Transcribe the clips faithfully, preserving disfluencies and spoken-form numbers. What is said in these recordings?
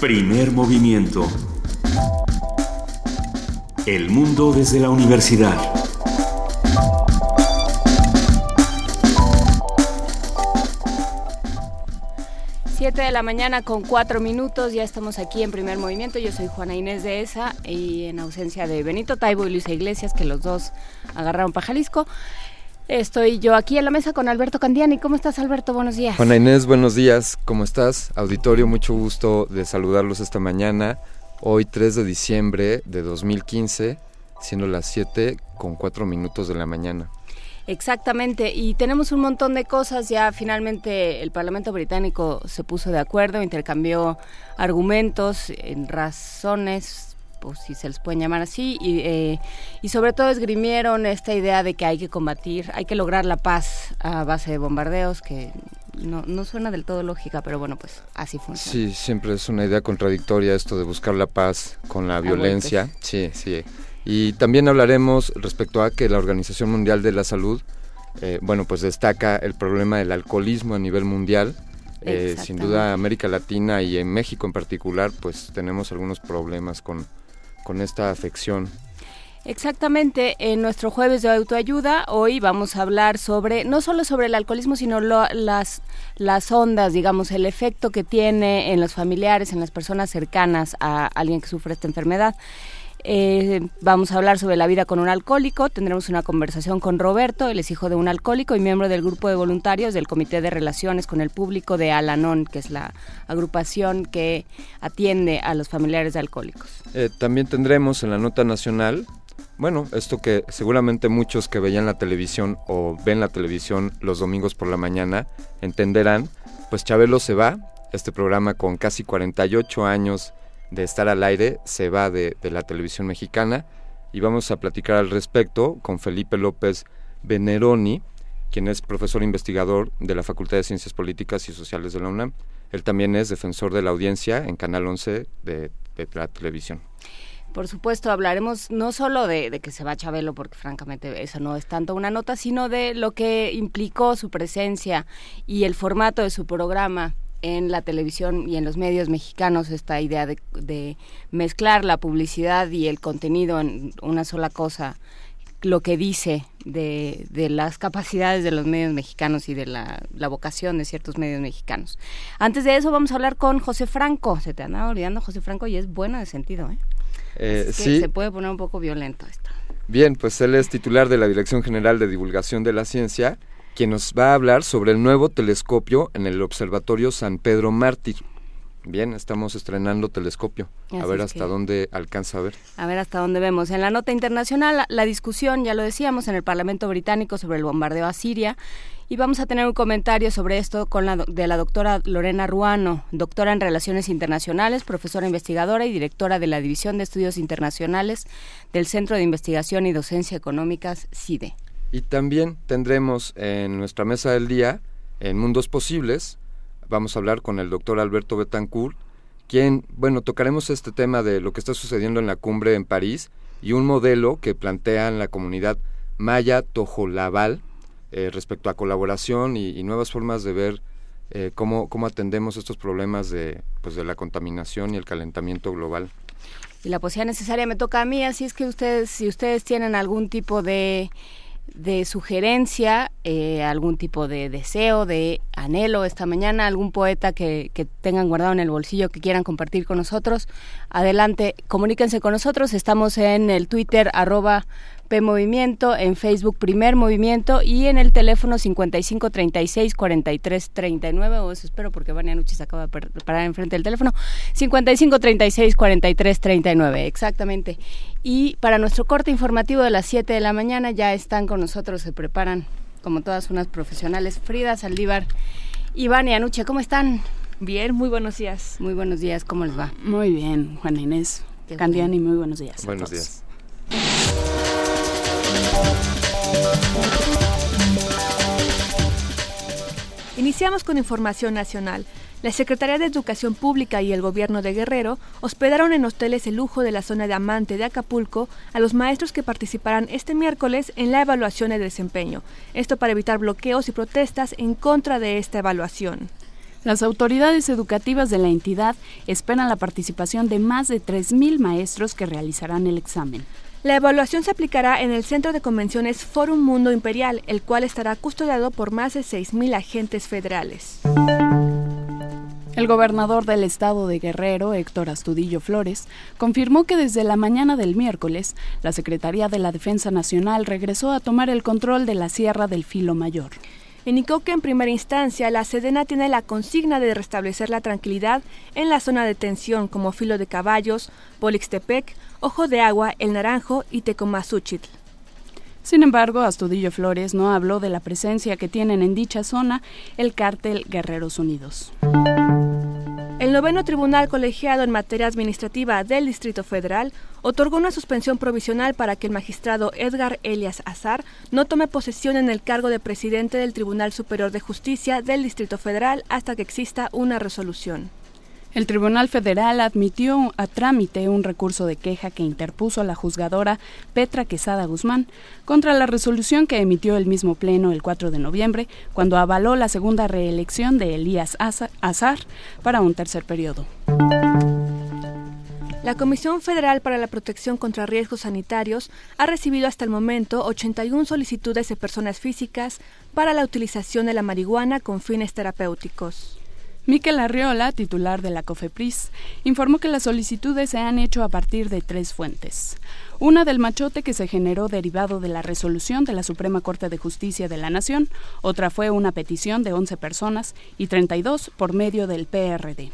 Primer movimiento. El mundo desde la universidad. Siete de la mañana con cuatro minutos, ya estamos aquí en Primer Movimiento. Yo soy Juana Inés de Esa y en ausencia de Benito Taibo y Luisa Iglesias, que los dos agarraron para Jalisco, estoy yo aquí en la mesa con Alberto Candiani. ¿Cómo estás, Alberto? Buenos días. Juana Inés, buenos días. ¿Cómo estás? Auditorio, mucho gusto de saludarlos esta mañana. Hoy tres de diciembre de dos mil quince, siendo las siete con cuatro minutos de la mañana. Exactamente, y tenemos un montón de cosas. Ya finalmente el Parlamento Británico se puso de acuerdo, intercambió argumentos, razones, pues, si se les pueden llamar así, y, eh, y sobre todo esgrimieron esta idea de que hay que combatir, hay que lograr la paz a base de bombardeos, que no, no suena del todo lógica, pero bueno, pues así funciona. Sí, siempre es una idea contradictoria esto de buscar la paz con la violencia. Sí, sí. Y también hablaremos respecto a que la Organización Mundial de la Salud, eh, bueno, pues destaca el problema del alcoholismo a nivel mundial. Eh, sin duda, América Latina y en México en particular, pues tenemos algunos problemas con, con esta afección. Exactamente, en nuestro jueves de autoayuda hoy vamos a hablar sobre, no solo sobre el alcoholismo, sino lo, las, las ondas, digamos, el efecto que tiene en los familiares, en las personas cercanas a alguien que sufre esta enfermedad. Eh, vamos a hablar sobre la vida con un alcohólico. Tendremos una conversación con Roberto. Él es hijo de un alcohólico y miembro del grupo de voluntarios del Comité de Relaciones con el Público de Al-Anon, que es la agrupación que atiende a los familiares de alcohólicos. eh, También tendremos en la nota nacional, bueno, esto que seguramente muchos que veían la televisión o ven la televisión los domingos por la mañana entenderán, pues Chabelo se va. Este programa, con casi cuarenta y ocho años de estar al aire, se va de, de la televisión mexicana, y vamos a platicar al respecto con Felipe López Veneroni, quien es profesor investigador de la Facultad de Ciencias Políticas y Sociales de la UNAM. Él también es defensor de la audiencia en Canal Once de, de la televisión. Por supuesto, hablaremos no solo de, de que se va Chabelo, porque francamente eso no es tanto una nota, sino de lo que implicó su presencia y el formato de su programa en la televisión y en los medios mexicanos, esta idea de, de mezclar la publicidad y el contenido en una sola cosa, lo que dice de, de las capacidades de los medios mexicanos y de la, la vocación de ciertos medios mexicanos. Antes de eso vamos a hablar con José Franco. Se te andaba olvidando José Franco, y es bueno de sentido, ¿eh? eh es que sí. Se puede poner un poco violento esto. Bien, pues él es titular de la Dirección General de Divulgación de la Ciencia, quien nos va a hablar sobre el nuevo telescopio en el Observatorio San Pedro Mártir. Bien, estamos estrenando telescopio. Así a ver hasta que... dónde alcanza a ver. A ver hasta dónde vemos. En la nota internacional, la, la discusión, ya lo decíamos, en el Parlamento Británico sobre el bombardeo a Siria. Y vamos a tener un comentario sobre esto con la, de la doctora Lorena Ruano, doctora en Relaciones Internacionales, profesora investigadora y directora de la División de Estudios Internacionales del Centro de Investigación y Docencia Económicas, C I D E. Y también tendremos en nuestra mesa del día, en Mundos Posibles, vamos a hablar con el doctor Alberto Betancourt, quien, bueno, tocaremos este tema de lo que está sucediendo en la cumbre en París y un modelo que plantean la comunidad Maya Tojolaval eh, respecto a colaboración y, y nuevas formas de ver eh, cómo, cómo atendemos estos problemas de, pues, de la contaminación y el calentamiento global. Y la poesía necesaria me toca a mí, así es que ustedes, si ustedes tienen algún tipo de... de sugerencia, eh, algún tipo de deseo, de anhelo esta mañana, algún poeta que, que tengan guardado en el bolsillo que quieran compartir con nosotros, adelante, comuníquense con nosotros. Estamos en el Twitter, arroba PMovimiento, en Facebook Primer Movimiento, y en el teléfono cincuenta y cinco, treinta y seis, cuarenta y tres, treinta y nueve, o eso espero, porque Vania Nucci se acaba de parar enfrente del teléfono, cincuenta y cinco, treinta y seis, cuarenta y tres, treinta y nueve, exactamente. Y para nuestro corte informativo de las siete de la mañana ya están con nosotros, se preparan como todas unas profesionales, Frida Saldívar y Vania Nucci. ¿Cómo están? Bien, muy buenos días. Muy buenos días, ¿cómo les va? Muy bien, Juana Inés, Candiani, muy buenos días. Buenos días. Iniciamos con información nacional. La Secretaría de Educación Pública y el Gobierno de Guerrero hospedaron en hoteles de lujo de la zona de Amante de Acapulco a los maestros que participarán este miércoles en la evaluación de desempeño. Esto para evitar bloqueos y protestas en contra de esta evaluación. Las autoridades educativas de la entidad esperan la participación de más de tres mil maestros que realizarán el examen. La evaluación se aplicará en el Centro de Convenciones Fórum Mundo Imperial, el cual estará custodiado por más de seis mil agentes federales. El gobernador del estado de Guerrero, Héctor Astudillo Flores, confirmó que desde la mañana del miércoles, la Secretaría de la Defensa Nacional regresó a tomar el control de la Sierra del Filo Mayor. Indicó que en primera instancia la Sedena tiene la consigna de restablecer la tranquilidad en la zona de tensión como Filo de Caballos, Polixtepec, Ojo de Agua, El Naranjo y Tecomazúchitl. Sin embargo, Astudillo Flores no habló de la presencia que tienen en dicha zona el cártel Guerreros Unidos. El noveno Tribunal Colegiado en Materia Administrativa del Distrito Federal otorgó una suspensión provisional para que el magistrado Edgar Elias Azar no tome posesión en el cargo de presidente del Tribunal Superior de Justicia del Distrito Federal hasta que exista una resolución. El Tribunal Federal admitió a trámite un recurso de queja que interpuso la juzgadora Petra Quesada Guzmán contra la resolución que emitió el mismo pleno el cuatro de noviembre, cuando avaló la segunda reelección de Elías Azar para un tercer periodo. La Comisión Federal para la Protección contra Riesgos Sanitarios ha recibido hasta el momento ochenta y una solicitudes de personas físicas para la utilización de la marihuana con fines terapéuticos. Miquel Arriola, titular de la COFEPRIS, informó que las solicitudes se han hecho a partir de tres fuentes. Una del machote que se generó derivado de la resolución de la Suprema Corte de Justicia de la Nación, otra fue una petición de once personas y treinta y dos por medio del P R D.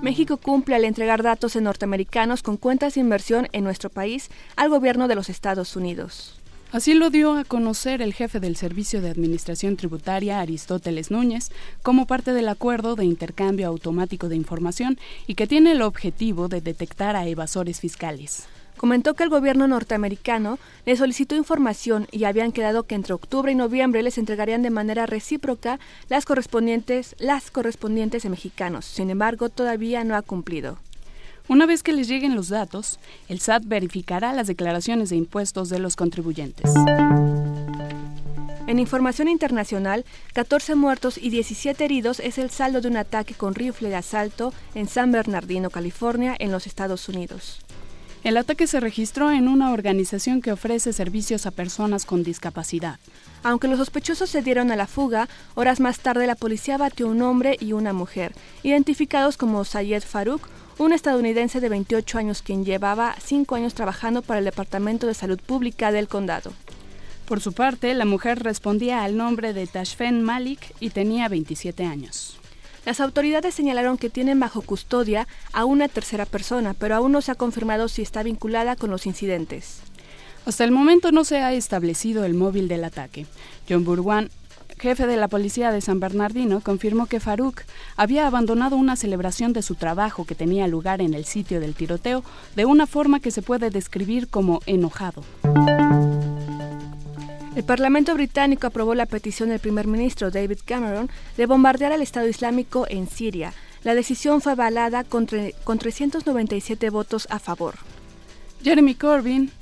México cumple al entregar datos de norteamericanos con cuentas de inversión en nuestro país al gobierno de los Estados Unidos. Así lo dio a conocer el jefe del Servicio de Administración Tributaria, Aristóteles Núñez, como parte del acuerdo de intercambio automático de información y que tiene el objetivo de detectar a evasores fiscales. Comentó que el gobierno norteamericano le solicitó información y habían quedado que entre octubre y noviembre les entregarían de manera recíproca las correspondientes, las correspondientes a mexicanos. Sin embargo, todavía no ha cumplido. Una vez que les lleguen los datos, el S A T verificará las declaraciones de impuestos de los contribuyentes. En información internacional, catorce muertos y diecisiete heridos es el saldo de un ataque con rifle de asalto en San Bernardino, California, en los Estados Unidos. El ataque se registró en una organización que ofrece servicios a personas con discapacidad. Aunque los sospechosos se dieron a la fuga, horas más tarde la policía batió un hombre y una mujer, identificados como Sayed Farouk, un estadounidense de veintiocho años quien llevaba cinco años trabajando para el Departamento de Salud Pública del condado. Por su parte, la mujer respondía al nombre de Tashfen Malik y tenía veintisiete años. Las autoridades señalaron que tienen bajo custodia a una tercera persona, pero aún no se ha confirmado si está vinculada con los incidentes. Hasta el momento no se ha establecido el móvil del ataque. John Burwan, jefe de la policía de San Bernardino, confirmó que Farouk había abandonado una celebración de su trabajo que tenía lugar en el sitio del tiroteo de una forma que se puede describir como enojado. El Parlamento británico aprobó la petición del primer ministro David Cameron de bombardear al Estado Islámico en Siria. La decisión fue avalada con, tre- con trescientos noventa y siete votos a favor. Jeremy Corbyn,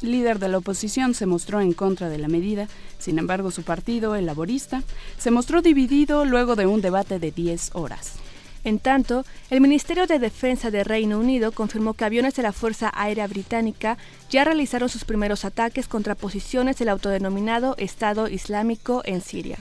líder de la oposición, se mostró en contra de la medida. Sin embargo, su partido, el Laborista, se mostró dividido luego de un debate de diez horas. En tanto, el Ministerio de Defensa de Reino Unido confirmó que aviones de la Fuerza Aérea Británica ya realizaron sus primeros ataques contra posiciones del autodenominado Estado Islámico en Siria.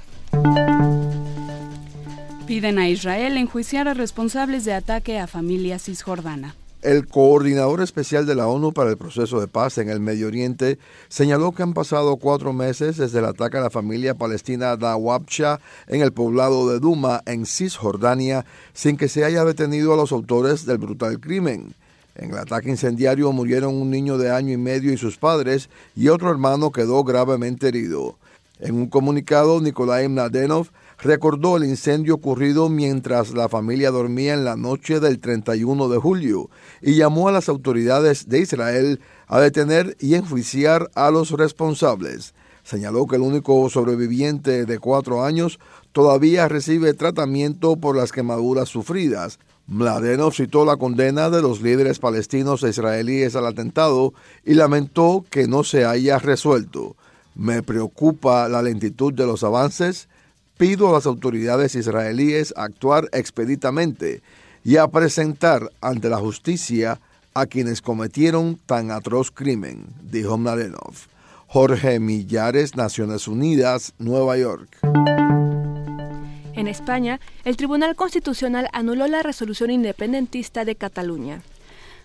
Piden a Israel enjuiciar a responsables de ataque a familia cisjordana. El coordinador especial de la ONU para el proceso de paz en el Medio Oriente señaló que han pasado cuatro meses desde el ataque a la familia palestina Dawabsha en el poblado de Duma, en Cisjordania, sin que se haya detenido a los autores del brutal crimen. En el ataque incendiario murieron un niño de año y medio y sus padres, y otro hermano quedó gravemente herido. En un comunicado, Nikolai Mladenov recordó el incendio ocurrido mientras la familia dormía en la noche del treinta y uno de julio y llamó a las autoridades de Israel a detener y enjuiciar a los responsables. Señaló que el único sobreviviente de cuatro años todavía recibe tratamiento por las quemaduras sufridas. Mladenov citó la condena de los líderes palestinos e israelíes al atentado y lamentó que no se haya resuelto. Me preocupa la lentitud de los avances. pido a las autoridades israelíes actuar expeditamente y a presentar ante la justicia a quienes cometieron tan atroz crimen, dijo Mladenov. Jorge Millares, Naciones Unidas, Nueva York. En España, el Tribunal Constitucional anuló la resolución independentista de Cataluña.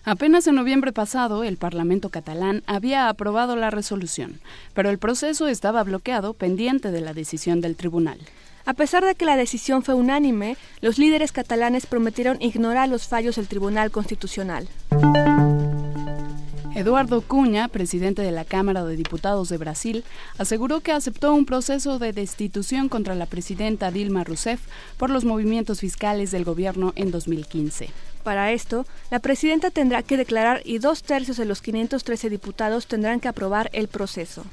Apenas en noviembre pasado, el Parlamento catalán había aprobado la resolución, pero el proceso estaba bloqueado pendiente de la decisión del tribunal. A pesar de que la decisión fue unánime, los líderes catalanes prometieron ignorar los fallos del Tribunal Constitucional. Eduardo Cunha, presidente de la Cámara de Diputados de Brasil, aseguró que aceptó un proceso de destitución contra la presidenta Dilma Rousseff por los movimientos fiscales del gobierno en dos mil quince. Para esto, la presidenta tendrá que declarar y dos tercios de los quinientos trece diputados tendrán que aprobar el proceso.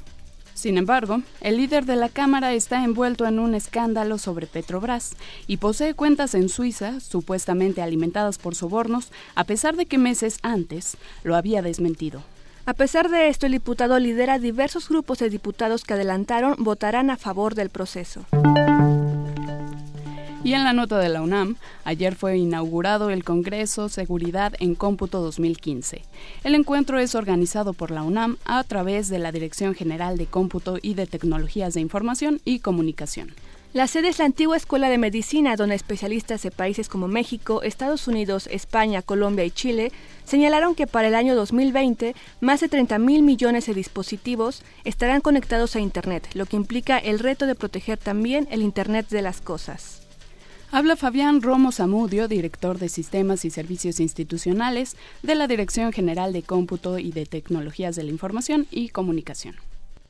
Sin embargo, el líder de la Cámara está envuelto en un escándalo sobre Petrobras y posee cuentas en Suiza, supuestamente alimentadas por sobornos, a pesar de que meses antes lo había desmentido. A pesar de esto, el diputado lidera diversos grupos de diputados que adelantaron votarán a favor del proceso. Y en la nota de la UNAM, ayer fue inaugurado el Congreso Seguridad en Cómputo dos mil quince. El encuentro es organizado por la UNAM a través de la Dirección General de Cómputo y de Tecnologías de Información y Comunicación. La sede es la antigua Escuela de Medicina, donde especialistas de países como México, Estados Unidos, España, Colombia y Chile señalaron que para el año dos mil veinte, más de treinta mil millones de dispositivos estarán conectados a Internet, lo que implica el reto de proteger también el Internet de las cosas. Habla Fabián Romo Zamudio, director de Sistemas y Servicios Institucionales de la Dirección General de Cómputo y de Tecnologías de la Información y Comunicación.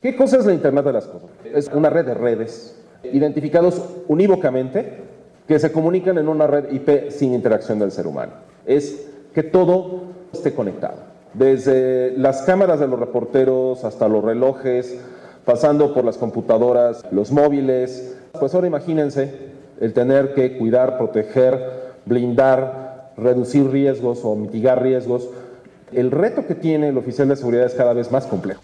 ¿Qué cosa es la Internet de las cosas? Es una red de redes, identificados unívocamente, que se comunican en una red I P sin interacción del ser humano. Es que todo esté conectado, desde las cámaras de los reporteros hasta los relojes, pasando por las computadoras, los móviles. Pues ahora imagínense el tener que cuidar, proteger, blindar, reducir riesgos o mitigar riesgos. El reto que tiene el oficial de seguridad es cada vez más complejo.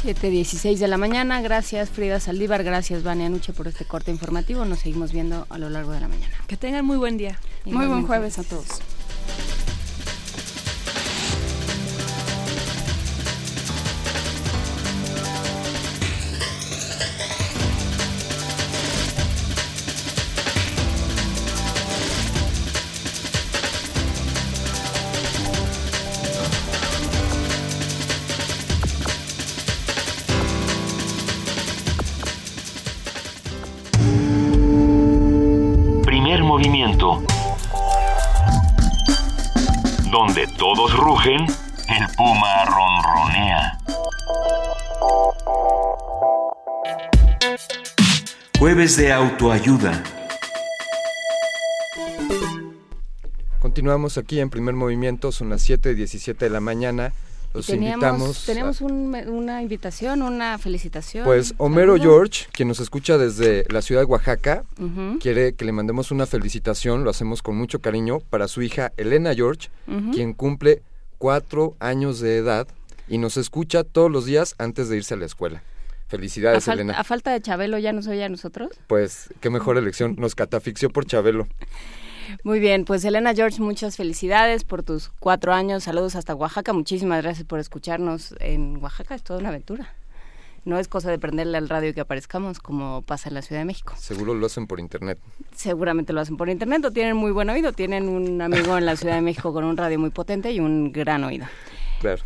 siete dieciséis de la mañana. Gracias Frida Saldívar, gracias Vania Nuche por este corte informativo. Nos seguimos viendo a lo largo de la mañana. Que tengan muy buen día. Y muy buen jueves a todos. Donde todos rugen, el puma ronronea. Jueves de autoayuda. Continuamos aquí en Primer Movimiento, son las siete y diecisiete de la mañana. Los teníamos, invitamos. Tenemos a, un, una invitación, una felicitación. Pues Homero ¿Alguna? George, quien nos escucha desde la ciudad de Oaxaca, uh-huh. quiere que le mandemos una felicitación, lo hacemos con mucho cariño, para su hija Elena George, uh-huh. quien cumple cuatro años de edad y nos escucha todos los días antes de irse a la escuela. Felicidades, a fal- Elena. A falta de Chabelo, ¿ya nos oye a nosotros? Pues qué mejor elección, nos catafixió por Chabelo. Muy bien, pues Elena George, muchas felicidades por tus cuatro años, saludos hasta Oaxaca, muchísimas gracias por escucharnos en Oaxaca, es toda una aventura. No es cosa de prenderle al radio y que aparezcamos, como pasa en la Ciudad de México. Seguro lo hacen por internet. Seguramente lo hacen por internet, o tienen muy buen oído, tienen un amigo en la Ciudad de México con un radio muy potente y un gran oído. Claro.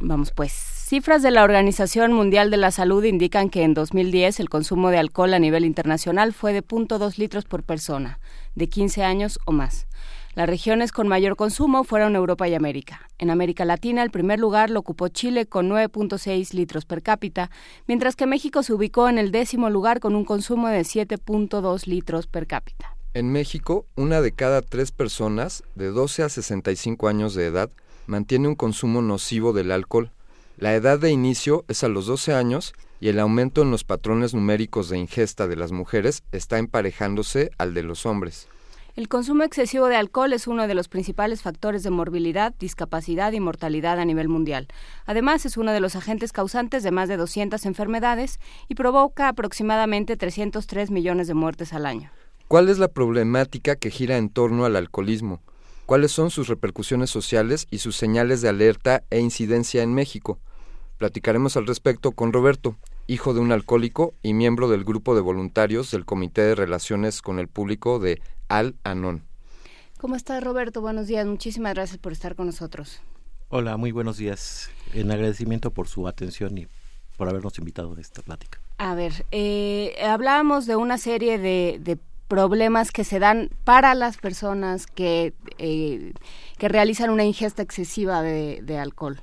Vamos pues. Cifras de la Organización Mundial de la Salud indican que en dos mil diez el consumo de alcohol a nivel internacional fue de cero punto dos litros por persona, de quince años o más. Las regiones con mayor consumo fueron Europa y América. En América Latina, el primer lugar lo ocupó Chile con nueve punto seis litros per cápita, mientras que México se ubicó en el décimo lugar con un consumo de siete punto dos litros per cápita. En México, una de cada tres personas de doce a sesenta y cinco años de edad mantiene un consumo nocivo del alcohol. La edad de inicio es a los doce años y el aumento en los patrones numéricos de ingesta de las mujeres está emparejándose al de los hombres. El consumo excesivo de alcohol es uno de los principales factores de morbilidad, discapacidad y mortalidad a nivel mundial. Además, es uno de los agentes causantes de más de doscientas enfermedades y provoca aproximadamente trescientos tres millones de muertes al año. ¿Cuál es la problemática que gira en torno al alcoholismo? ¿Cuáles son sus repercusiones sociales y sus señales de alerta e incidencia en México? Platicaremos al respecto con Roberto, hijo de un alcohólico y miembro del grupo de voluntarios del Comité de Relaciones con el Público de Al-Anon. ¿Cómo estás, Roberto? Buenos días, muchísimas gracias por estar con nosotros. Hola, muy buenos días. En agradecimiento por su atención y por habernos invitado a esta plática. A ver, eh, hablábamos de una serie de, de problemas que se dan para las personas que, eh, que realizan una ingesta excesiva de, de alcohol.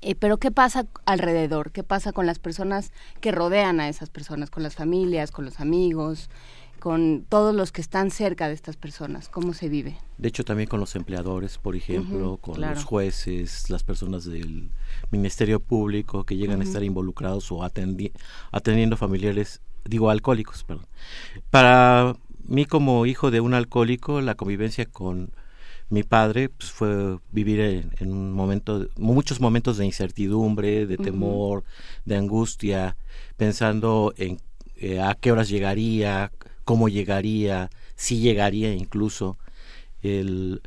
Eh, pero ¿qué pasa alrededor? ¿Qué pasa con las personas que rodean a esas personas? ¿Con las familias, con los amigos, con todos los que están cerca de estas personas? ¿Cómo se vive? De hecho, también con los empleadores, por ejemplo, uh-huh, con claro. los jueces, las personas del Ministerio Público que llegan uh-huh. a estar involucrados o atendi- atendiendo familiares, digo, alcohólicos, perdón. Para mí, como hijo de un alcohólico, la convivencia con mi padre pues, fue vivir en, en un momento, muchos momentos de incertidumbre, de temor, uh-huh. de angustia, pensando en eh, a qué horas llegaría, cómo llegaría, si llegaría incluso. El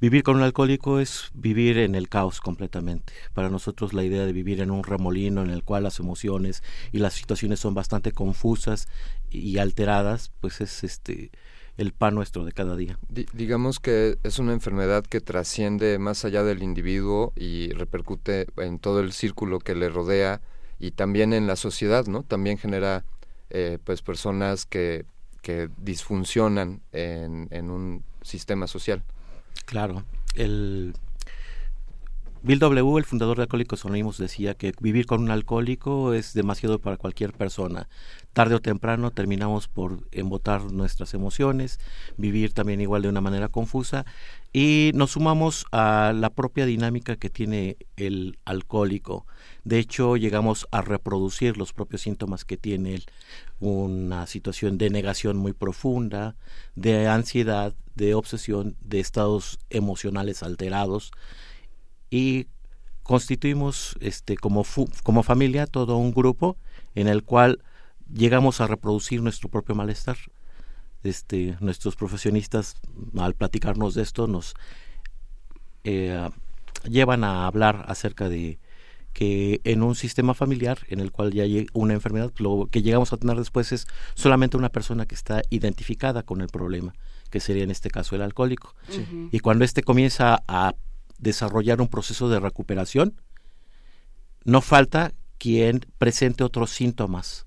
vivir con un alcohólico es vivir en el caos completamente. Para nosotros la idea de vivir en un remolino en el cual las emociones y las situaciones son bastante confusas y alteradas, pues es este... el pan nuestro de cada día. D- digamos que es una enfermedad que trasciende más allá del individuo y repercute en todo el círculo que le rodea y también en la sociedad, ¿no? También genera eh, pues personas que, que disfuncionan en, en un sistema social. Claro. El Bill W., el fundador de Alcohólicos Anónimos, decía que vivir con un alcohólico es demasiado para cualquier persona. Tarde o temprano terminamos por embotar nuestras emociones, vivir también igual de una manera confusa y nos sumamos a la propia dinámica que tiene el alcohólico. De hecho, llegamos a reproducir los propios síntomas que tiene él. Una situación de negación muy profunda, de ansiedad, de obsesión, de estados emocionales alterados. Y constituimos este como, fu- como familia todo un grupo en el cual llegamos a reproducir nuestro propio malestar. Este, nuestros profesionistas, al platicarnos de esto, nos eh, llevan a hablar acerca de que en un sistema familiar en el cual ya llega una enfermedad, lo que llegamos a tener después es solamente una persona que está identificada con el problema, que sería en este caso el alcohólico. Sí. Y cuando este comienza a desarrollar un proceso de recuperación, no falta quien presente otros síntomas,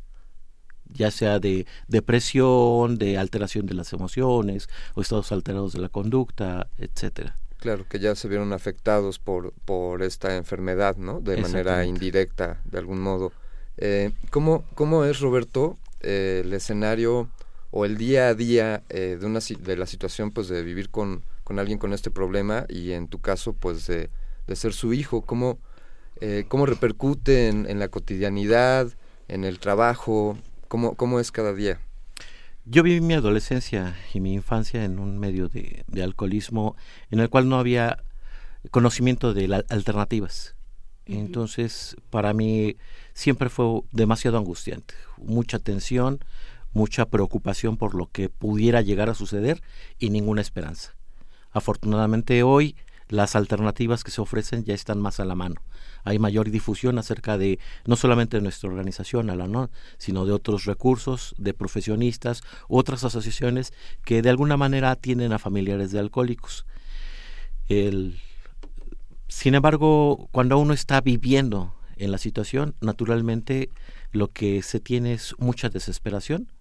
ya sea de depresión, de alteración de las emociones o estados alterados de la conducta, etcétera. Claro, que ya se vieron afectados por, por esta enfermedad, ¿no? De manera indirecta, de algún modo. Eh, ¿cómo, ¿Cómo es, Roberto, eh, el escenario o el día a día eh, de una de la situación pues de vivir con con alguien con este problema y en tu caso pues de, de ser su hijo? ¿Cómo, eh, cómo repercute en, en la cotidianidad, en el trabajo? ¿Cómo, cómo es cada día? Yo viví mi adolescencia y mi infancia en un medio de, de alcoholismo en el cual no había conocimiento de las alternativas. Uh-huh. Entonces para mí siempre fue demasiado angustiante, mucha tensión, mucha preocupación por lo que pudiera llegar a suceder y ninguna esperanza. Afortunadamente hoy las alternativas que se ofrecen ya están más a la mano. Hay mayor difusión acerca de no solamente de nuestra organización Al-Anon, sino de otros recursos, de profesionistas, otras asociaciones que de alguna manera atienden a familiares de alcohólicos. El, sin embargo, cuando uno está viviendo en la situación, naturalmente lo que se tiene es mucha desesperación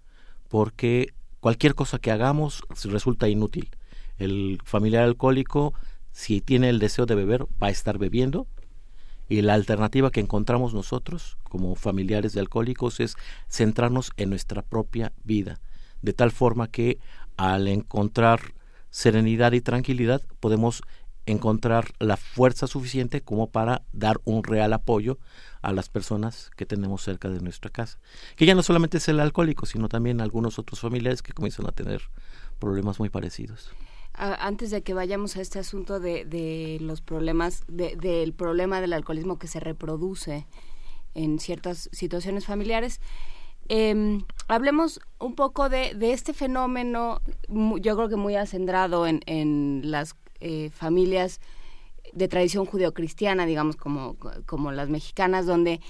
porque cualquier cosa que hagamos resulta inútil. El familiar alcohólico, si tiene el deseo de beber, va a estar bebiendo y la alternativa que encontramos nosotros como familiares de alcohólicos es centrarnos en nuestra propia vida, de tal forma que al encontrar serenidad y tranquilidad podemos encontrar la fuerza suficiente como para dar un real apoyo a las personas que tenemos cerca de nuestra casa, que ya no solamente es el alcohólico, sino también algunos otros familiares que comienzan a tener problemas muy parecidos. Antes de que vayamos a este asunto de, de los problemas, de, del problema del alcoholismo que se reproduce en ciertas situaciones familiares, eh, hablemos un poco de, de este fenómeno, yo creo que muy acendrado en, en las eh, familias de tradición judeocristiana, digamos, como, como las mexicanas, donde,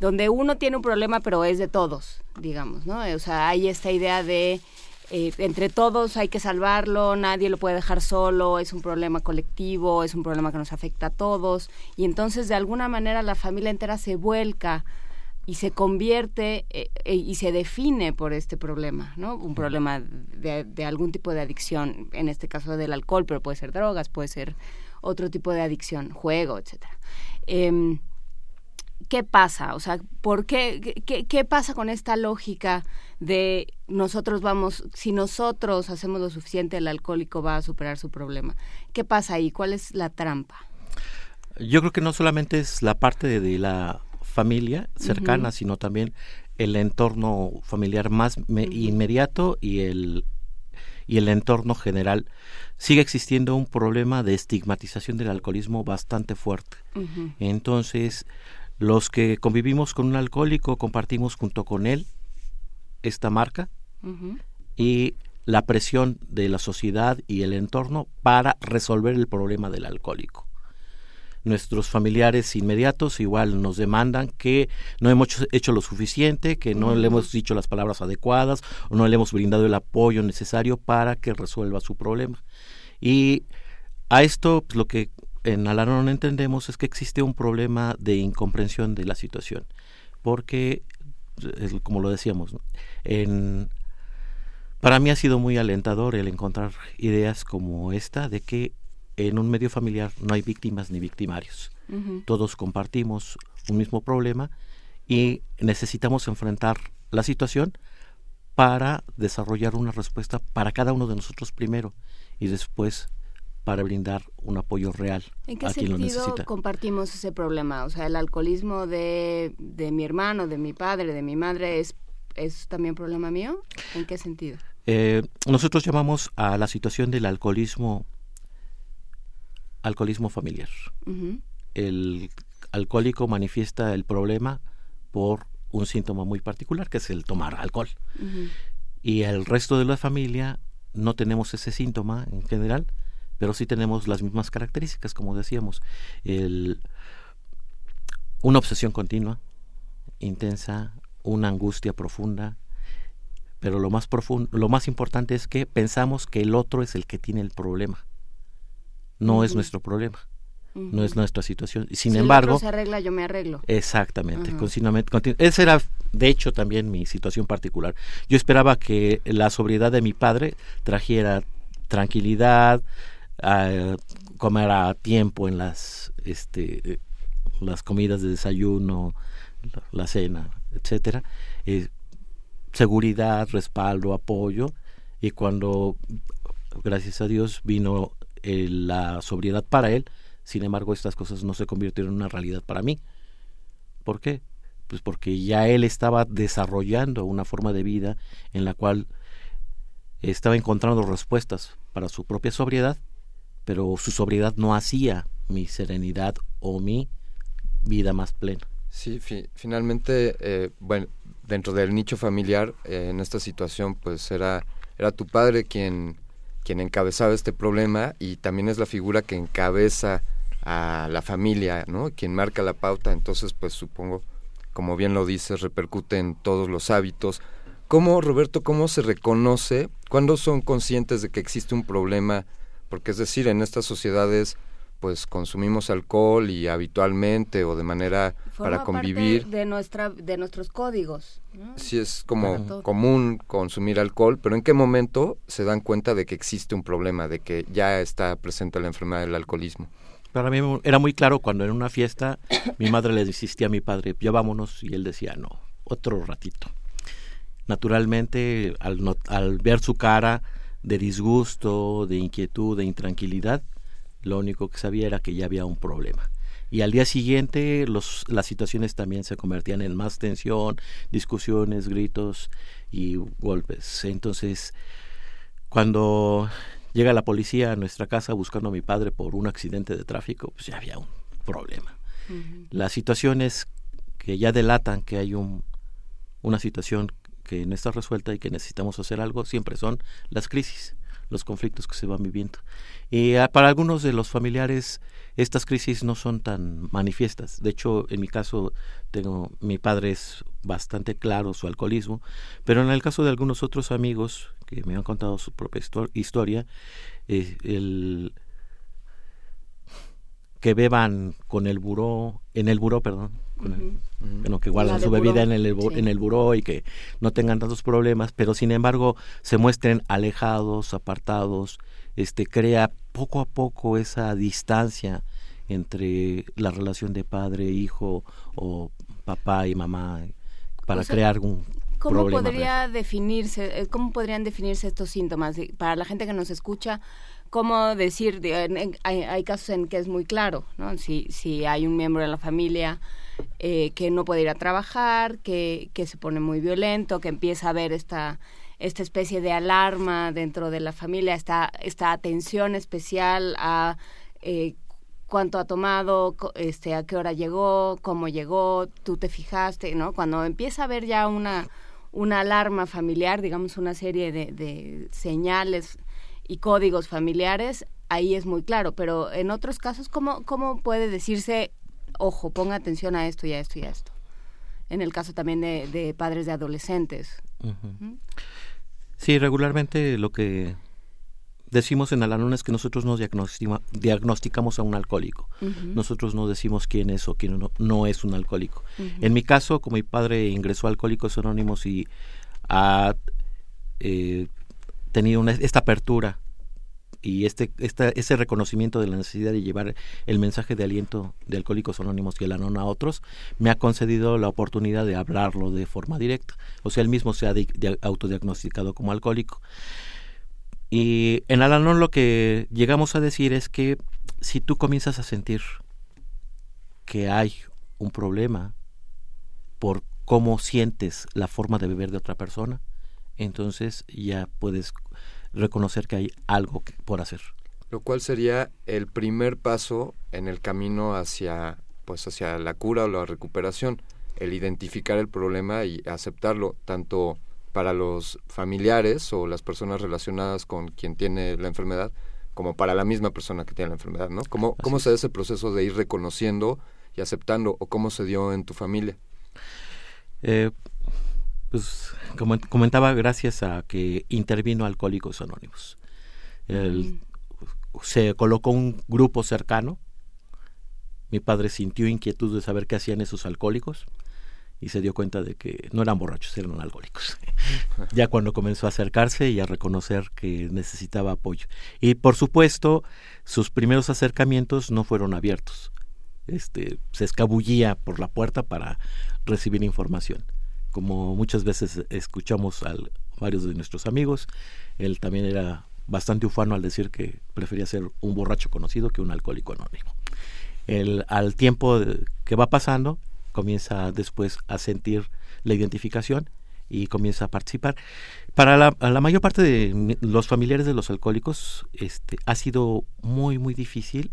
donde uno tiene un problema, pero es de todos, digamos, ¿no? O sea, hay esta idea de... Eh, entre todos hay que salvarlo, nadie lo puede dejar solo, es un problema colectivo, es un problema que nos afecta a todos, y entonces de alguna manera la familia entera se vuelca y se convierte eh, eh, y se define por este problema, ¿no? Un problema de, de algún tipo de adicción, en este caso del alcohol, pero puede ser drogas, puede ser otro tipo de adicción, juego, etcétera. Eh, ¿Qué pasa? O sea, ¿por qué, qué, ¿qué pasa con esta lógica de nosotros vamos, si nosotros hacemos lo suficiente, el alcohólico va a superar su problema? ¿Qué pasa ahí? ¿Cuál es la trampa? Yo creo que no solamente es la parte de, de la familia cercana, uh-huh. sino también el entorno familiar más me, uh-huh. inmediato y el, y el entorno general. Sigue existiendo un problema de estigmatización del alcoholismo bastante fuerte. Uh-huh. Entonces... los que convivimos con un alcohólico compartimos junto con él esta marca uh-huh. y la presión de la sociedad y el entorno para resolver el problema del alcohólico. Nuestros familiares inmediatos igual nos demandan que no hemos hecho lo suficiente, que no uh-huh. le hemos dicho las palabras adecuadas o no le hemos brindado el apoyo necesario para que resuelva su problema. Y a esto pues, lo que... en Al-Anon entendemos es que existe un problema de incomprensión de la situación, porque, como lo decíamos, ¿no? en, para mí ha sido muy alentador el encontrar ideas como esta, de que en un medio familiar no hay víctimas ni victimarios. Uh-huh. Todos compartimos un mismo problema y necesitamos enfrentar la situación para desarrollar una respuesta para cada uno de nosotros primero y después para brindar un apoyo real a quien lo necesita. ¿En qué sentido compartimos ese problema? O sea, el alcoholismo de, de mi hermano, de mi padre, de mi madre, ¿es, es también problema mío? ¿En qué sentido? Eh, nosotros llamamos a la situación del alcoholismo, alcoholismo familiar. Uh-huh. El alcohólico manifiesta el problema por un síntoma muy particular, que es el tomar alcohol. Uh-huh. Y el resto de la familia no tenemos ese síntoma en general, pero sí tenemos las mismas características, como decíamos, el, una obsesión continua, intensa, una angustia profunda, pero lo más profundo, lo más importante es que pensamos que el otro es el que tiene el problema, no uh-huh. es nuestro problema, uh-huh. no es nuestra situación. Sin si embargo, el otro se arregla, yo me arreglo. Exactamente, uh-huh. continuamente, continu- esa era, de hecho, también mi situación particular. Yo esperaba que la sobriedad de mi padre trajera tranquilidad, a comer a tiempo en las este las comidas de desayuno, la, la cena, etcétera, eh, seguridad, respaldo, apoyo, y cuando gracias a Dios vino eh, la sobriedad para él, sin embargo estas cosas no se convirtieron en una realidad para mí. ¿Por qué? Pues porque ya él estaba desarrollando una forma de vida en la cual estaba encontrando respuestas para su propia sobriedad, pero su sobriedad no hacía mi serenidad o mi vida más plena. Sí, fi- finalmente, eh, bueno, dentro del nicho familiar, eh, en esta situación, pues era, era tu padre quien, quien encabezaba este problema, y también es la figura que encabeza a la familia, ¿no? Quien marca la pauta, entonces, pues supongo, como bien lo dices, repercute en todos los hábitos. ¿Cómo, Roberto, cómo se reconoce? ¿Cuándo son conscientes de que existe un problema? Porque, es decir, en estas sociedades, pues, consumimos alcohol y habitualmente o de manera forma para convivir. Parte de nuestra, de nuestros códigos, ¿no? Sí, es como común consumir alcohol, pero ¿en qué momento se dan cuenta de que existe un problema, de que ya está presente la enfermedad del alcoholismo? Para mí era muy claro cuando en una fiesta mi madre le insistía a mi padre, ya vámonos, y él decía, no, otro ratito. Naturalmente, al, no, al ver su cara de disgusto, de inquietud, de intranquilidad, Lo único que sabía era que ya había un problema. Y al día siguiente los, las situaciones también se convertían en más tensión, discusiones, gritos y golpes. Entonces, cuando llega la policía a nuestra casa buscando a mi padre por un accidente de tráfico, pues ya había un problema. Uh-huh. Las situaciones que ya delatan que hay un, una situación que no está resuelta y que necesitamos hacer algo siempre son las crisis, los conflictos que se van viviendo. Y a, para algunos de los familiares estas crisis no son tan manifiestas. De hecho, en mi caso, tengo mi padre es bastante claro su alcoholismo, pero en el caso de algunos otros amigos que me han contado su propia histor- historia, eh, el que beban con el buró, en el buró, perdón, con el, uh-huh. bueno, que guarden su bebida en el, sí. en el buró y que no tengan tantos problemas, pero sin embargo se muestren alejados, apartados, este crea poco a poco esa distancia entre la relación de padre, hijo o papá y mamá para o sea, crear un ¿cómo problema. Podría real. definirse, ¿Cómo podrían definirse estos síntomas? Para la gente que nos escucha, ¿cómo decir? Hay, hay casos en que es muy claro, ¿no? Si, si hay un miembro de la familia eh, que no puede ir a trabajar, que, que se pone muy violento, que empieza a haber esta, esta especie de alarma dentro de la familia, esta, esta atención especial a eh, cuánto ha tomado, este, a qué hora llegó, cómo llegó, tú te fijaste, ¿no? Cuando empieza a haber ya una, una alarma familiar, digamos una serie de, de señales y códigos familiares, ahí es muy claro, pero en otros casos, ¿cómo, cómo puede decirse, ojo, ponga atención a esto y a esto y a esto? En el caso también de, de padres de adolescentes. Uh-huh. ¿Mm? Sí, regularmente lo que decimos en Al-Anon es que nosotros no diagnostica, diagnosticamos a un alcohólico. Uh-huh. Nosotros no decimos quién es o quién no, no es un alcohólico. Uh-huh. En mi caso, como mi padre ingresó a Alcohólicos Anónimos y a... Eh, tenido una, esta apertura y este esta, ese reconocimiento de la necesidad de llevar el mensaje de aliento de Alcohólicos Anónimos y el Al-Anon a otros, me ha concedido la oportunidad de hablarlo de forma directa. O sea, él mismo se ha di, de, autodiagnosticado como alcohólico. Y en Al-Anon lo que llegamos a decir es que si tú comienzas a sentir que hay un problema por cómo sientes la forma de beber de otra persona, entonces ya puedes reconocer que hay algo que, por hacer. Lo cual sería el primer paso en el camino hacia, pues hacia la cura o la recuperación, el identificar el problema y aceptarlo, tanto para los familiares o las personas relacionadas con quien tiene la enfermedad, como para la misma persona que tiene la enfermedad, ¿no? ¿Cómo, cómo se da ese proceso de ir reconociendo y aceptando, o cómo se dio en tu familia? Eh... Pues como comentaba, gracias a que intervino Alcohólicos Anónimos. El, uh-huh. Se colocó un grupo cercano. Mi padre sintió inquietud de saber qué hacían esos alcohólicos y se dio cuenta de que no eran borrachos, eran alcohólicos. Ya cuando comenzó a acercarse y a reconocer que necesitaba apoyo. Y por supuesto, sus primeros acercamientos no fueron abiertos. Este, se escabullía por la puerta para recibir información. Como muchas veces escuchamos a varios de nuestros amigos, él también era bastante ufano al decir que prefería ser un borracho conocido que un alcohólico anónimo. Él, al tiempo de, que va pasando, comienza después a sentir la identificación y comienza a participar. Para la, la mayor parte de los familiares de los alcohólicos, este, ha sido muy, muy difícil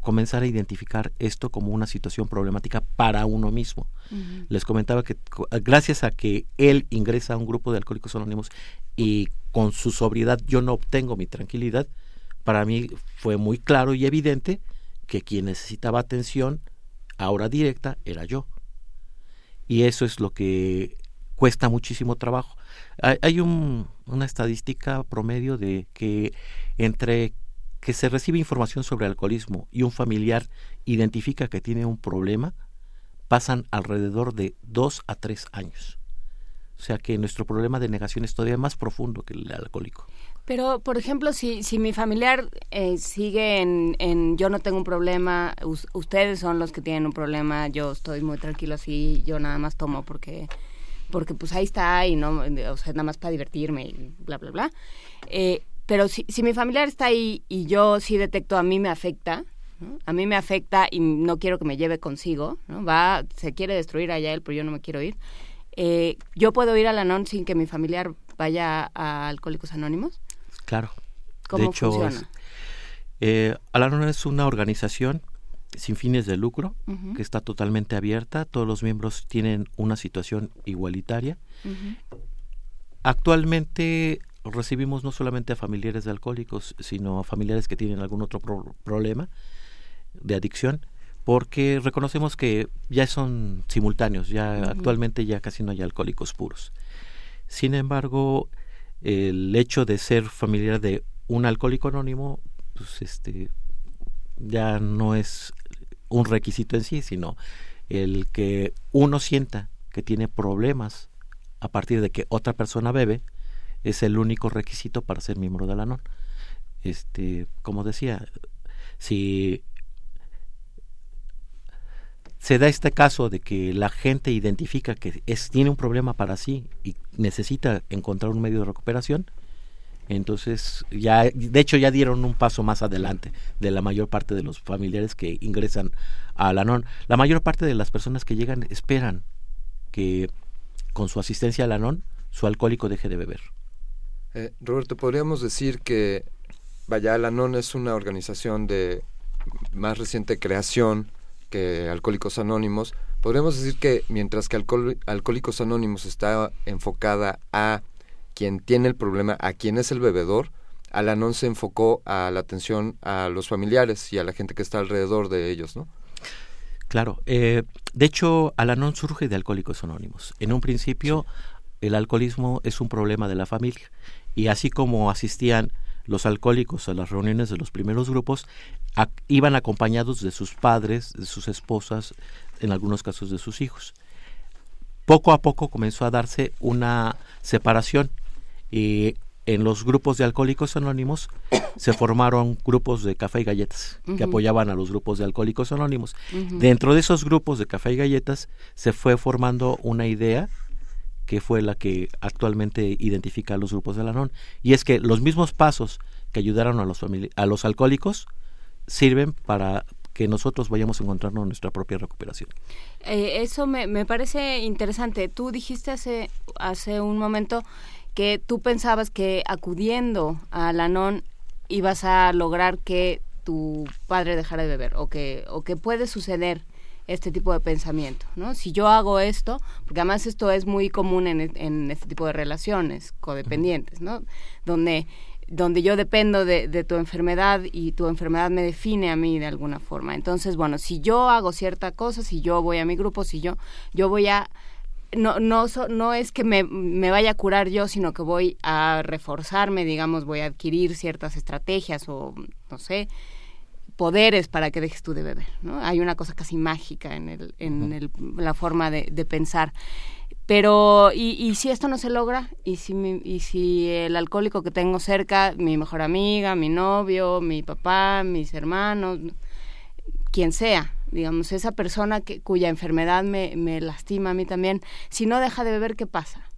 comenzar a identificar esto como una situación problemática para uno mismo. Uh-huh. Les comentaba que gracias a que él ingresa a un grupo de Alcohólicos Anónimos y con su sobriedad yo no obtengo mi tranquilidad, para mí fue muy claro y evidente que quien necesitaba atención ahora directa era yo. Y eso es lo que cuesta muchísimo trabajo. Hay, hay un, una estadística promedio de que entre que se recibe información sobre alcoholismo y un familiar identifica que tiene un problema, pasan alrededor de dos a tres años. O sea que nuestro problema de negación es todavía más profundo que el alcohólico. Pero, por ejemplo, si, si mi familiar eh, sigue en, en yo no tengo un problema, us, ustedes son los que tienen un problema, yo estoy muy tranquilo así, yo nada más tomo porque... porque pues ahí está y no, o sea, nada más para divertirme y bla, bla, bla. Eh, pero si, si mi familiar está ahí y yo sí detecto, a mí me afecta, ¿no? A mí me afecta y no quiero que me lleve consigo, ¿no? Va, se quiere destruir allá él, pero yo no me quiero ir. Eh, ¿Yo puedo ir al Anon sin que mi familiar vaya a Alcohólicos Anónimos? Claro. ¿Cómo de hecho, funciona? Eh, Al-Anon es una organización sin fines de lucro, uh-huh, que está totalmente abierta. Todos los miembros tienen una situación igualitaria. Uh-huh. Actualmente recibimos no solamente a familiares de alcohólicos, sino a familiares que tienen algún otro pro- problema de adicción, porque reconocemos que ya son simultáneos, ya uh-huh, actualmente ya casi no hay alcohólicos puros. Sin embargo, el hecho de ser familiar de un alcohólico anónimo, pues este, ya no es un requisito en sí, sino el que uno sienta que tiene problemas a partir de que otra persona bebe, es el único requisito para ser miembro de Al-Anon. Este, como decía, si se da este caso de que la gente identifica que es, tiene un problema para sí y necesita encontrar un medio de recuperación, entonces ya, de hecho ya dieron un paso más adelante de la mayor parte de los familiares que ingresan a Al-Anon. La mayor parte de las personas que llegan esperan que con su asistencia a Al-Anon su alcohólico deje de beber. Eh, Roberto, podríamos decir que vaya, Al-Anon es una organización de más reciente creación que Alcohólicos Anónimos. Podríamos decir que mientras que Alcohol, Alcohólicos Anónimos está enfocada a quien tiene el problema, a quien es el bebedor, Al-Anon se enfocó a la atención a los familiares y a la gente que está alrededor de ellos, ¿no? Claro. Eh, de hecho, Al-Anon surge de Alcohólicos Anónimos. En un principio, el alcoholismo es un problema de la familia, y así como asistían los alcohólicos a las reuniones de los primeros grupos, a, iban acompañados de sus padres, de sus esposas, en algunos casos de sus hijos. Poco a poco comenzó a darse una separación, y en los grupos de Alcohólicos Anónimos se formaron grupos de café y galletas, uh-huh, que apoyaban a los grupos de Alcohólicos Anónimos. Uh-huh. Dentro de esos grupos de café y galletas se fue formando una idea que fue la que actualmente identifica a los grupos de Al-Anon, y es que los mismos pasos que ayudaron a los famili- a los alcohólicos sirven para que nosotros vayamos a encontrarnos nuestra propia recuperación. Eh, eso me, me parece interesante. Tú dijiste hace, hace un momento que tú pensabas que acudiendo a Al-Anon ibas a lograr que tu padre dejara de beber, o que, o que puede suceder este tipo de pensamiento, ¿no? Si yo hago esto, porque además esto es muy común en, en este tipo de relaciones codependientes, ¿no? Donde, donde yo dependo de, de tu enfermedad y tu enfermedad me define a mí de alguna forma. Entonces, bueno, si yo hago cierta cosa, si yo voy a mi grupo, si yo, yo voy a... No, no, so, no es que me, me vaya a curar yo, sino que voy a reforzarme, digamos, voy a adquirir ciertas estrategias o, no sé, poderes para que dejes tú de beber, ¿no? Hay una cosa casi mágica en el, en el, la forma de, de pensar. Pero, y, y si esto no se logra, y si, mi, y si el alcohólico que tengo cerca, mi mejor amiga, mi novio, mi papá, mis hermanos, quien sea, digamos, esa persona que, cuya enfermedad me, me lastima a mí también, si no deja de beber, ¿qué pasa?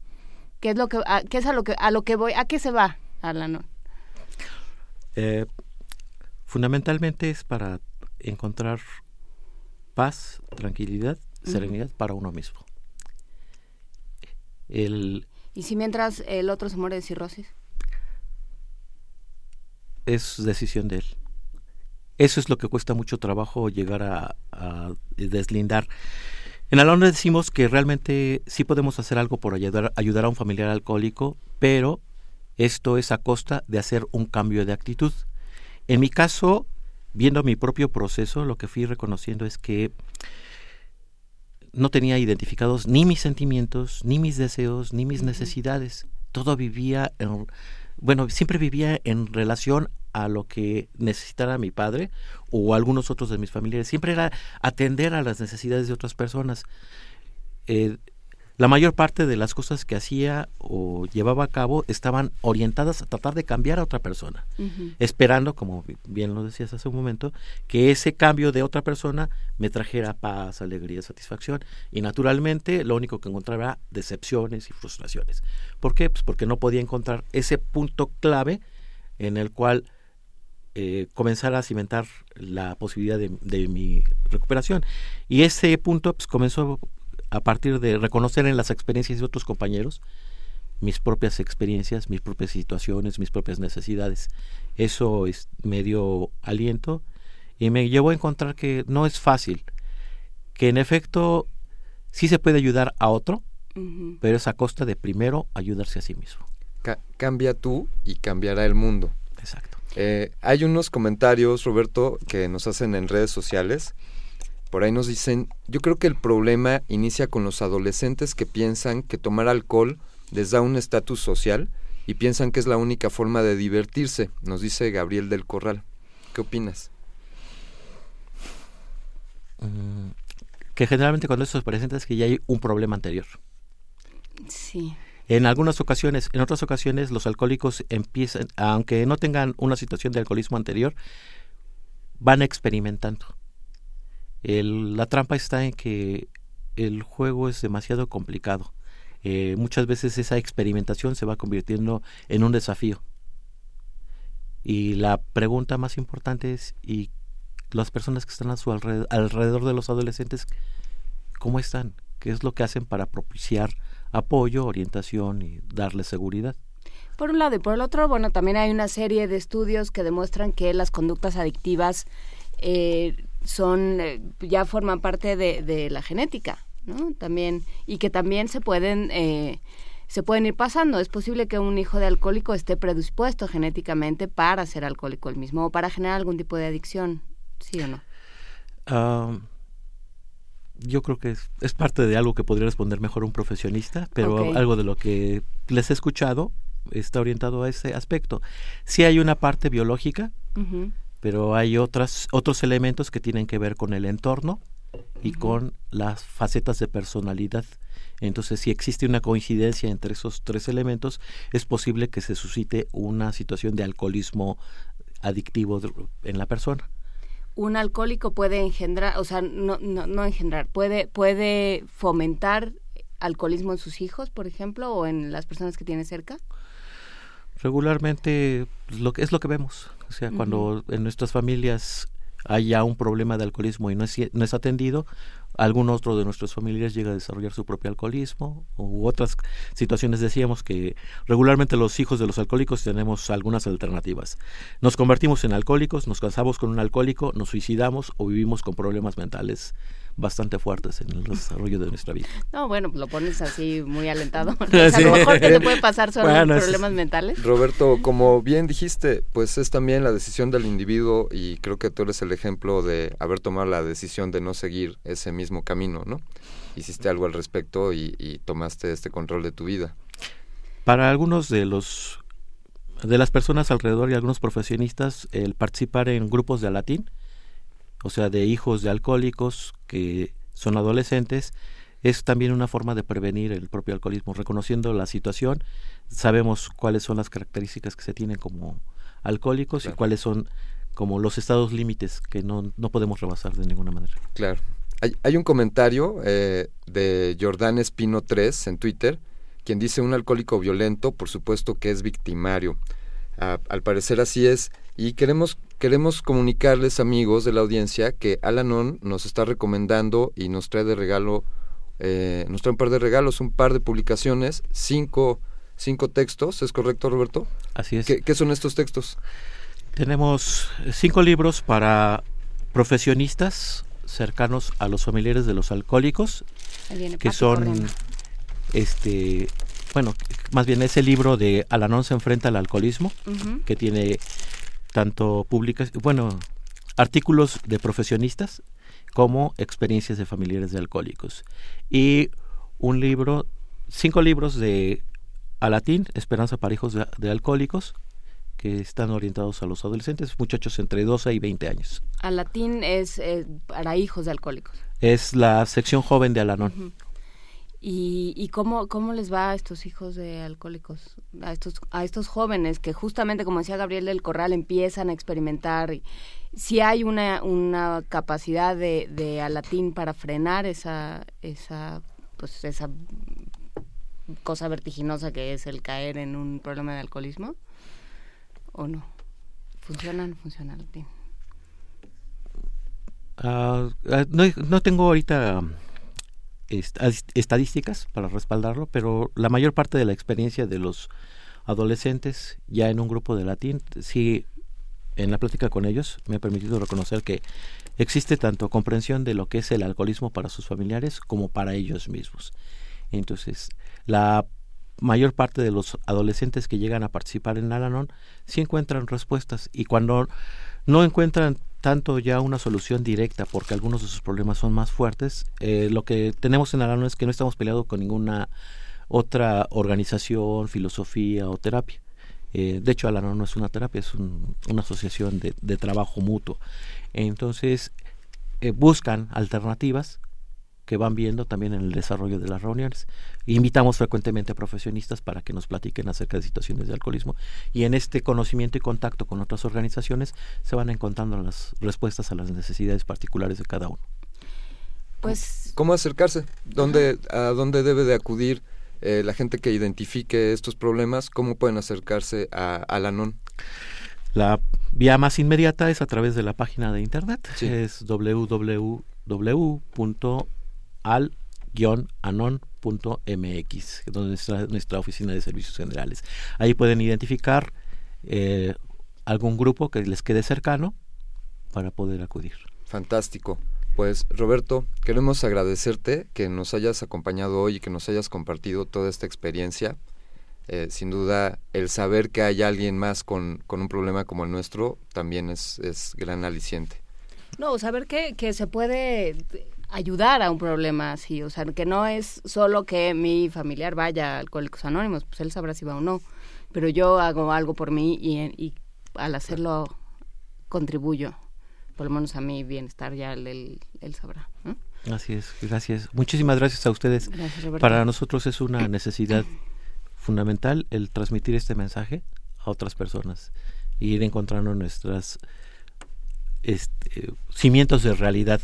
¿Qué es lo que, a, qué es a lo que, a lo que voy, a qué se va Al-Anon? Eh... Fundamentalmente es para encontrar paz, tranquilidad, uh-huh, serenidad para uno mismo. El, ¿Y si mientras el otro se muere de cirrosis? Es decisión de él. Eso es lo que cuesta mucho trabajo llegar a, a deslindar. En Al-Anon decimos que realmente sí podemos hacer algo por ayudar, ayudar a un familiar alcohólico, pero esto es a costa de hacer un cambio de actitud. En mi caso, viendo mi propio proceso, lo que fui reconociendo es que no tenía identificados ni mis sentimientos, ni mis deseos, ni mis necesidades. Todo vivía, en, bueno, siempre vivía en relación a lo que necesitara mi padre o algunos otros de mis familiares. Siempre era atender a las necesidades de otras personas. Eh, la mayor parte de las cosas que hacía o llevaba a cabo estaban orientadas a tratar de cambiar a otra persona, uh-huh, esperando, como bien lo decías hace un momento, que ese cambio de otra persona me trajera paz, alegría, satisfacción, y naturalmente lo único que encontraba era decepciones y frustraciones. ¿Por qué? Pues porque no podía encontrar ese punto clave en el cual eh, comenzara a cimentar la posibilidad de, de mi recuperación. Y ese punto pues, comenzó a partir de reconocer en las experiencias de otros compañeros mis propias experiencias, mis propias situaciones, mis propias necesidades. Eso es, me dio aliento y me llevó a encontrar que no es fácil, que en efecto sí se puede ayudar a otro, uh-huh. pero es a costa de primero ayudarse a sí mismo. Ca- cambia tú y cambiará el mundo. Exacto. Eh, hay unos comentarios, Roberto, que nos hacen en redes sociales. Por ahí nos dicen, yo creo que el problema inicia con los adolescentes que piensan que tomar alcohol les da un estatus social y piensan que es la única forma de divertirse, nos dice Gabriel del Corral. ¿Qué opinas? Mm, que generalmente cuando eso se presenta es que ya hay un problema anterior. Sí. En algunas ocasiones, en otras ocasiones los alcohólicos empiezan, aunque no tengan una situación de alcoholismo anterior, van experimentando. El, la trampa está en que el juego es demasiado complicado. Eh, muchas veces esa experimentación se va convirtiendo en un desafío. Y la pregunta más importante es, ¿y las personas que están a su alrededor, alrededor de los adolescentes, cómo están? ¿Qué es lo que hacen para propiciar apoyo, orientación y darles seguridad? Por un lado y por el otro, bueno, también hay una serie de estudios que demuestran que las conductas adictivas eh, son eh, ya forman parte de, de la genética, ¿no? También, y que también se pueden eh, se pueden ir pasando. Es posible que un hijo de alcohólico esté predispuesto genéticamente para ser alcohólico él mismo o para generar algún tipo de adicción, ¿sí o no? Uh, yo creo que es, es parte de algo que podría responder mejor un profesionista, pero okay. algo de lo que les he escuchado está orientado a ese aspecto. Sí hay una parte biológica, uh-huh. pero hay otras otros elementos que tienen que ver con el entorno y con las facetas de personalidad. Entonces, si existe una coincidencia entre esos tres elementos, es posible que se suscite una situación de alcoholismo adictivo en la persona. Un alcohólico puede engendrar, o sea, no no, no engendrar, puede puede fomentar alcoholismo en sus hijos, por ejemplo, o en las personas que tiene cerca. Regularmente lo que es lo que vemos, o sea, uh-huh. cuando en nuestras familias hay ya un problema de alcoholismo y no es, no es atendido, algún otro de nuestros familiares llega a desarrollar su propio alcoholismo u otras situaciones. Decíamos que regularmente los hijos de los alcohólicos tenemos algunas alternativas. Nos convertimos en alcohólicos, nos casamos con un alcohólico, nos suicidamos o vivimos con problemas mentales bastante fuertes en el desarrollo de nuestra vida. No, bueno, lo pones así muy alentado, ¿no? O sea, sí. Lo mejor que te puede pasar son bueno, problemas es... mentales. Roberto, como bien dijiste, pues es también la decisión del individuo y creo que tú eres el ejemplo de haber tomado la decisión de no seguir ese mismo camino, ¿no? Hiciste algo al respecto y, y tomaste este control de tu vida. Para algunos de los de las personas alrededor y algunos profesionistas, el participar en grupos de Alateen, o sea, de hijos de alcohólicos que son adolescentes, es también una forma de prevenir el propio alcoholismo. Reconociendo la situación, sabemos cuáles son las características que se tienen como alcohólicos, claro. y cuáles son como los estados límites que no, no podemos rebasar de ninguna manera. Claro. Hay, hay un comentario eh, de Jordán Espino tres en Twitter, quien dice: un alcohólico violento, por supuesto que es victimario. Ah, al parecer así es, y queremos... Queremos comunicarles, amigos de la audiencia, que Al-Anon nos está recomendando y nos trae de regalo, eh, nos trae un par de regalos, un par de publicaciones, cinco, cinco textos, ¿es correcto, Roberto? Así es. ¿Qué, qué son estos textos? Tenemos cinco libros para profesionistas cercanos a los familiares de los alcohólicos, que son, este, bueno, más bien ese libro de Al-Anon se enfrenta al alcoholismo, uh-huh. que tiene... tanto publicas, bueno, artículos de profesionistas como experiencias de familiares de alcohólicos. Y un libro, cinco libros de Alateen, Esperanza para hijos de, de alcohólicos, que están orientados a los adolescentes, muchachos entre doce y veinte años. Alateen es eh, para hijos de alcohólicos. Es la sección joven de Al-Anon. Uh-huh. ¿Y, y cómo, cómo les va a estos hijos de alcohólicos, a estos a estos jóvenes que justamente, como decía Gabriel del Corral, empiezan a experimentar? Si hay una una capacidad de, de Alateen para frenar esa esa pues esa cosa vertiginosa que es el caer en un problema de alcoholismo, o no? ¿Funciona o no funciona, Alateen? Uh, no, no tengo ahorita est- estadísticas para respaldarlo, pero la mayor parte de la experiencia de los adolescentes ya en un grupo de Alateen, sí, en la plática con ellos me ha permitido reconocer que existe tanto comprensión de lo que es el alcoholismo para sus familiares como para ellos mismos. Entonces, la mayor parte de los adolescentes que llegan a participar en Al-Anon sí encuentran respuestas, y cuando no encuentran tanto ya una solución directa porque algunos de sus problemas son más fuertes, eh, lo que tenemos en Al-Anon es que no estamos peleados con ninguna otra organización, filosofía o terapia. Eh, de hecho, Al-Anon no es una terapia, es un, una asociación de, de trabajo mutuo. Entonces, eh, buscan alternativas que van viendo también en el desarrollo de las reuniones. Invitamos frecuentemente a profesionistas para que nos platiquen acerca de situaciones de alcoholismo, y en este conocimiento y contacto con otras organizaciones se van encontrando las respuestas a las necesidades particulares de cada uno. Pues, ¿cómo acercarse? ¿Dónde, a dónde debe de acudir eh, la gente que identifique estos problemas? ¿Cómo pueden acercarse a Al-Anon? La vía más inmediata es a través de la página de internet, sí. Es doble u doble u doble u punto al guion anon punto m x, donde está nuestra oficina de servicios generales. Ahí pueden identificar eh, algún grupo que les quede cercano para poder acudir. Fantástico. Pues, Roberto, queremos agradecerte que nos hayas acompañado hoy y que nos hayas compartido toda esta experiencia. Eh, sin duda, el saber que hay alguien más con, con un problema como el nuestro también es, es gran aliciente. No, saber que, que se puede ayudar a un problema así, o sea, que no es solo que mi familiar vaya a Alcohólicos Anónimos, pues él sabrá si va o no, pero yo hago algo por mí y, y al hacerlo contribuyo, por lo menos a mi bienestar, ya él, él sabrá, ¿eh? Así es, gracias. Muchísimas gracias a ustedes. Gracias, Roberto. Para nosotros es una necesidad fundamental el transmitir este mensaje a otras personas y ir encontrando nuestras este, cimientos de realidad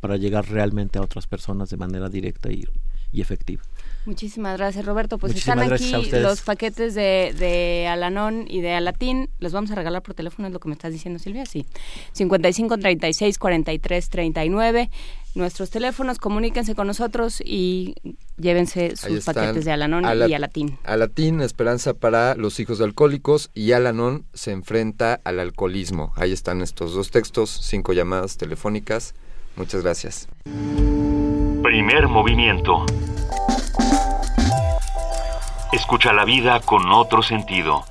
para llegar realmente a otras personas de manera directa y, y efectiva. Muchísimas gracias, Roberto. Pues Muchísimas están aquí los paquetes de, de Al-Anon y de Alateen. Los vamos a regalar por teléfono, es lo que me estás diciendo, Silvia. Sí. cincuenta y cinco, treinta y seis, cuarenta y tres, treinta y nueve. Nuestros teléfonos, comuníquense con nosotros y llévense sus paquetes de Al-Anon Ala- y Alateen. Alateen, esperanza para los hijos de alcohólicos, y Al-Anon se enfrenta al alcoholismo. Ahí están estos dos textos, cinco llamadas telefónicas. Muchas gracias. Primer movimiento. Escucha la vida con otro sentido.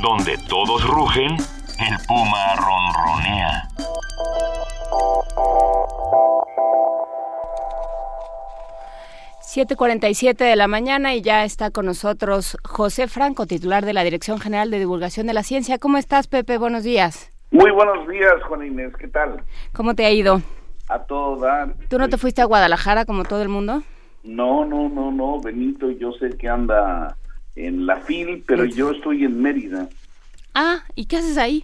Donde todos rugen, el puma ronronea. siete cuarenta y siete de la mañana y ya está con nosotros José Franco, titular de la Dirección General de Divulgación de la Ciencia. ¿Cómo estás, Pepe? Buenos días. Muy buenos días, Juana Inés. ¿Qué tal? ¿Cómo te ha ido? A todo dar. ¿Tú no te fuiste a Guadalajara como todo el mundo? No, no, no, no, Benito, yo sé que anda en la Fil, pero yo estoy en Mérida. Ah, ¿y qué haces ahí?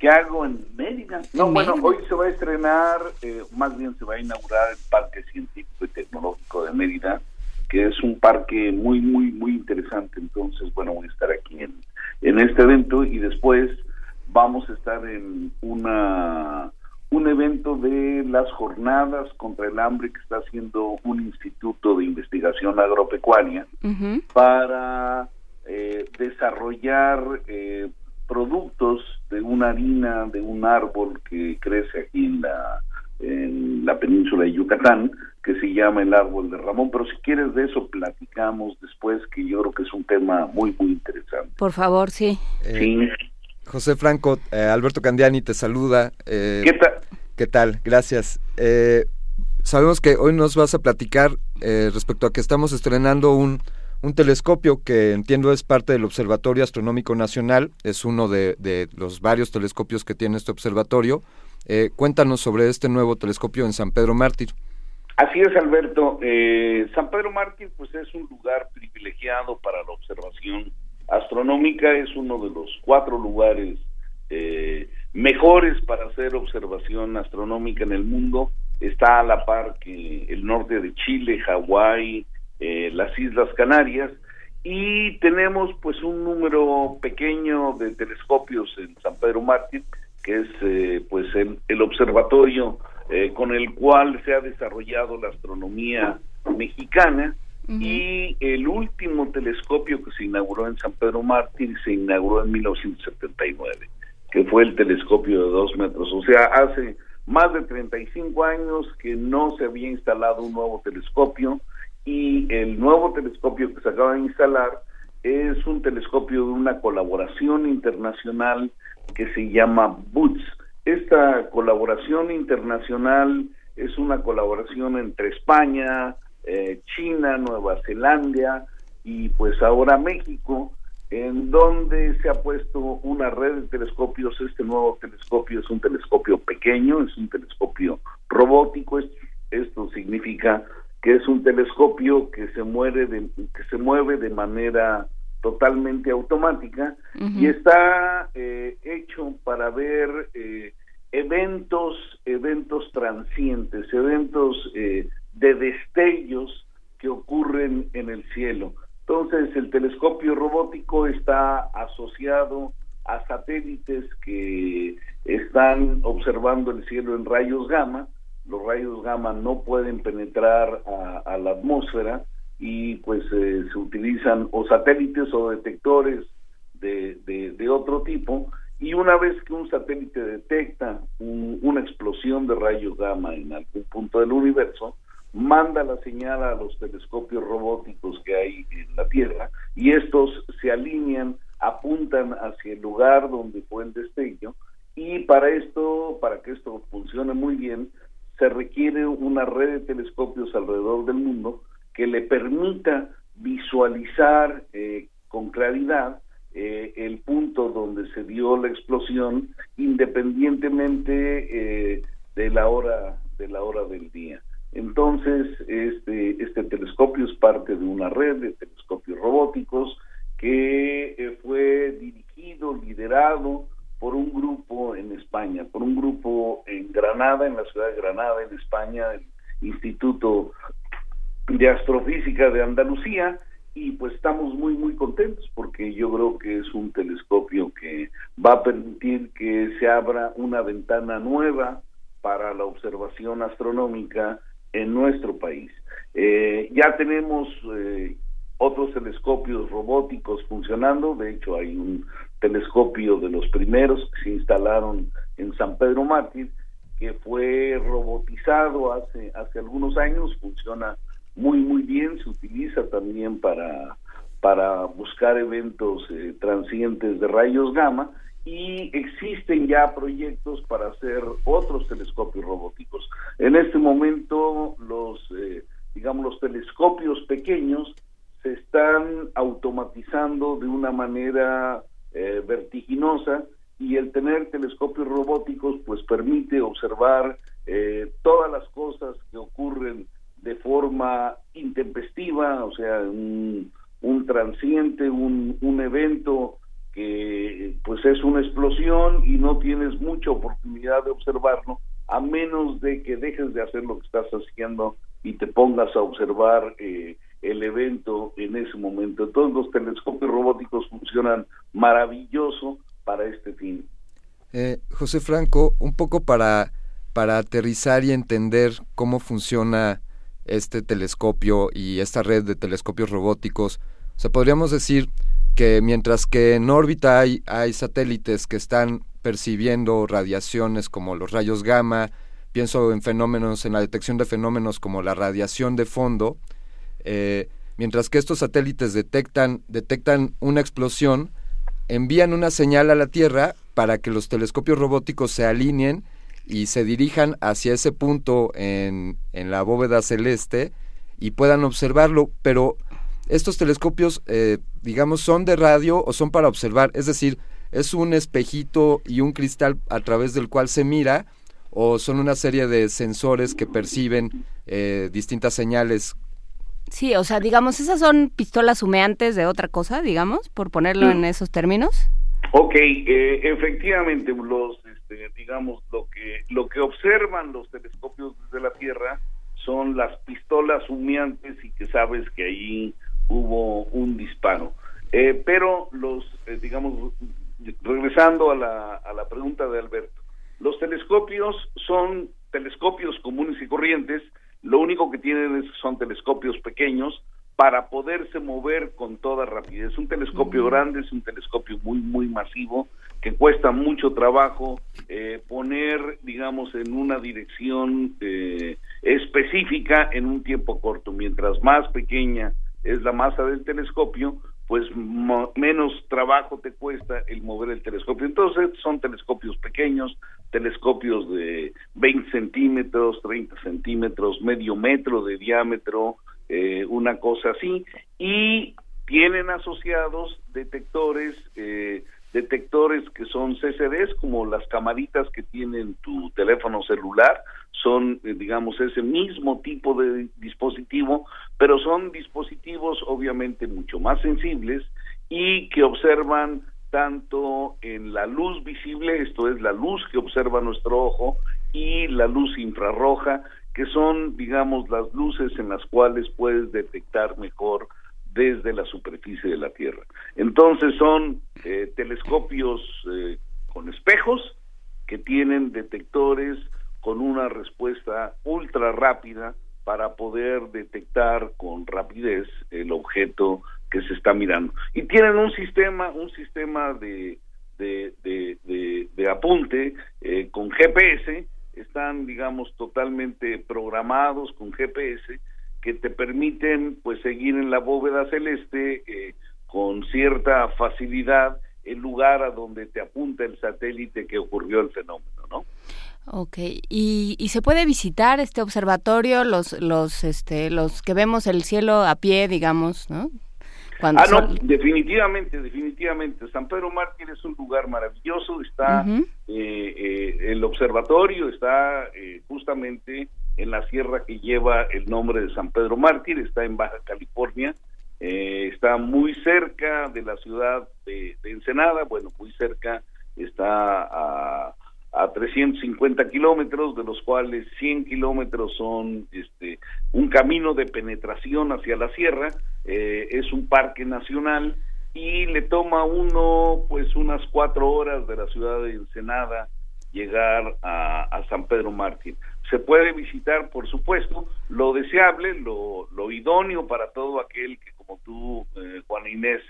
¿Qué hago en Mérida? No, ¿En bueno, Mérida? Hoy se va a estrenar, eh, más bien se va a inaugurar el Parque Científico y Tecnológico de Mérida, que es un parque muy, muy, muy interesante. Entonces, bueno, voy a estar aquí en, en este evento, y después vamos a estar en una... un evento de las jornadas contra el hambre que está haciendo un instituto de investigación agropecuaria, uh-huh, para eh, desarrollar eh, productos de una harina de un árbol que crece aquí en la, en la península de Yucatán, que se llama el árbol de Ramón, pero si quieres de eso platicamos después, que yo creo que es un tema muy, muy interesante. Por favor, sí. Eh... Sí. José Franco, eh, Alberto Candiani te saluda. Eh, ¿Qué tal? ¿Qué tal? Gracias. Eh, sabemos que hoy nos vas a platicar eh, respecto a que estamos estrenando un, un telescopio que entiendo es parte del Observatorio Astronómico Nacional, es uno de, de los varios telescopios que tiene este observatorio. Eh, cuéntanos sobre este nuevo telescopio en San Pedro Mártir. Así es, Alberto. Eh, San Pedro Mártir pues es un lugar privilegiado para la observación astronómica, es uno de los cuatro lugares eh, mejores para hacer observación astronómica en el mundo. Está a la par que el norte de Chile, Hawái, eh, las Islas Canarias, y tenemos pues un número pequeño de telescopios en San Pedro Mártir, que es eh, pues el, el observatorio eh, con el cual se ha desarrollado la astronomía mexicana. Uh-huh. Y el último telescopio que se inauguró en San Pedro Mártir se inauguró en mil novecientos setenta y nueve, que fue el telescopio de dos metros. O sea, hace más de treinta y cinco años que no se había instalado un nuevo telescopio, y el nuevo telescopio que se acaba de instalar es un telescopio de una colaboración internacional que se llama B U T S. Esta colaboración internacional es una colaboración entre España, eh, China, Nueva Zelanda y pues ahora México, en donde se ha puesto una red de telescopios. Este nuevo telescopio es un telescopio pequeño, es un telescopio robótico. Esto, esto significa que es un telescopio que se mueve de, que se mueve de manera totalmente automática. Uh-huh. Y está eh, hecho para ver eh, eventos, eventos transientes, eventos eh, de destellos que ocurren en el cielo. Entonces, el telescopio robótico está asociado a satélites que están observando el cielo en rayos gamma. Los rayos gamma no pueden penetrar a, a la atmósfera, y pues eh, se utilizan o satélites o detectores de, de, de otro tipo, y una vez que un satélite detecta un, una explosión de rayos gamma en algún punto del universo, manda la señal a los telescopios robóticos que hay en la Tierra, y estos se alinean, apuntan hacia el lugar donde fue el destello, y para esto, para que esto funcione muy bien, se requiere una red de telescopios alrededor del mundo que le permita visualizar eh, con claridad eh, el punto donde se dio la explosión, independientemente eh, de la hora de la hora del día. Entonces, este, este telescopio es parte de una red de telescopios robóticos que eh, fue dirigido, liderado por un grupo en España, por un grupo en Granada, en la ciudad de Granada, en España, el Instituto de Astrofísica de Andalucía, y pues estamos muy, muy contentos porque yo creo que es un telescopio que va a permitir que se abra una ventana nueva para la observación astronómica en nuestro país. Eh, ya tenemos eh, otros telescopios robóticos funcionando. De hecho, hay un telescopio de los primeros que se instalaron en San Pedro Mártir, que fue robotizado hace, hace algunos años, funciona muy muy bien, se utiliza también para, para buscar eventos eh, transientes de rayos gamma, y existen ya proyectos para hacer otros telescopios robóticos. En este momento los eh, digamos los telescopios pequeños se están automatizando de una manera eh, vertiginosa, y el tener telescopios robóticos pues permite observar eh, todas las cosas que ocurren de forma intempestiva, o sea, un, un transiente, un, un evento que pues es una explosión y no tienes mucha oportunidad de observarlo, a menos de que dejes de hacer lo que estás haciendo y te pongas a observar eh, el evento en ese momento. Entonces los telescopios robóticos funcionan maravilloso para este fin. Eh, José Franco, un poco para, para aterrizar y entender cómo funciona este telescopio y esta red de telescopios robóticos, o sea, podríamos decir que mientras que en órbita hay, hay satélites que están percibiendo radiaciones como los rayos gamma, pienso en fenómenos, en la detección de fenómenos como la radiación de fondo, eh, mientras que estos satélites detectan, detectan una explosión, envían una señal a la Tierra para que los telescopios robóticos se alineen y se dirijan hacia ese punto en, en la bóveda celeste y puedan observarlo, pero estos telescopios, eh, digamos, son de radio o son para observar, es decir, ¿es un espejito y un cristal a través del cual se mira o son una serie de sensores que perciben eh, distintas señales? Sí, o sea, digamos, ¿esas son pistolas humeantes de otra cosa, digamos, por ponerlo en esos términos? Ok, eh, efectivamente, los, este, digamos, lo que, lo que observan los telescopios desde la Tierra son las pistolas humeantes y que sabes que ahí hubo un disparo. Eh, pero los, eh, digamos, regresando a la, a la pregunta de Alberto, los telescopios son telescopios comunes y corrientes, lo único que tienen es, son telescopios pequeños para poderse mover con toda rapidez. Un telescopio grande es un telescopio muy, muy masivo que cuesta mucho trabajo eh, poner, digamos, en una dirección eh, específica en un tiempo corto. Mientras más pequeña es la masa del telescopio, pues mo- menos trabajo te cuesta el mover el telescopio. Entonces son telescopios pequeños, telescopios de veinte centímetros, treinta centímetros, medio metro de diámetro, eh, una cosa así, y tienen asociados detectores, eh, detectores que son C C Ds, como las camaritas que tienen tu teléfono celular, son, eh, digamos, ese mismo tipo de dispositivo, pero son dispositivos obviamente mucho más sensibles y que observan tanto en la luz visible, esto es la luz que observa nuestro ojo, y la luz infrarroja, que son, digamos, las luces en las cuales puedes detectar mejor desde la superficie de la Tierra. Entonces son eh, telescopios eh, con espejos que tienen detectores con una respuesta ultra rápida para poder detectar con rapidez el objeto que se está mirando. Y tienen un sistema, un sistema de, de, de, de, de apunte eh, con G P S, están, digamos, totalmente programados con G P S, que te permiten pues seguir en la bóveda celeste eh, con cierta facilidad el lugar a donde te apunta el satélite que ocurrió el fenómeno, ¿no? Okay, y y se puede visitar este observatorio, los los este los que vemos el cielo a pie, digamos, ¿no? Cuando ah, son... no, definitivamente, definitivamente. San Pedro Mártir es un lugar maravilloso, está uh-huh. eh, eh, el observatorio está eh, justamente en la sierra que lleva el nombre de San Pedro Mártir, está en Baja California, eh, está muy cerca de la ciudad de, de Ensenada, bueno, muy cerca, está a, a trescientos cincuenta kilómetros, de los cuales cien kilómetros son este, un camino de penetración hacia la sierra, eh, es un parque nacional y le toma uno pues unas cuatro horas de la ciudad de Ensenada llegar a, a San Pedro Mártir. Se puede visitar, por supuesto, lo deseable, lo, lo idóneo para todo aquel que, como tú, eh, Juana Inés,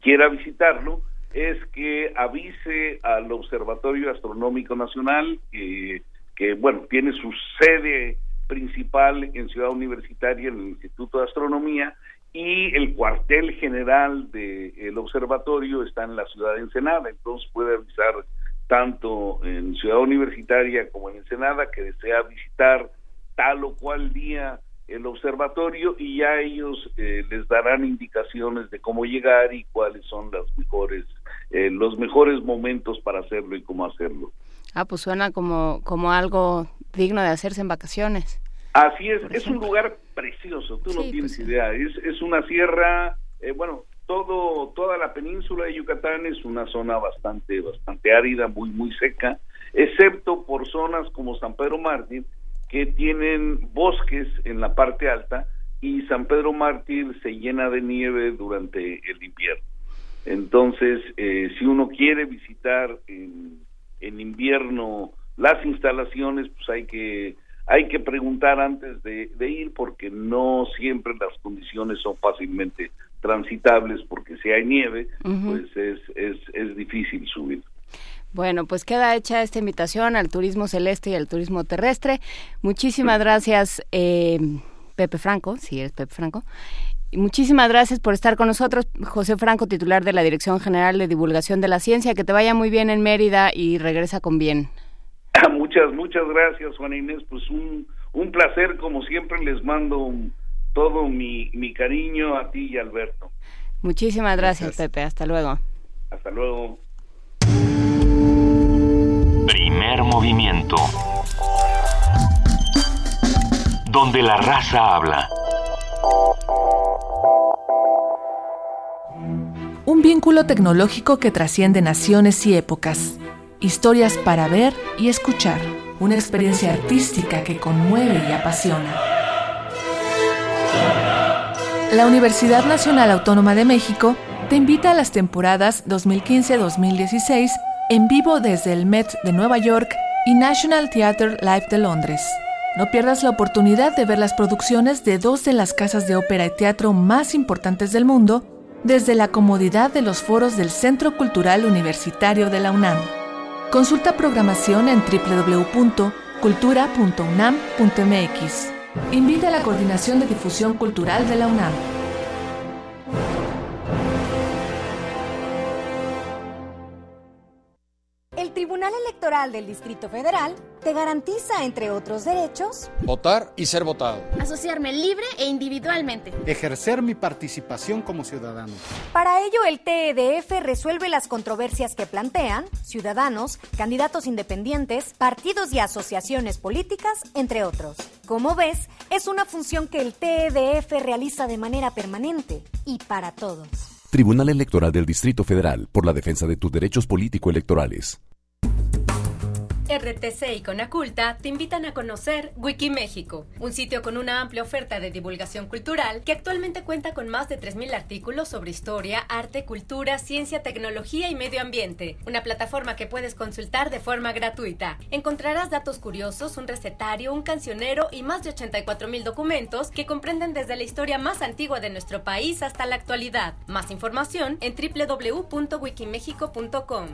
quiera visitarlo, es que avise al Observatorio Astronómico Nacional, eh, que, bueno, tiene su sede principal en Ciudad Universitaria, en el Instituto de Astronomía, y el cuartel general del observatorio está en la ciudad de Ensenada, entonces puede avisar tanto en Ciudad Universitaria como en Ensenada, que desea visitar tal o cual día el observatorio y ya ellos eh, les darán indicaciones de cómo llegar y cuáles son las mejores, eh, los mejores momentos para hacerlo y cómo hacerlo. Ah, pues suena como, como algo digno de hacerse en vacaciones. Así es, es un lugar precioso, tú sí, no tienes pues, idea, es, es una sierra, eh, bueno... Todo, toda la península de Yucatán es una zona bastante, bastante árida, muy, muy seca, excepto por zonas como San Pedro Mártir, que tienen bosques en la parte alta, y San Pedro Mártir se llena de nieve durante el invierno. Entonces, eh, si uno quiere visitar en, en invierno las instalaciones, pues hay que hay que preguntar antes de, de ir, porque no siempre las condiciones son fácilmente transitables, porque si hay nieve, uh-huh. pues es, es, es difícil subir. Bueno, pues queda hecha esta invitación al turismo celeste y al turismo terrestre. Muchísimas sí. gracias, eh, Pepe Franco, si eres Pepe Franco. Muchísimas gracias por estar con nosotros, José Franco, titular de la Dirección General de Divulgación de la Ciencia. Que te vaya muy bien en Mérida y regresa con bien. Muchas, muchas gracias, Juana Inés. Pues un, un placer, como siempre, les mando un todo mi, mi cariño a ti y Alberto. Muchísimas gracias, gracias, Pepe. Hasta luego. Hasta luego. Primer movimiento. Donde la raza habla. Un vínculo tecnológico que trasciende naciones y épocas. Historias para ver y escuchar. Una experiencia artística que conmueve y apasiona. La Universidad Nacional Autónoma de México te invita a las temporadas dos mil quince a dos mil dieciséis en vivo desde el Met de Nueva York y National Theatre Live de Londres. No pierdas la oportunidad de ver las producciones de dos de las casas de ópera y teatro más importantes del mundo desde la comodidad de los foros del Centro Cultural Universitario de la UNAM. Consulta programación en doble u doble u doble u punto cultura punto unam punto m x. Invita a la Coordinación de Difusión Cultural de la UNAM. El Tribunal Electoral del Distrito Federal te garantiza, entre otros derechos, votar y ser votado, asociarme libre e individualmente, ejercer mi participación como ciudadano. Para ello, el T E D F resuelve las controversias que plantean ciudadanos, candidatos independientes, partidos y asociaciones políticas, entre otros. Como ves, es una función que el T E D F realiza de manera permanente y para todos. Tribunal Electoral del Distrito Federal, por la defensa de tus derechos político-electorales. R T C y Conaculta te invitan a conocer Wikiméxico, un sitio con una amplia oferta de divulgación cultural que actualmente cuenta con más de tres mil artículos sobre historia, arte, cultura, ciencia, tecnología y medio ambiente. Una plataforma que puedes consultar de forma gratuita. Encontrarás datos curiosos, un recetario, un cancionero y más de ochenta y cuatro mil documentos que comprenden desde la historia más antigua de nuestro país hasta la actualidad. Más información en doble u doble u doble u punto wikimexico punto com.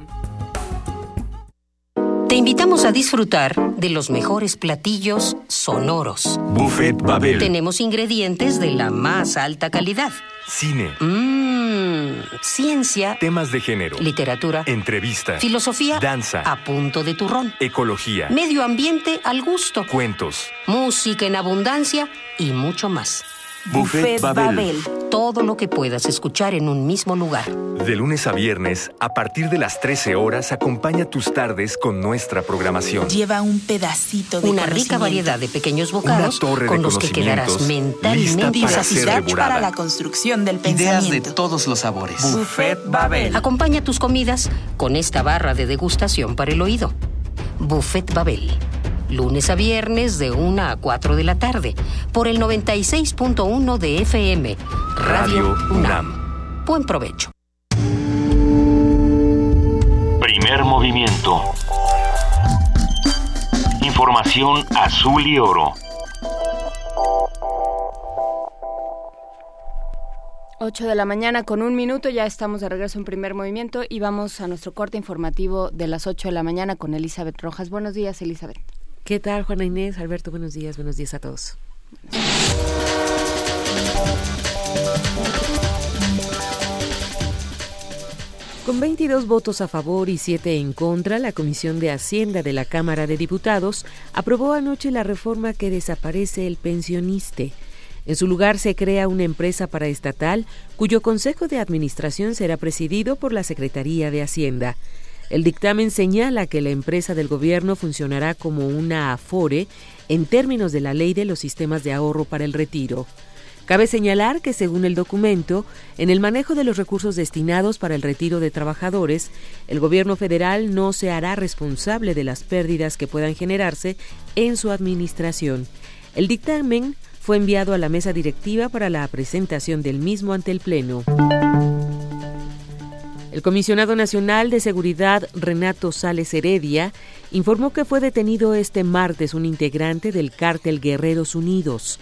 Te invitamos a disfrutar de los mejores platillos sonoros. Buffet Babel. Tenemos ingredientes de la más alta calidad. Cine. Mmm. Ciencia. Temas de género. Literatura. Entrevista. Filosofía. Danza. A punto de turrón. Ecología. Medio ambiente al gusto. Cuentos. Música en abundancia y mucho más. Buffet, Buffet Babel. Babel. Todo lo que puedas escuchar en un mismo lugar. De lunes a viernes, a partir de las trece horas, acompaña tus tardes con nuestra programación. Lleva un pedacito de una rica variedad de pequeños bocados con los que quedarás mentalmente satisfecho para, para la construcción del pensamiento. Ideas de todos los sabores. Buffet Babel. Acompaña tus comidas con esta barra de degustación para el oído. Buffet Babel. Lunes a viernes de una a cuatro de la tarde por el noventa y seis punto uno de F M. Radio UNAM. Buen provecho. Primer movimiento. Información azul y oro. ocho de la mañana con un minuto, ya estamos de regreso en Primer Movimiento y vamos a nuestro corte informativo de las ocho de la mañana con Elizabeth Rojas. Buenos días, Elizabeth. ¿Qué tal, Juana Inés? Alberto, buenos días, buenos días a todos. Con veintidós votos a favor y siete en contra, la Comisión de Hacienda de la Cámara de Diputados aprobó anoche la reforma que desaparece el pensioniste. En su lugar se crea una empresa paraestatal cuyo consejo de administración será presidido por la Secretaría de Hacienda. El dictamen señala que la empresa del gobierno funcionará como una Afore en términos de la Ley de los Sistemas de Ahorro para el Retiro. Cabe señalar que, según el documento, en el manejo de los recursos destinados para el retiro de trabajadores, el gobierno federal no se hará responsable de las pérdidas que puedan generarse en su administración. El dictamen fue enviado a la mesa directiva para la presentación del mismo ante el Pleno. El comisionado nacional de seguridad, Renato Sales Heredia, informó que fue detenido este martes un integrante del cártel Guerreros Unidos.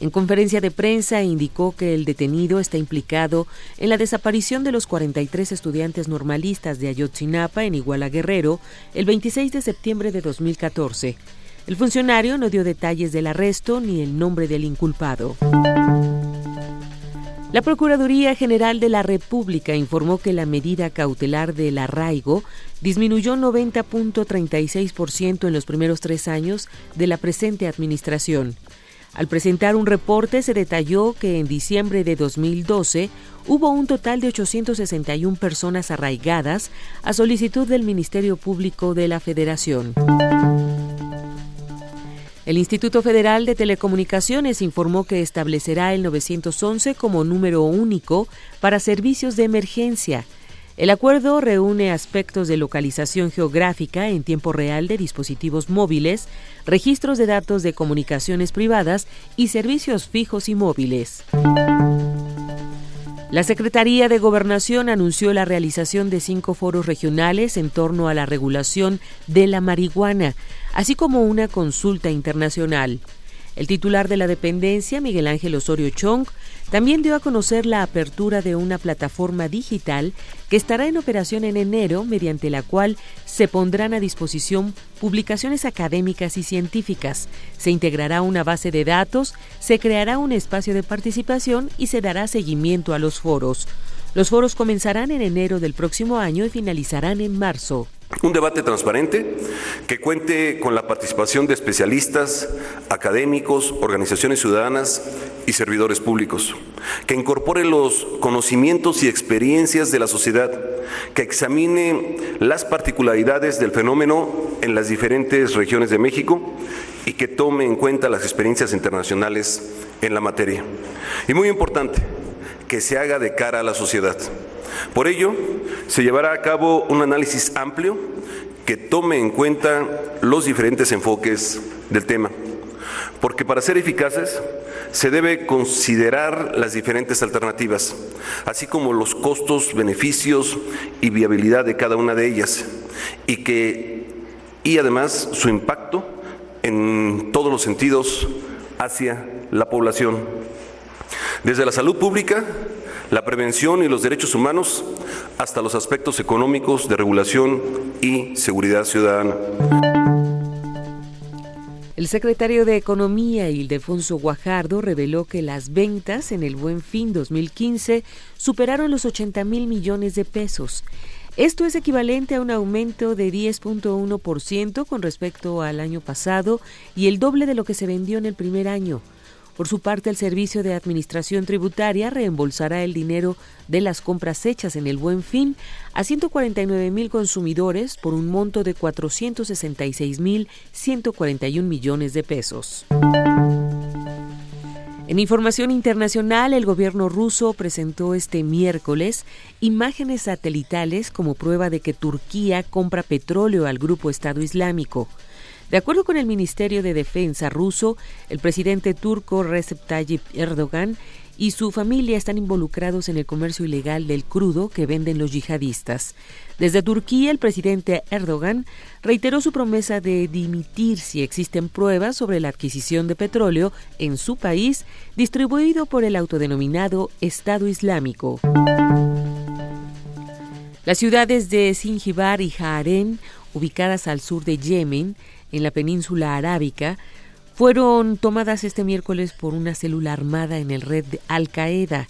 En conferencia de prensa indicó que el detenido está implicado en la desaparición de los cuarenta y tres estudiantes normalistas de Ayotzinapa en Iguala, Guerrero, el veintiséis de septiembre de dos mil catorce. El funcionario no dio detalles del arresto ni el nombre del inculpado. La Procuraduría General de la República informó que la medida cautelar del arraigo disminuyó noventa punto treinta y seis por ciento en los primeros tres años de la presente administración. Al presentar un reporte, se detalló que en diciembre de dos mil doce hubo un total de ochocientas sesenta y una personas arraigadas a solicitud del Ministerio Público de la Federación. El Instituto Federal de Telecomunicaciones informó que establecerá el nueve once como número único para servicios de emergencia. El acuerdo reúne aspectos de localización geográfica en tiempo real de dispositivos móviles, registros de datos de comunicaciones privadas y servicios fijos y móviles. La Secretaría de Gobernación anunció la realización de cinco foros regionales en torno a la regulación de la marihuana, así como una consulta internacional. El titular de la dependencia, Miguel Ángel Osorio Chong, también dio a conocer la apertura de una plataforma digital que estará en operación en enero, mediante la cual se pondrán a disposición publicaciones académicas y científicas, se integrará una base de datos, se creará un espacio de participación y se dará seguimiento a los foros. Los foros comenzarán en enero del próximo año y finalizarán en marzo. Un debate transparente que cuente con la participación de especialistas, académicos, organizaciones ciudadanas y servidores públicos, que incorpore los conocimientos y experiencias de la sociedad, que examine las particularidades del fenómeno en las diferentes regiones de México y que tome en cuenta las experiencias internacionales en la materia. Y muy importante, que se haga de cara a la sociedad. Por ello, se llevará a cabo un análisis amplio que tome en cuenta los diferentes enfoques del tema, porque para ser eficaces se debe considerar las diferentes alternativas, así como los costos, beneficios y viabilidad de cada una de ellas, y que y además su impacto en todos los sentidos hacia la población, desde la salud pública, la prevención y los derechos humanos, hasta los aspectos económicos de regulación y seguridad ciudadana. El secretario de Economía, Ildefonso Guajardo, reveló que las ventas en el Buen Fin dos mil quince superaron los ochenta mil millones de pesos. Esto es equivalente a un aumento de diez punto uno por ciento con respecto al año pasado y el doble de lo que se vendió en el primer año. Por su parte, el Servicio de Administración Tributaria reembolsará el dinero de las compras hechas en el Buen Fin a ciento cuarenta y nueve mil consumidores por un monto de cuatrocientos sesenta y seis mil ciento cuarenta y un millones de pesos. En información internacional, el gobierno ruso presentó este miércoles imágenes satelitales como prueba de que Turquía compra petróleo al grupo Estado Islámico. De acuerdo con el Ministerio de Defensa ruso, el presidente turco Recep Tayyip Erdogan y su familia están involucrados en el comercio ilegal del crudo que venden los yihadistas. Desde Turquía, el presidente Erdogan reiteró su promesa de dimitir si existen pruebas sobre la adquisición de petróleo en su país, distribuido por el autodenominado Estado Islámico. Las ciudades de Zingibar y Jaarén, ubicadas al sur de Yemen, en la península arábica, fueron tomadas este miércoles por una célula armada en el red de Al-Qaeda.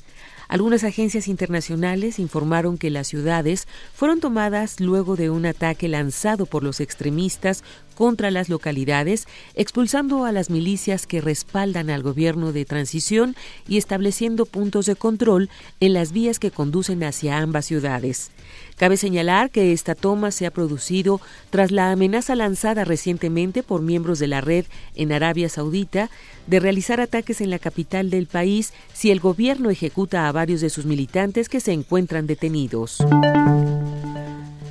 Algunas agencias internacionales informaron que las ciudades fueron tomadas luego de un ataque lanzado por los extremistas contra las localidades, expulsando a las milicias que respaldan al gobierno de transición y estableciendo puntos de control en las vías que conducen hacia ambas ciudades. Cabe señalar que esta toma se ha producido tras la amenaza lanzada recientemente por miembros de la red en Arabia Saudita de realizar ataques en la capital del país si el gobierno ejecuta a varios de sus militantes que se encuentran detenidos.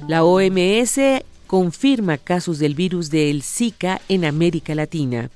La O M S confirma casos del virus del Zika en América Latina.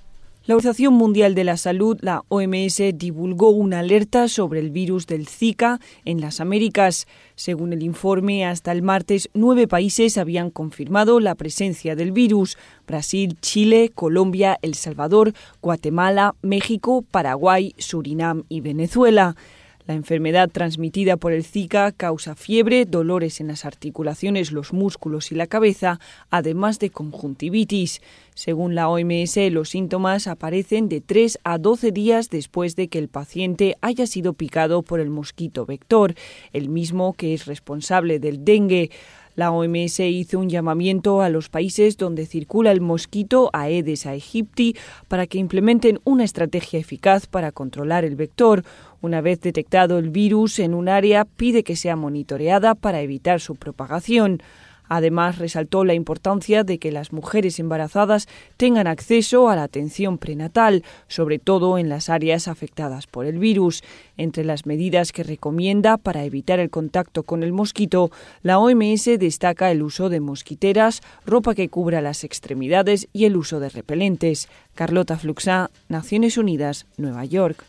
La Organización Mundial de la Salud, la O M S, divulgó una alerta sobre el virus del Zika en las Américas. Según el informe, hasta el martes, nueve países habían confirmado la presencia del virus: Brasil, Chile, Colombia, El Salvador, Guatemala, México, Paraguay, Surinam y Venezuela. La enfermedad transmitida por el Zika causa fiebre, dolores en las articulaciones, los músculos y la cabeza, además de conjuntivitis. Según la O M S, los síntomas aparecen de tres a doce días después de que el paciente haya sido picado por el mosquito vector, el mismo que es responsable del dengue. La O M S hizo un llamamiento a los países donde circula el mosquito Aedes aegypti para que implementen una estrategia eficaz para controlar el vector. Una vez detectado el virus en un área, pide que sea monitoreada para evitar su propagación. Además, resaltó la importancia de que las mujeres embarazadas tengan acceso a la atención prenatal, sobre todo en las áreas afectadas por el virus. Entre las medidas que recomienda para evitar el contacto con el mosquito, la O M S destaca el uso de mosquiteras, ropa que cubra las extremidades y el uso de repelentes. Carlota Fluxá, Naciones Unidas, Nueva York.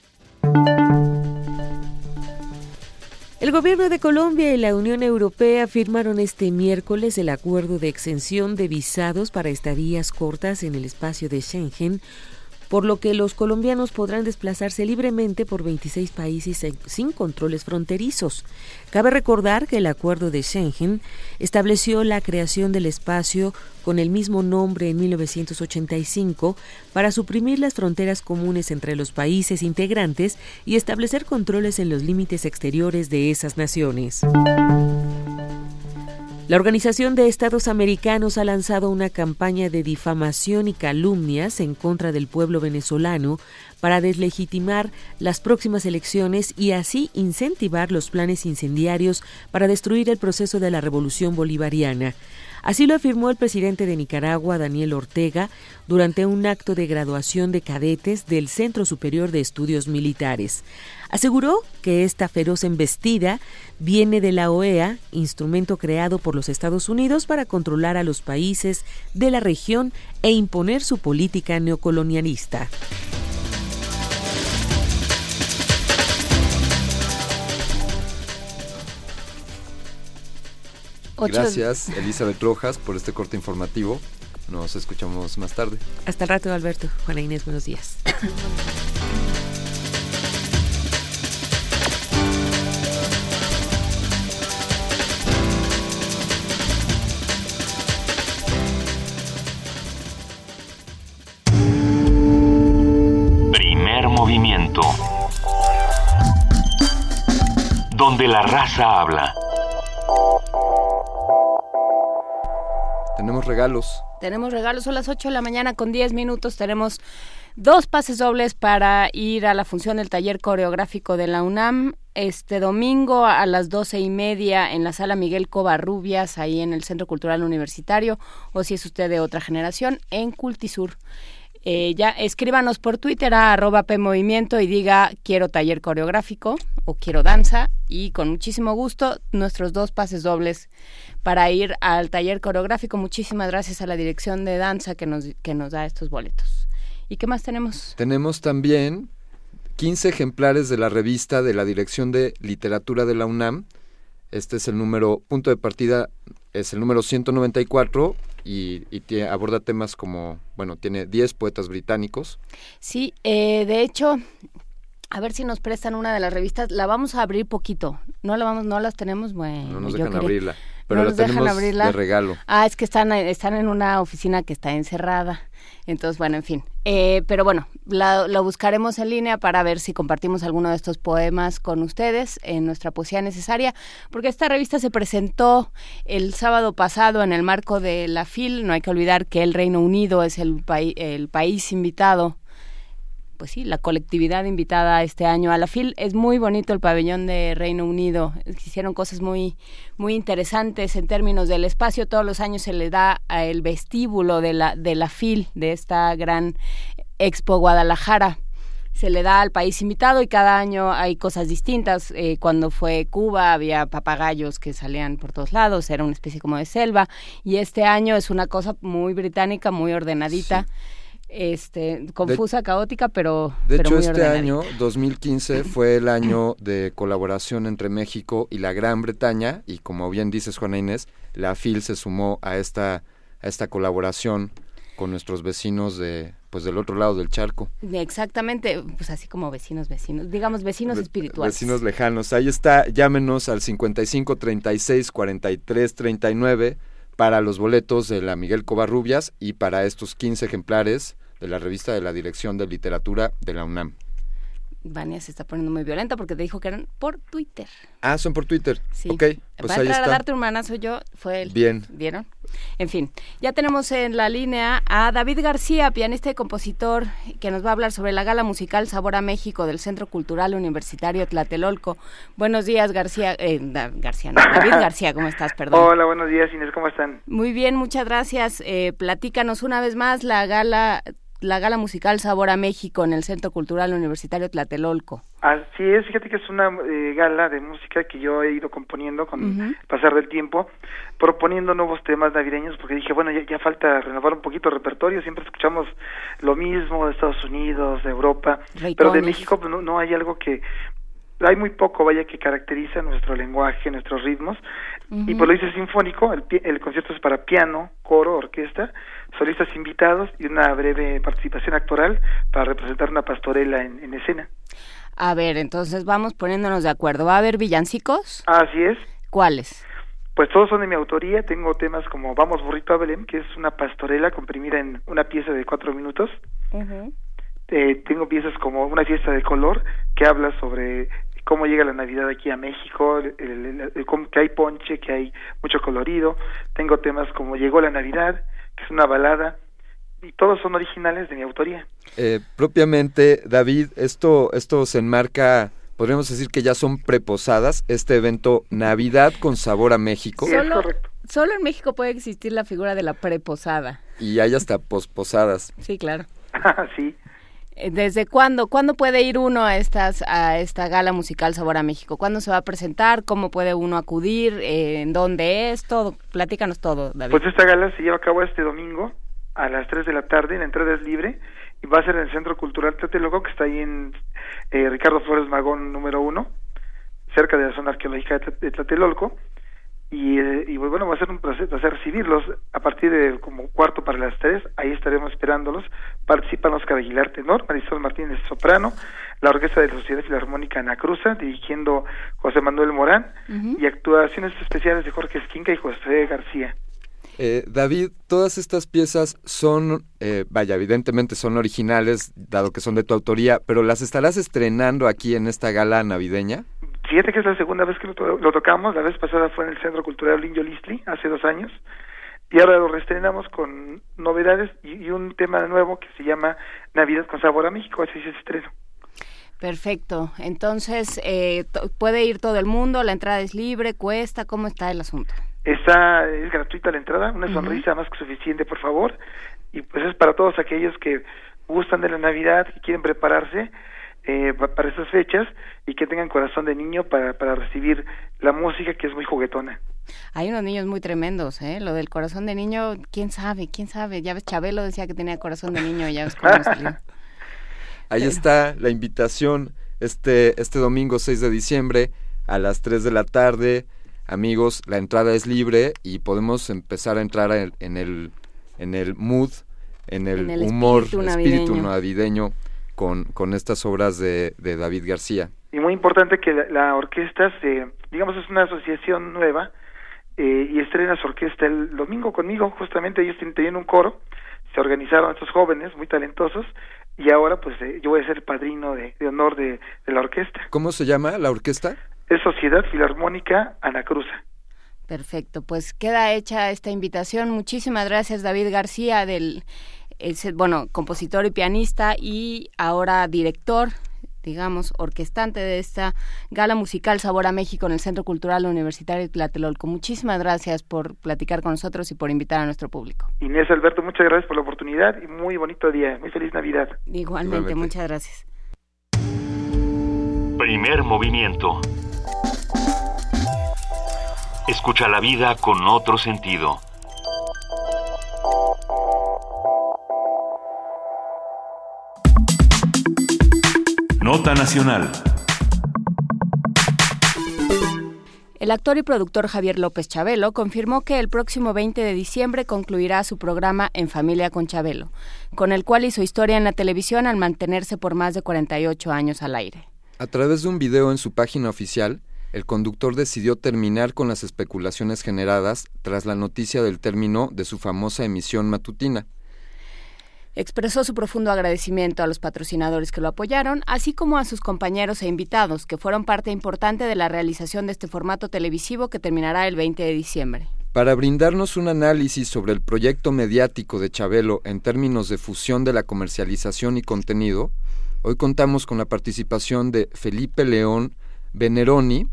El Gobierno de Colombia y la Unión Europea firmaron este miércoles el acuerdo de exención de visados para estadías cortas en el espacio de Schengen, por lo que los colombianos podrán desplazarse libremente por veintiséis países sin controles fronterizos. Cabe recordar que el acuerdo de Schengen estableció la creación del espacio con el mismo nombre en mil novecientos ochenta y cinco para suprimir las fronteras comunes entre los países integrantes y establecer controles en los límites exteriores de esas naciones. La Organización de Estados Americanos ha lanzado una campaña de difamación y calumnias en contra del pueblo venezolano para deslegitimar las próximas elecciones y así incentivar los planes incendiarios para destruir el proceso de la revolución bolivariana. Así lo afirmó el presidente de Nicaragua, Daniel Ortega, durante un acto de graduación de cadetes del Centro Superior de Estudios Militares. Aseguró que esta feroz embestida viene de la O E A, instrumento creado por los Estados Unidos para controlar a los países de la región e imponer su política neocolonialista. Gracias, Elizabeth Rojas, por este corte informativo. Nos escuchamos más tarde. Hasta el rato, Alberto. Juana Inés, buenos días. Primer movimiento. Donde la raza habla. Tenemos regalos. Tenemos regalos, son las ocho de la mañana con diez minutos. Tenemos dos pases dobles para ir a la función del taller coreográfico de la UNAM este domingo a las doce y media en la sala Miguel Covarrubias, ahí en el Centro Cultural Universitario, o si es usted de otra generación, en Cultisur. Eh, ya escríbanos por Twitter a arroba PMovimiento y diga quiero taller coreográfico o quiero danza, y con muchísimo gusto nuestros dos pases dobles para ir al taller coreográfico. Muchísimas gracias a la dirección de danza que nos, que nos da estos boletos. ¿Y qué más tenemos? Tenemos también quince ejemplares de la revista de la Dirección de Literatura de la UNAM. Este es el número, punto de partida, es el número ciento noventa y cuatro. Y, y te, aborda temas como, bueno, tiene diez poetas británicos. Sí, eh, de hecho, a ver si nos prestan una de las revistas. La vamos a abrir poquito. No la vamos, no las tenemos, bueno. No nos dejan quería, abrirla, pero no la nos tenemos dejan abrirla. De regalo. Ah, es que están, están en una oficina que está encerrada. Entonces, bueno, en fin. Eh, pero bueno, la, lo buscaremos en línea para ver si compartimos alguno de estos poemas con ustedes en nuestra poesía necesaria, porque esta revista se presentó el sábado pasado en el marco de la Fil. No hay que olvidar que el Reino Unido es el, paí, el país invitado, pues sí, la colectividad invitada este año a la Fil. Es muy bonito el pabellón de Reino Unido. Hicieron cosas muy, muy interesantes en términos del espacio. Todos los años se le da el vestíbulo de la, de la Fil, de esta gran Expo Guadalajara, se le da al país invitado, y cada año hay cosas distintas. Eh, cuando fue Cuba había papagayos que salían por todos lados, era una especie como de selva, y este año es una cosa muy británica, muy ordenadita, sí. este confusa, de, caótica, pero de pero hecho muy este ordenadita. Año dos mil quince fue el año de colaboración entre México y la Gran Bretaña, y como bien dices, Juana Inés, la Fil se sumó a esta a esta colaboración con nuestros vecinos de, pues, del otro lado del charco. Exactamente, pues así como vecinos, vecinos, digamos vecinos Ve- espirituales. Vecinos lejanos. Ahí está, llámenos al cincuenta y cinco, treinta y seis, cuarenta y tres, treinta y nueve para los boletos de la Miguel Covarrubias y para estos quince ejemplares de la revista de la Dirección de Literatura de la UNAM. Vania se está poniendo muy violenta porque te dijo que eran por Twitter. Ah, son por Twitter. Sí. Ok, pues va a ahí entrar está. A darte un manazo yo, fue él. Bien. ¿Vieron? En fin, ya tenemos en la línea a David García, pianista y compositor, que nos va a hablar sobre la gala musical Sabor a México del Centro Cultural Universitario Tlatelolco. Buenos días, García. Eh, García, no, David García, ¿cómo estás? Perdón. Hola, buenos días, Inés, ¿cómo están? Muy bien, muchas gracias. Eh, platícanos una vez más la gala... la gala musical Sabor a México en el Centro Cultural Universitario Tlatelolco. Así es, fíjate que es una eh, gala de música que yo he ido componiendo con el uh-huh. pasar del tiempo, proponiendo nuevos temas navideños, porque dije, bueno, ya, ya falta renovar un poquito el repertorio, siempre escuchamos lo mismo de Estados Unidos, de Europa, Raytones. Pero de México no, no hay algo que... hay muy poco, vaya, que caracteriza nuestro lenguaje, nuestros ritmos, uh-huh. y pues lo hice sinfónico, el, el concierto es para piano, coro, orquesta, solistas invitados y una breve participación actoral para representar una pastorela en, en escena. A ver, entonces vamos poniéndonos de acuerdo, ¿va a haber villancicos? Así es. ¿Cuáles? Pues todos son de mi autoría, tengo temas como Vamos Burrito a Belén, que es una pastorela comprimida en una pieza de cuatro minutos. Uh-huh. Eh, tengo piezas como Una Fiesta de Color, que habla sobre cómo llega la Navidad aquí a México, el, el, el, el, que hay ponche, que hay mucho colorido. Tengo temas como Llegó la Navidad, que es una balada, y todos son originales de mi autoría. Eh, propiamente, David, esto esto se enmarca, podríamos decir que ya son preposadas, este evento Navidad con Sabor a México. Solo, es correcto. Solo en México puede existir la figura de la preposada. Y hay hasta posposadas. Sí, claro. Sí. ¿Desde cuándo? ¿Cuándo puede ir uno a estas a esta gala musical Sabor a México? ¿Cuándo se va a presentar? ¿Cómo puede uno acudir? ¿En dónde es? Todo. Platícanos todo, David. Pues esta gala se lleva a cabo este domingo a las tres de la tarde, la entrada es libre y va a ser en el Centro Cultural Tlatelolco, que está ahí en eh, Ricardo Flores Magón número uno, cerca de la zona arqueológica de Tlatelolco. Y, y bueno, va a ser un placer, placer recibirlos a partir de como cuarto para las tres, ahí estaremos esperándolos. Participan Oscar Aguilar, tenor, Marisol Martínez, soprano, la Orquesta de la Sociedad Filarmónica Anacruza, dirigiendo José Manuel Morán, uh-huh. y actuaciones especiales de Jorge Esquinca y José García. Eh, David, todas estas piezas son, eh, vaya, evidentemente son originales, dado que son de tu autoría, pero ¿las estarás estrenando aquí en esta gala navideña? Fíjate que es la segunda vez que lo, to- lo tocamos, la vez pasada fue en el Centro Cultural Indio Listli, hace dos años, y ahora lo reestrenamos con novedades y, y un tema nuevo que se llama Navidad con Sabor a México, así se estreno. Perfecto, entonces eh, t- puede ir todo el mundo, la entrada es libre, cuesta, ¿cómo está el asunto? Está, es gratuita la entrada, una uh-huh. sonrisa más que suficiente, por favor, y pues es para todos aquellos que gustan de la Navidad, que quieren prepararse, Eh, para esas fechas y que tengan corazón de niño para, para recibir la música, que es muy juguetona. Hay unos niños muy tremendos, ¿eh? Lo del corazón de niño, quién sabe, quién sabe. Ya ves, Chabelo decía que tenía corazón de niño y ya ves cómo salió. Ahí Pero... está la invitación este, este domingo seis de diciembre a las tres de la tarde. Amigos, la entrada es libre y podemos empezar a entrar en, en, el, en el mood, en el, en el humor, espíritu navideño, espíritu navideño. Con, con estas obras de, de David García. Y muy importante que la, la orquesta, se, digamos, es una asociación nueva eh, y estrena su orquesta el domingo conmigo, justamente ellos tenían un coro, se organizaron estos jóvenes muy talentosos y ahora pues eh, yo voy a ser el padrino de, de honor de, de la orquesta. ¿Cómo se llama la orquesta? Es Sociedad Filarmónica Anacruza. Perfecto, pues queda hecha esta invitación. Muchísimas gracias, David García, del... Es, bueno, compositor y pianista y ahora director, digamos, orquestante de esta gala musical Sabor a México en el Centro Cultural Universitario Tlatelolco. Muchísimas gracias por platicar con nosotros y por invitar a nuestro público. Inés, Alberto, muchas gracias por la oportunidad y muy bonito día, muy feliz Navidad. Igualmente, Igualmente. Muchas gracias. Primer movimiento. Escucha la vida con otro sentido. Nota Nacional. El actor y productor Javier López Chabelo confirmó que el próximo veinte de diciembre concluirá su programa En Familia con Chabelo, con el cual hizo historia en la televisión al mantenerse por más de cuarenta y ocho años al aire. A través de un video en su página oficial, el conductor decidió terminar con las especulaciones generadas tras la noticia del término de su famosa emisión matutina. Expresó su profundo agradecimiento a los patrocinadores que lo apoyaron, así como a sus compañeros e invitados, que fueron parte importante de la realización de este formato televisivo que terminará el veinte de diciembre. Para brindarnos un análisis sobre el proyecto mediático de Chabelo en términos de fusión de la comercialización y contenido, hoy contamos con la participación de Felipe León Veneroni,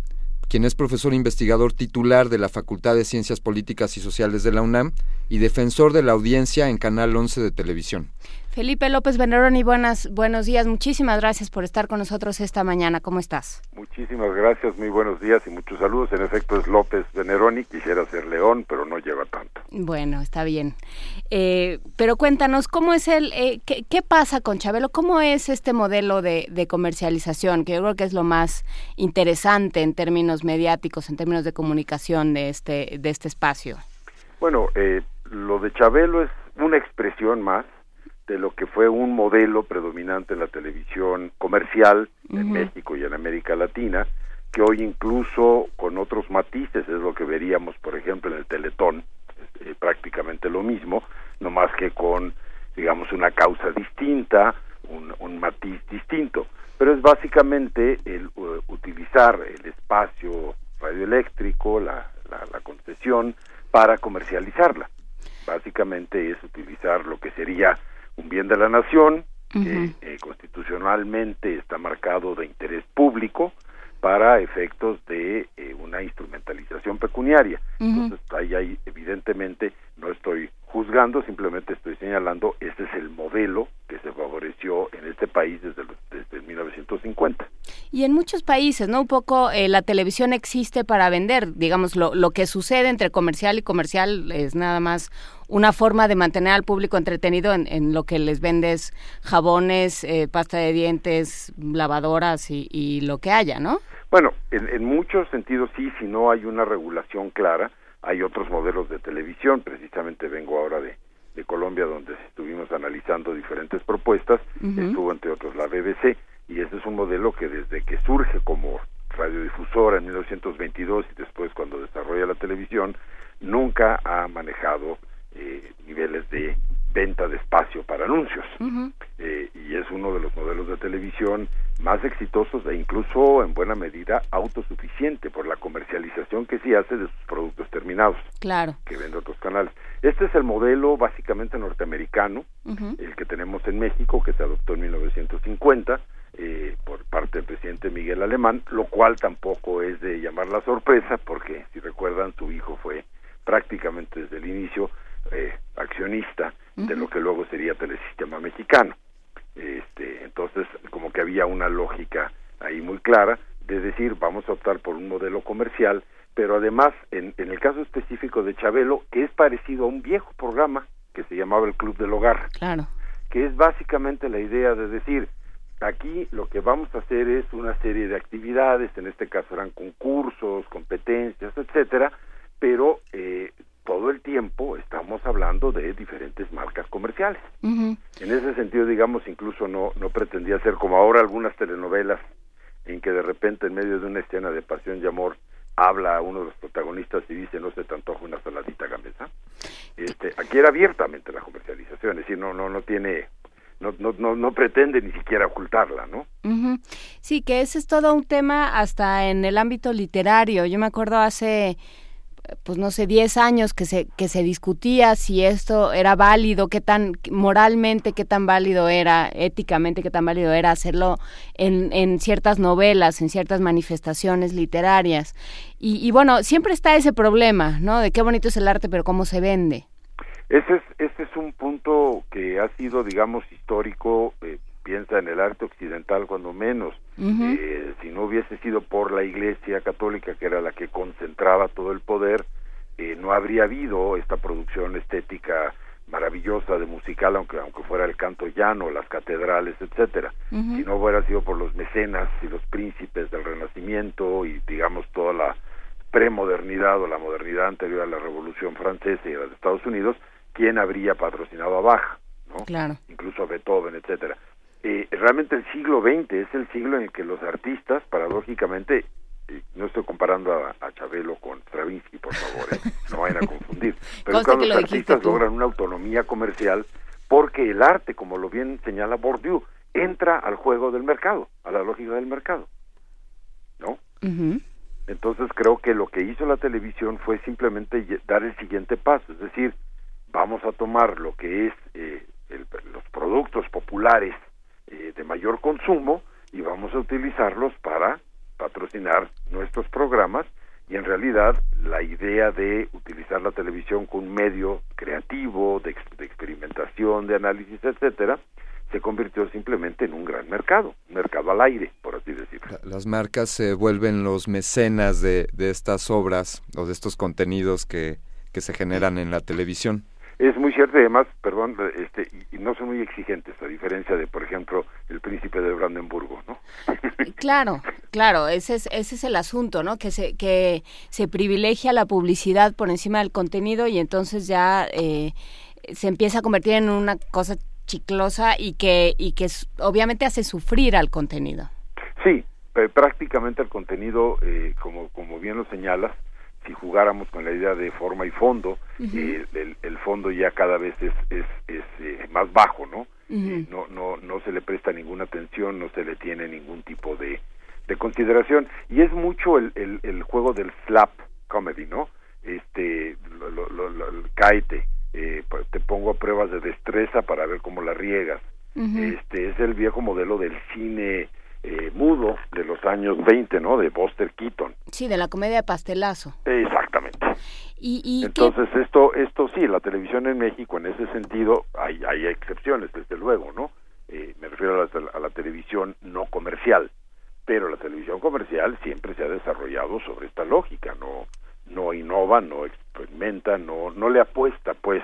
quien es profesor investigador titular de la Facultad de Ciencias Políticas y Sociales de la UNAM y defensor de la audiencia en Canal Once de Televisión. Felipe López Veneroni, buenas, buenos días. Muchísimas gracias por estar con nosotros esta mañana. ¿Cómo estás? Muchísimas gracias, muy buenos días y muchos saludos. En efecto, es López Veneroni. Quisiera ser León, pero no lleva tanto. Bueno, está bien. Eh, pero cuéntanos, ¿cómo es el, eh, qué, qué pasa con Chabelo? ¿Cómo es este modelo de, de comercialización? Que yo creo que es lo más interesante en términos mediáticos, en términos de comunicación de este, de este espacio. Bueno, eh, lo de Chabelo es una expresión más de lo que fue un modelo predominante en la televisión comercial en uh-huh. México y en América Latina, que hoy incluso con otros matices es lo que veríamos, por ejemplo, en el Teletón, eh, prácticamente lo mismo, no más que con, digamos, una causa distinta, un, un matiz distinto, pero es básicamente el uh, utilizar el espacio radioeléctrico, la, la, la concesión, para comercializarla. Básicamente es utilizar lo que sería un bien de la nación, uh-huh. que eh, constitucionalmente está marcado de interés público para efectos de eh, una instrumentalización pecuniaria. Uh-huh. Entonces, ahí hay, evidentemente, no estoy juzgando, simplemente estoy señalando, este es el modelo que se favoreció en este país desde, los, desde mil novecientos cincuenta. Y en muchos países, ¿no? Un poco eh, la televisión existe para vender, digamos, lo, lo que sucede entre comercial y comercial es nada más una forma de mantener al público entretenido en, en lo que les vendes jabones, eh, pasta de dientes, lavadoras y, y lo que haya, ¿no? Bueno, en, en muchos sentidos sí, si no hay una regulación clara. Hay otros modelos de televisión, precisamente vengo ahora de, de Colombia, donde estuvimos analizando diferentes propuestas, uh-huh. estuvo entre otros la B B C, y ese es un modelo que desde que surge como radiodifusora en mil novecientos veintidós y después cuando desarrolla la televisión, nunca ha manejado eh, niveles de venta de espacio para anuncios, uh-huh. eh, y es uno de los modelos de televisión más exitosos e incluso en buena medida autosuficiente por la comercialización que sí hace de sus productos terminados, claro, que vende otros canales. Este es el modelo básicamente norteamericano, uh-huh. el que tenemos en México, que se adoptó en mil novecientos cincuenta eh, por parte del presidente Miguel Alemán, lo cual tampoco es de llamar la sorpresa, porque si recuerdan, su hijo fue prácticamente desde el inicio eh, accionista uh-huh. de lo que luego sería Telesistema Mexicano. Este, entonces como que había una lógica ahí muy clara de decir vamos a optar por un modelo comercial, pero además en, en el caso específico de Chabelo, que es parecido a un viejo programa que se llamaba el Club del Hogar, claro, que es básicamente la idea de decir aquí lo que vamos a hacer es una serie de actividades, en este caso eran concursos, competencias, etcétera, pero eh, todo el tiempo estamos hablando de diferentes marcas comerciales. Uh-huh. En ese sentido, digamos, incluso no, no pretendía ser como ahora algunas telenovelas en que de repente en medio de una escena de pasión y amor habla a uno de los protagonistas y dice, no se te antoja una saladita gamesa. Este, aquí era abiertamente la comercialización, es decir, no, no, no tiene... No, no, no, no pretende ni siquiera ocultarla, ¿no? Uh-huh. Sí, que ese es todo un tema hasta en el ámbito literario. Yo me acuerdo hace... pues no sé, diez años que se que se discutía si esto era válido, qué tan moralmente, qué tan válido era, éticamente, qué tan válido era hacerlo en, en ciertas novelas, en ciertas manifestaciones literarias. Y, y bueno, siempre está ese problema, ¿no? De qué bonito es el arte, pero cómo se vende. Ese es, este es un punto que ha sido, digamos, histórico, eh, piensa en el arte occidental cuando menos. Uh-huh. Eh, si no hubiese sido por la Iglesia Católica, que era la que concentraba todo el poder, eh, no habría habido esta producción estética maravillosa de musical, aunque aunque fuera el canto llano, las catedrales, etcétera. Uh-huh. Si no hubiera sido por los mecenas y los príncipes del Renacimiento y, digamos, toda la premodernidad o la modernidad anterior a la Revolución Francesa y a la de Estados Unidos, ¿quién habría patrocinado a Bach, ¿no? Claro. Incluso a Beethoven, etcétera. Eh, realmente el siglo veinte es el siglo en el que los artistas, paradójicamente, eh, no estoy comparando a, a Chabelo con Stravinsky, por favor, eh, no vayan a confundir, pero cuando los artistas logran una autonomía comercial porque el arte, como lo bien señala Bourdieu, entra al juego del mercado, a la lógica del mercado, ¿no? Uh-huh. Entonces creo que lo que hizo la televisión fue simplemente dar el siguiente paso, es decir, vamos a tomar lo que es eh, el, los productos populares eh, de mayor consumo y vamos a utilizarlos para patrocinar nuestros programas, y en realidad la idea de utilizar la televisión como un medio creativo, de, de experimentación, de análisis, etcétera, se convirtió simplemente en un gran mercado, un mercado al aire, por así decirlo. Las marcas se vuelven los mecenas de, de estas obras o de estos contenidos que, que se generan en la televisión. Es muy cierto, además, perdón, este, y no son muy exigentes, a diferencia de, por ejemplo, El Príncipe de Brandenburgo, ¿no? Claro, claro, ese es, ese es el asunto, ¿no? Que se, que se privilegia la publicidad por encima del contenido, y entonces ya eh, se empieza a convertir en una cosa chiclosa y que, y que obviamente hace sufrir al contenido. Sí, pero prácticamente el contenido, eh, como, como bien lo señalas, si jugáramos con la idea de forma y fondo, uh-huh. eh, el, el fondo ya cada vez es, es, es eh, más bajo, ¿no? Uh-huh. Eh, no, no, no se le presta ninguna atención, no se le tiene ningún tipo de, de consideración, y es mucho el, el, el juego del slap comedy, ¿no? Este, lo, lo, lo, lo, el caete, eh, te pongo a pruebas de destreza para ver cómo la riegas. Uh-huh. Este, es el viejo modelo del cine Eh, mudo de los años veinte, ¿no? De Buster Keaton. Sí, de la comedia de pastelazo. Exactamente. ¿Y, y Entonces qué... esto, esto sí, la televisión en México en ese sentido, hay, hay excepciones desde luego, ¿no? Eh, me refiero a la, a la televisión no comercial, pero la televisión comercial siempre se ha desarrollado sobre esta lógica, no, no innova, no experimenta, no, no le apuesta, pues,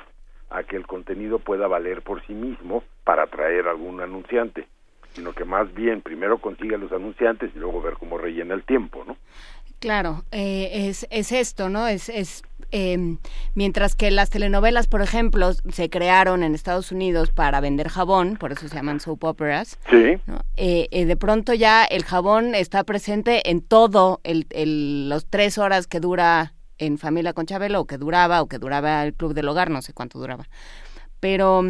a que el contenido pueda valer por sí mismo para atraer a algún anunciante, sino que más bien primero consigue a los anunciantes y luego ver cómo rellena el tiempo, ¿no? Claro, eh, es es esto, ¿no? Es es eh, mientras que las telenovelas, por ejemplo, se crearon en Estados Unidos para vender jabón, por eso se llaman soap operas. Sí. ¿No? Eh, eh, de pronto ya el jabón está presente en todo el, el los tres horas que dura En Familia con Chabelo, o que duraba, o que duraba El Club del Hogar, no sé cuánto duraba. Pero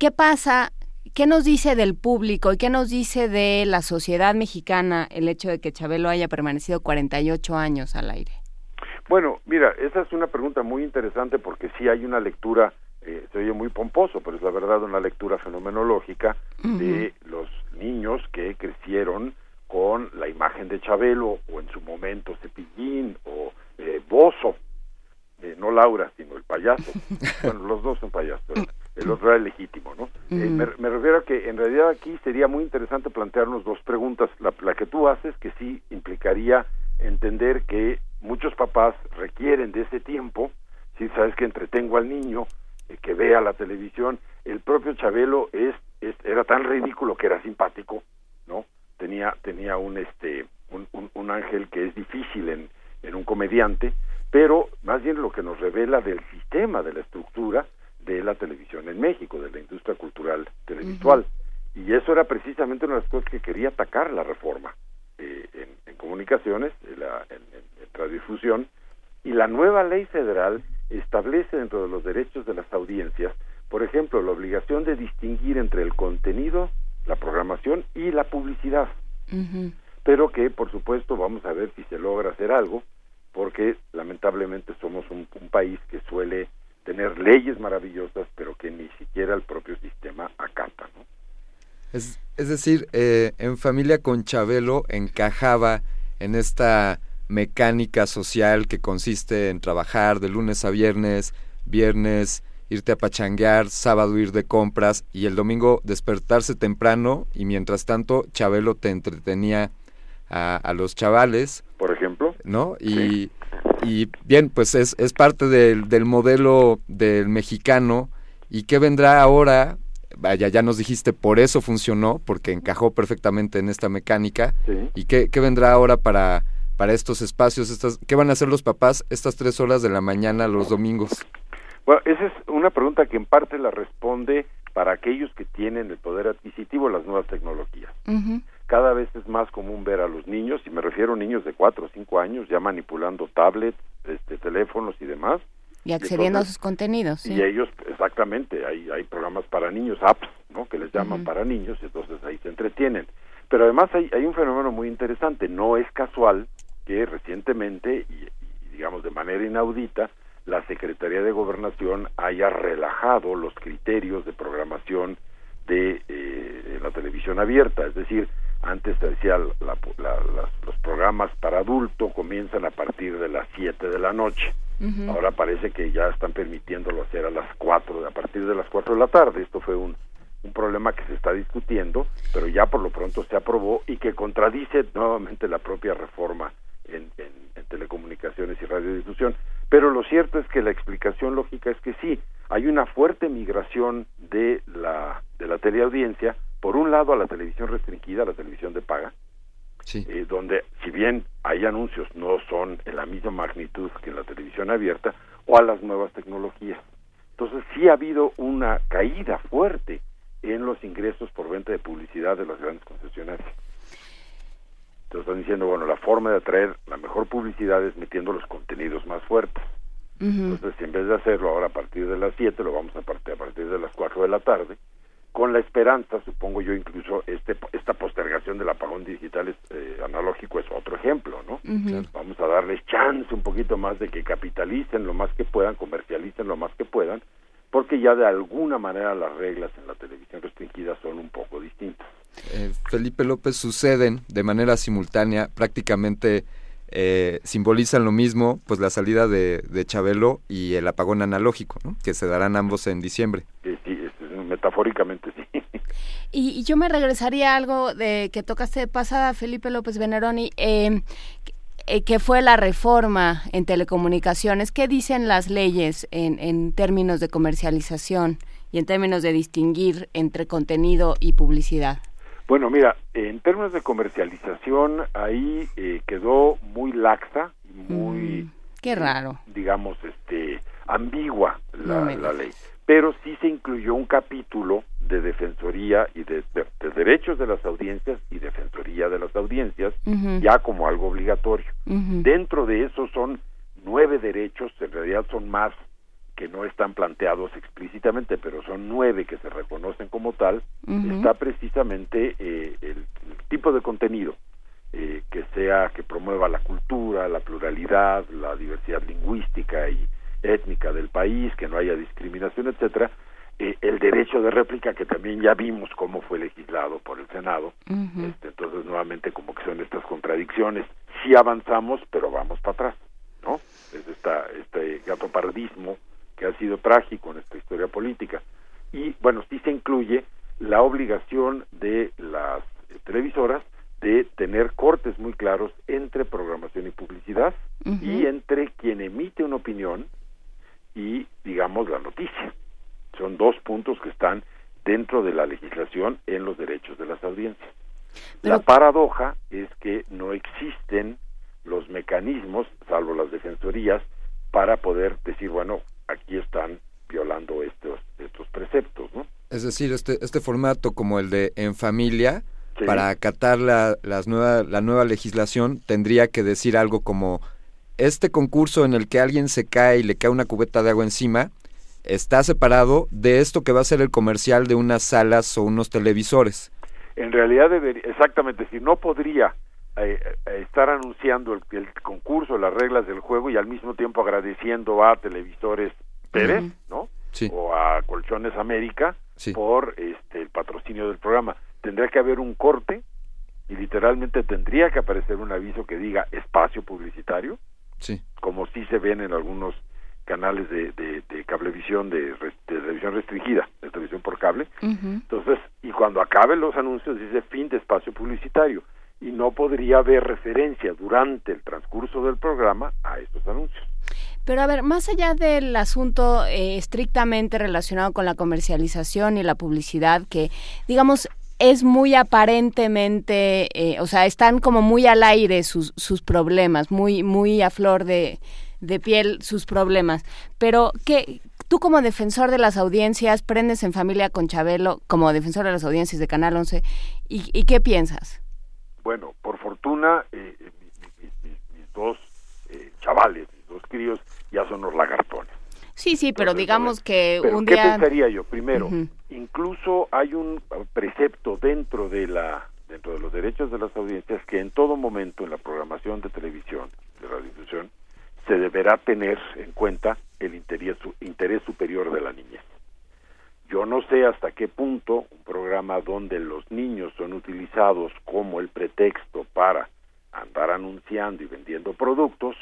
¿qué pasa? ¿Qué nos dice del público y qué nos dice de la sociedad mexicana el hecho de que Chabelo haya permanecido cuarenta y ocho años al aire? Bueno, mira, esa es una pregunta muy interesante, porque sí hay una lectura, eh, se oye muy pomposo, pero es la verdad una lectura fenomenológica uh-huh. de los niños que crecieron con la imagen de Chabelo, o en su momento Cepillín, o eh, Bozo, eh, no Laura, sino el payaso. Bueno, los dos son payasos, pero el otro era el legítimo, ¿no? Uh-huh. Eh, me, me refiero a que en realidad aquí sería muy interesante plantearnos dos preguntas. La, la que tú haces, que sí implicaría entender que muchos papás requieren de ese tiempo, si ¿sí? sabes que entretengo al niño, eh, que vea la televisión. El propio Chabelo es, es era tan ridículo que era simpático, ¿no? Tenía tenía un este un, un, un ángel que es difícil en, en un comediante, pero más bien lo que nos revela del sistema, de la estructura de la televisión en México, de la industria cultural televisual. Uh-huh. Y eso era precisamente una de las cosas que quería atacar la reforma eh, en, en comunicaciones, en, la, en, en, en radiodifusión. Y la nueva ley federal establece dentro de los derechos de las audiencias, por ejemplo, la obligación de distinguir entre el contenido, la programación y la publicidad. Uh-huh. Pero que, por supuesto, vamos a ver si se logra hacer algo, porque lamentablemente somos un, un país que suele tener leyes maravillosas, pero que ni siquiera el propio sistema acata, ¿no? Es, es decir, eh, En Familia con Chabelo encajaba en esta mecánica social que consiste en trabajar de lunes a viernes, viernes irte a pachanguear, sábado ir de compras y el domingo despertarse temprano, y mientras tanto Chabelo te entretenía a, a los chavales. Por ejemplo. ¿No? Y... Sí. Y bien, pues es, es parte del, del modelo del mexicano. ¿Y qué vendrá ahora? Vaya, ya nos dijiste, por eso funcionó, porque encajó perfectamente en esta mecánica. Sí. ¿Y qué, qué vendrá ahora para, para estos espacios? Estas, ¿qué van a hacer los papás estas tres horas de la mañana los domingos? Bueno, esa es una pregunta que en parte la responde para aquellos que tienen el poder adquisitivo las nuevas tecnologías. Uh-huh. Cada vez es más común ver a los niños, y me refiero a niños de cuatro o cinco años, ya manipulando tablets, este, teléfonos y demás, Y accediendo entonces, a sus contenidos. ¿Sí? Y ellos, exactamente, hay, hay programas para niños, apps, ¿no?, que les llaman uh-huh. para niños, y entonces ahí se entretienen. Pero además hay, hay un fenómeno muy interesante, no es casual que recientemente, y, y digamos de manera inaudita, la Secretaría de Gobernación haya relajado los criterios de programación de eh, la televisión abierta, es decir, antes te decía, la, la, la, los programas para adulto comienzan a partir de las siete de la noche, uh-huh. ahora parece que ya están permitiéndolo hacer a las cuatro, a partir de las cuatro de la tarde. Esto fue un, un problema que se está discutiendo, pero ya por lo pronto se aprobó y que contradice nuevamente la propia reforma en, en, en telecomunicaciones y radiodifusión. Pero lo cierto es que la explicación lógica es que sí, hay una fuerte migración de la, de la teleaudiencia, por un lado a la televisión restringida, a la televisión de paga, sí. eh, donde si bien hay anuncios, no son en la misma magnitud que en la televisión abierta, o a las nuevas tecnologías. Entonces sí ha habido una caída fuerte en los ingresos por venta de publicidad de las grandes concesionarias. Entonces están diciendo, bueno, la forma de atraer la mejor publicidad es metiendo los contenidos más fuertes. Uh-huh. Entonces, en vez de hacerlo ahora a partir de las siete, lo vamos a partir, a partir de las cuatro de la tarde, con la esperanza, supongo yo, incluso este esta postergación del apagón digital es, eh, analógico es otro ejemplo, ¿no? Uh-huh. Vamos a darles chance un poquito más de que capitalicen lo más que puedan, comercialicen lo más que puedan, porque ya de alguna manera las reglas en la televisión restringida son un poco distintas. Eh, Felipe López, suceden de manera simultánea, prácticamente eh, simbolizan lo mismo, pues la salida de, de Chabelo y el apagón analógico, ¿no?, que se darán ambos en diciembre. Sí, sí, metafóricamente sí. Y, y yo me regresaría a algo de que tocaste de pasada, Felipe López Veneroni, eh, eh, que fue la reforma en telecomunicaciones. ¿Qué dicen las leyes en, en términos de comercialización y en términos de distinguir entre contenido y publicidad? Bueno, mira, en términos de comercialización ahí eh, quedó muy laxa, muy... Mm, qué raro. Digamos, este, ambigua la, no la ley. Pero sí se incluyó un capítulo de defensoría y de, de, de derechos de las audiencias y defensoría de las audiencias, uh-huh. ya como algo obligatorio. Uh-huh. Dentro de eso son nueve derechos, en realidad son más que no están planteados explícitamente, pero son nueve que se reconocen como tal. Uh-huh. Está precisamente eh, el, el tipo de contenido eh, que sea, que promueva la cultura, la pluralidad, la diversidad lingüística y étnica del país, que no haya discriminación, etcétera, eh, el derecho de réplica, que también ya vimos cómo fue legislado por el Senado, uh-huh. este, entonces nuevamente como que son estas contradicciones, sí avanzamos, pero vamos para atrás, ¿no? Es esta, este gatopardismo que ha sido trágico en esta historia política. Y bueno, sí se incluye la obligación de las eh, televisoras de tener cortes muy claros entre programación y publicidad, uh-huh. y entre quien emite una opinión y, digamos, la noticia. Son dos puntos que están dentro de la legislación en los derechos de las audiencias. Pero... la paradoja es que no existen los mecanismos, salvo las defensorías, para poder decir, bueno, aquí están violando estos estos preceptos, ¿no? Es decir, este este formato como el de En Familia, sí. para acatar la las nueva, la nueva legislación, tendría que decir algo como... este concurso en el que alguien se cae y le cae una cubeta de agua encima está separado de esto que va a ser el comercial de unas salas o unos televisores. En realidad debería, exactamente, si no podría eh, estar anunciando el, el concurso, las reglas del juego y al mismo tiempo agradeciendo a televisores Pérez, uh-huh. ¿no? Sí. O a Colchones América, sí. por este el patrocinio del programa. Tendría que haber un corte y literalmente tendría que aparecer un aviso que diga espacio publicitario. Sí. Como sí se ven en algunos canales de, de, de cablevisión, de, de televisión restringida, de televisión por cable. Uh-huh. Entonces, y cuando acaben los anuncios dice fin de espacio publicitario y no podría haber referencia durante el transcurso del programa a estos anuncios. Pero a ver, más allá del asunto eh, estrictamente relacionado con la comercialización y la publicidad, que digamos... es muy aparentemente, eh, o sea, están como muy al aire sus sus problemas, muy muy a flor de, de piel sus problemas. Pero que tú como defensor de las audiencias prendes En Familia con Chabelo, como defensor de las audiencias de Canal Once, ¿y, y qué piensas? Bueno, por fortuna, eh, mis, mis, mis, mis dos eh, chavales, mis dos críos, ya son los lagartones. Sí, sí, pero entonces, digamos que pero un día... ¿Qué pensaría yo? Primero, uh-huh. incluso hay un precepto dentro de la dentro de los derechos de las audiencias que en todo momento en la programación de televisión, de radiodifusión, se deberá tener en cuenta el interés, interés superior de la niñez. Yo no sé hasta qué punto un programa donde los niños son utilizados como el pretexto para andar anunciando y vendiendo productos,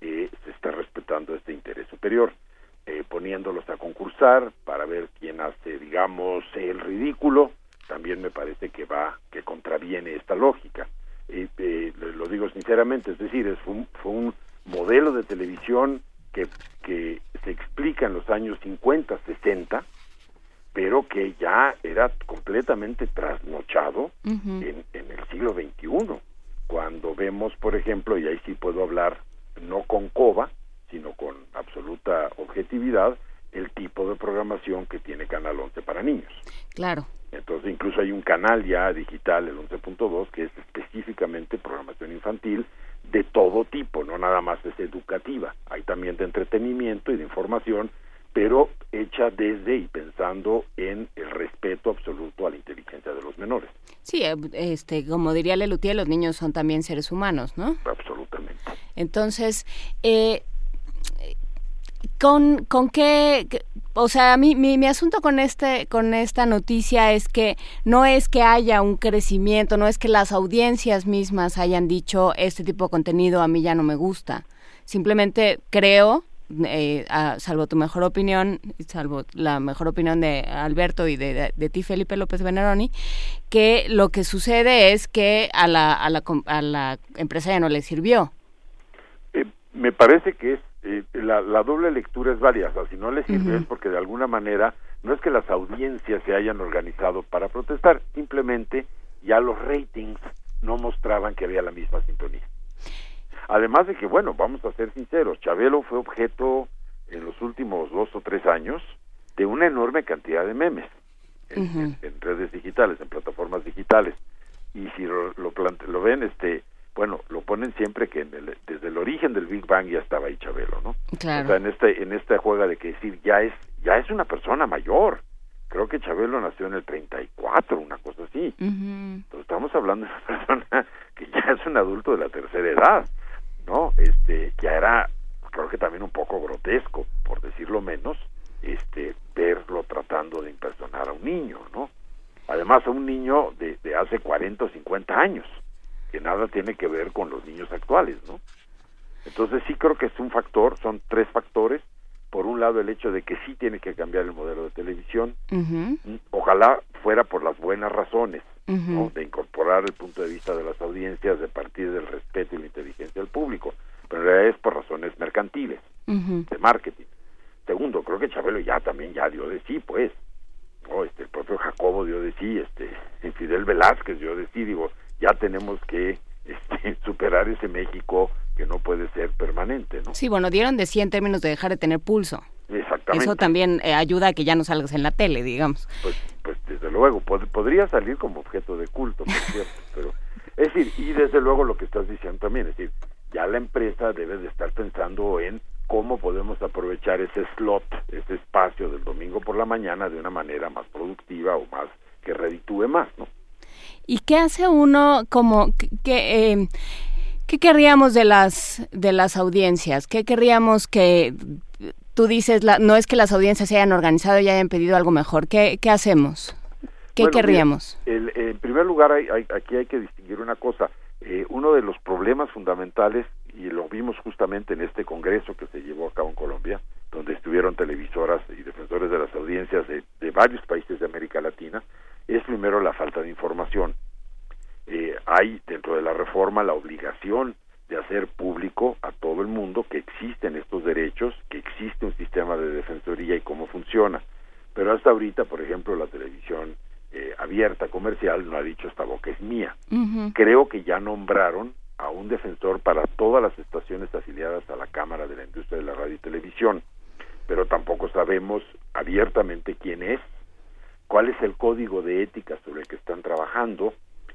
eh, se está respetando este interés superior, eh, poniéndolos a concursar para ver quién hace, digamos, el ridículo. También me parece que va, que contraviene esta lógica. Eh, eh, lo digo sinceramente, es decir, es un, fue un modelo de televisión que, que se explica en los años cincuenta, sesenta, pero que ya era completamente trasnochado uh-huh. en, en el siglo veintiuno, cuando vemos, por ejemplo, y ahí sí puedo hablar no con cova, sino con absoluta objetividad, el tipo de programación que tiene Canal Once para niños. Claro. Entonces, incluso hay un canal ya digital, el once punto dos, que es específicamente programación infantil de todo tipo, no nada más es educativa, hay también de entretenimiento y de información, pero hecha desde y pensando en el respeto absoluto a la inteligencia de los menores. Sí, este, como diría Lelutier, los niños son también seres humanos, ¿no? Absolutamente. Entonces, eh, ¿con, con qué...? O sea, mi, mi, mi asunto con este, con esta noticia es que no es que haya un crecimiento, no es que las audiencias mismas hayan dicho este tipo de contenido a mí ya no me gusta. Simplemente creo... Eh, a, salvo tu mejor opinión, salvo la mejor opinión de Alberto y de, de, de ti, Felipe López Veneroni, que lo que sucede es que a la a la, a la empresa ya no le sirvió. Eh, me parece que es, eh, la, la doble lectura es válida. O sea, si no le sirve uh-huh. es porque de alguna manera no es que las audiencias se hayan organizado para protestar, simplemente ya los ratings no mostraban que había la misma sintonía. Además de que, bueno, vamos a ser sinceros, Chabelo fue objeto en los últimos dos o tres años de una enorme cantidad de memes en, uh-huh. en, en redes digitales, en plataformas digitales. Y si lo, lo, plante, lo ven, este, bueno, lo ponen siempre que en el, desde el origen del Big Bang ya estaba ahí Chabelo, ¿no? Claro. O sea, en este, en esta juega de que decir ya es, ya es una persona mayor. Creo que Chabelo nació en el treinta y cuatro, una cosa así. Uh-huh. Entonces estamos hablando de una persona que ya es un adulto de la tercera edad. No, este, ya era, creo que también un poco grotesco, por decirlo menos, este, verlo tratando de impersonar a un niño, ¿no? Además a un niño de, de hace cuarenta o cincuenta años, que nada tiene que ver con los niños actuales, ¿no? Entonces sí creo que es un factor, son tres factores. Por un lado el hecho de que sí tiene que cambiar el modelo de televisión, uh-huh. ojalá fuera por las buenas razones, uh-huh. ¿no? De incorporar el punto de vista de las audiencias, de partir del respeto y la inteligencia del público, pero en realidad es por razones mercantiles, uh-huh. de marketing. Segundo, creo que Chabelo ya también ya dio de sí, pues, no, este, el propio Jacobo dio de sí, este, Fidel Velázquez dio de sí, digo, ya tenemos que este, superar ese México que no puede ser permanente, ¿no? Sí, bueno, dieron de sí en términos de dejar de tener pulso. Exactamente. Eso también eh, ayuda a que ya no salgas en la tele, digamos. Pues, pues desde luego, pod- podría salir como objeto de culto, por cierto, pero... Es decir, y desde luego lo que estás diciendo también, es decir, ya la empresa debe de estar pensando en cómo podemos aprovechar ese slot, ese espacio del domingo por la mañana de una manera más productiva o más, que reditúe más, ¿no? ¿Y qué hace uno como... que, que eh... ¿Qué querríamos de las de las audiencias? ¿Qué querríamos que tú dices? La, no es que las audiencias se hayan organizado y hayan pedido algo mejor. ¿Qué, qué hacemos? ¿Qué bueno, querríamos? Mira, el, en primer lugar, hay, hay, aquí hay que distinguir una cosa. Eh, uno de los problemas fundamentales, y lo vimos justamente en este congreso que se llevó a cabo en Colombia, donde estuvieron televisoras y defensores de las audiencias de, de varios países de América Latina, es primero la falta de información. Eh, hay dentro de la reforma la obligación de hacer público a todo el mundo que existen estos derechos, que existe un sistema de defensoría y cómo funciona. Pero hasta ahorita, por ejemplo, la televisión eh, abierta comercial no ha dicho esta boca es mía. Uh-huh. Creo que ya nombraron a un defensor para todas las estaciones afiliadas a la Cámara de la Industria de la Radio y Televisión, pero tampoco sabemos abiertamente quién es, cuál es el código de ética sobre el que están trabajando,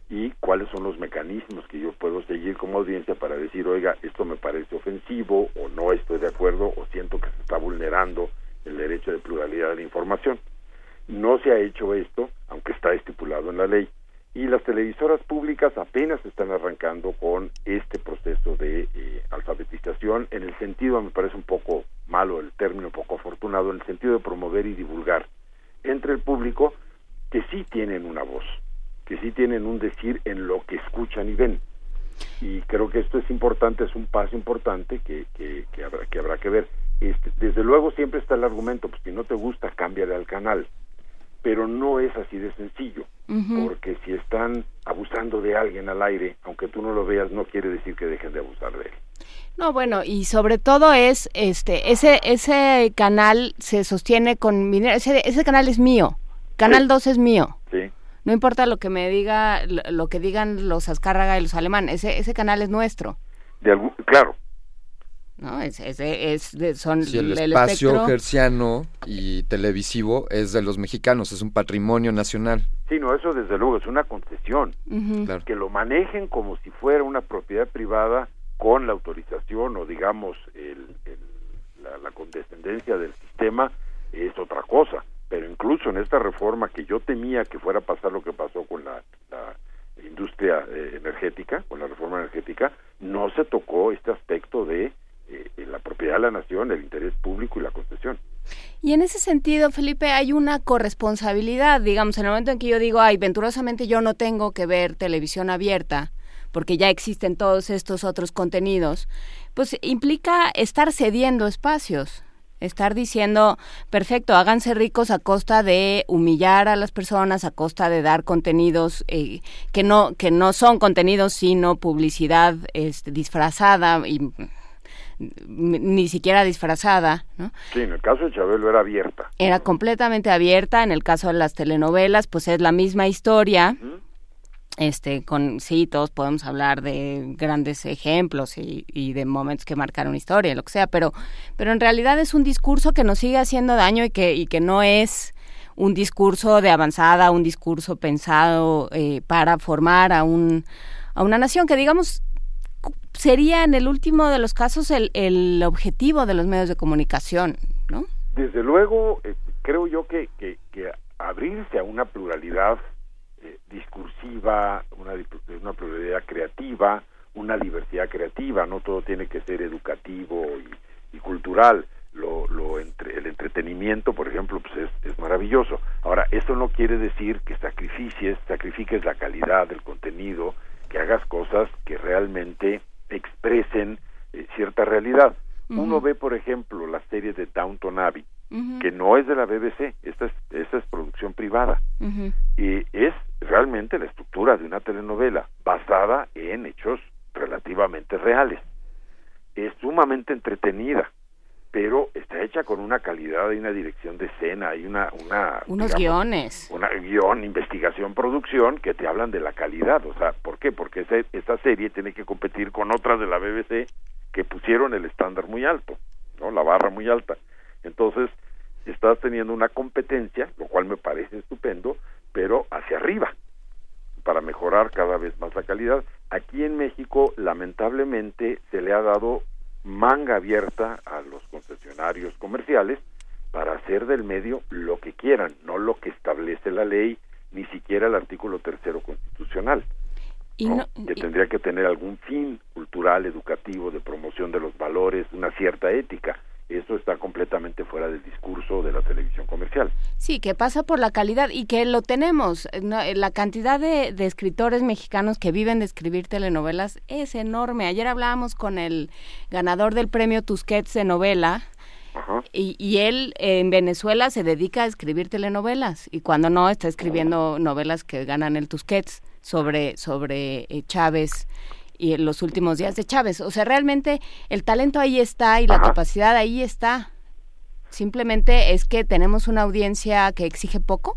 y cuáles son los mecanismos que yo puedo seguir como audiencia para decir, oiga, esto me parece ofensivo, o no estoy de acuerdo, o siento que se está vulnerando el derecho de pluralidad de la información. No se ha hecho esto, aunque está estipulado en la ley. Y las televisoras públicas apenas están arrancando con este proceso de eh, alfabetización, en el sentido, me parece un poco malo el término, poco afortunado, en el sentido de promover y divulgar entre el público que sí tienen una voz, que sí tienen un decir en lo que escuchan y ven. Y creo que esto es importante, es un paso importante que, que, que, habrá, que habrá que ver. Este, desde luego siempre está el argumento, pues si no te gusta, cámbiale al canal. Pero no es así de sencillo, uh-huh. porque si están abusando de alguien al aire, aunque tú no lo veas, no quiere decir que dejen de abusar de él. No, bueno, y sobre todo es, este, ese ese canal se sostiene con mi dinero, ese, ese canal es mío, Canal sí. dos es mío. Sí. No importa lo que me diga, lo que digan los Azcárraga y los alemanes, ese ese canal es nuestro. De algún, claro. No, es, es, es, es son sí, el, el espacio espectro herciano y televisivo es de los mexicanos, es un patrimonio nacional. Sí, no, eso desde luego es una concesión, uh-huh. claro. que lo manejen como si fuera una propiedad privada con la autorización o digamos el, el, la, la condescendencia del sistema es otra cosa, pero incluso en esta reforma que yo temía que fuera a pasar lo que pasó con la, la industria eh, energética, con la reforma energética, no se tocó este aspecto de Eh, en la propiedad de la nación, el interés público y la concesión. Y en ese sentido, Felipe, hay una corresponsabilidad, digamos, en el momento en que yo digo, ay, venturosamente yo no tengo que ver televisión abierta, porque ya existen todos estos otros contenidos, pues implica estar cediendo espacios, estar diciendo, perfecto, háganse ricos a costa de humillar a las personas, a costa de dar contenidos eh, que no que no son contenidos, sino publicidad este, disfrazada y ni siquiera disfrazada, ¿no? Sí, en el caso de Chabelo era abierta. Era completamente abierta, en el caso de las telenovelas, pues es la misma historia. Uh-huh. Este, con sí, todos podemos hablar de grandes ejemplos y, y de momentos que marcaron historia, lo que sea, pero, pero en realidad es un discurso que nos sigue haciendo daño y que, y que no es un discurso de avanzada, un discurso pensado eh, para formar a un a una nación que, digamos, sería en el último de los casos el, el objetivo de los medios de comunicación, ¿no? Desde luego, eh, creo yo que, que, que abrirse a una pluralidad eh, discursiva, una, una pluralidad creativa, una diversidad creativa, no todo tiene que ser educativo y, y cultural. Lo, lo entre, el entretenimiento, por ejemplo, pues es, es maravilloso. Ahora, eso no quiere decir que sacrificies, sacrifiques la calidad del contenido, que hagas cosas que realmente expresen eh, cierta realidad. Uh-huh. Uno ve, por ejemplo, las series de Downton Abbey, uh-huh. que no es de la B B C, esta es, esta es producción privada, uh-huh. y es realmente la estructura de una telenovela basada en hechos relativamente reales. Es sumamente entretenida, pero está hecha con una calidad y una dirección de escena y una, una unos digamos, guiones, una guión, investigación, producción que te hablan de la calidad. O sea, ¿por qué? Porque esa, esa serie tiene que competir con otras de la B B C que pusieron el estándar muy alto, ¿no? La barra muy alta. Entonces estás teniendo una competencia, lo cual me parece estupendo, pero hacia arriba para mejorar cada vez más la calidad. Aquí en México, lamentablemente, se le ha dado manga abierta a los concesionarios comerciales para hacer del medio lo que quieran, no lo que establece la ley, ni siquiera el artículo tercero constitucional, y ¿no? No, que y... tendría que tener algún fin cultural, educativo, de promoción de los valores, una cierta ética. Eso está completamente fuera del discurso de la televisión comercial. Sí, que pasa por la calidad y que lo tenemos. La cantidad de, de escritores mexicanos que viven de escribir telenovelas es enorme. Ayer hablábamos con el ganador del premio Tusquets de novela. Ajá. Y, y él eh, en Venezuela se dedica a escribir telenovelas y cuando no está escribiendo novelas que ganan el Tusquets sobre, sobre eh, Chávez y en los últimos días de Chávez. O sea, realmente el talento ahí está y la Ajá. capacidad ahí está. Simplemente es que tenemos una audiencia que exige poco.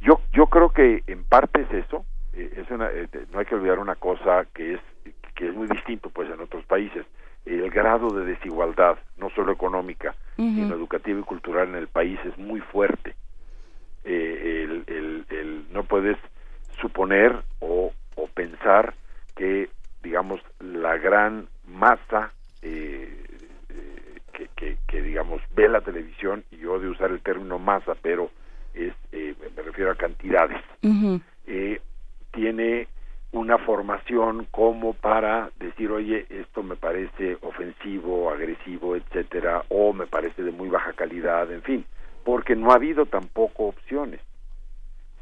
Yo yo creo que en parte es eso. Eh, es una, eh, no hay que olvidar una cosa que es que es muy distinto, pues, en otros países. El grado de desigualdad, no solo económica, uh-huh. sino educativa y cultural en el país es muy fuerte. Eh, el, el, el, no puedes suponer o o pensar pensar que, digamos, la gran masa eh, eh, que, que, que, digamos, ve la televisión, y yo de usar el término masa, pero es eh, me refiero a cantidades, uh-huh. eh, tiene una formación como para decir, oye, esto me parece ofensivo, agresivo, etcétera, o me parece de muy baja calidad, en fin, porque no ha habido tampoco opciones.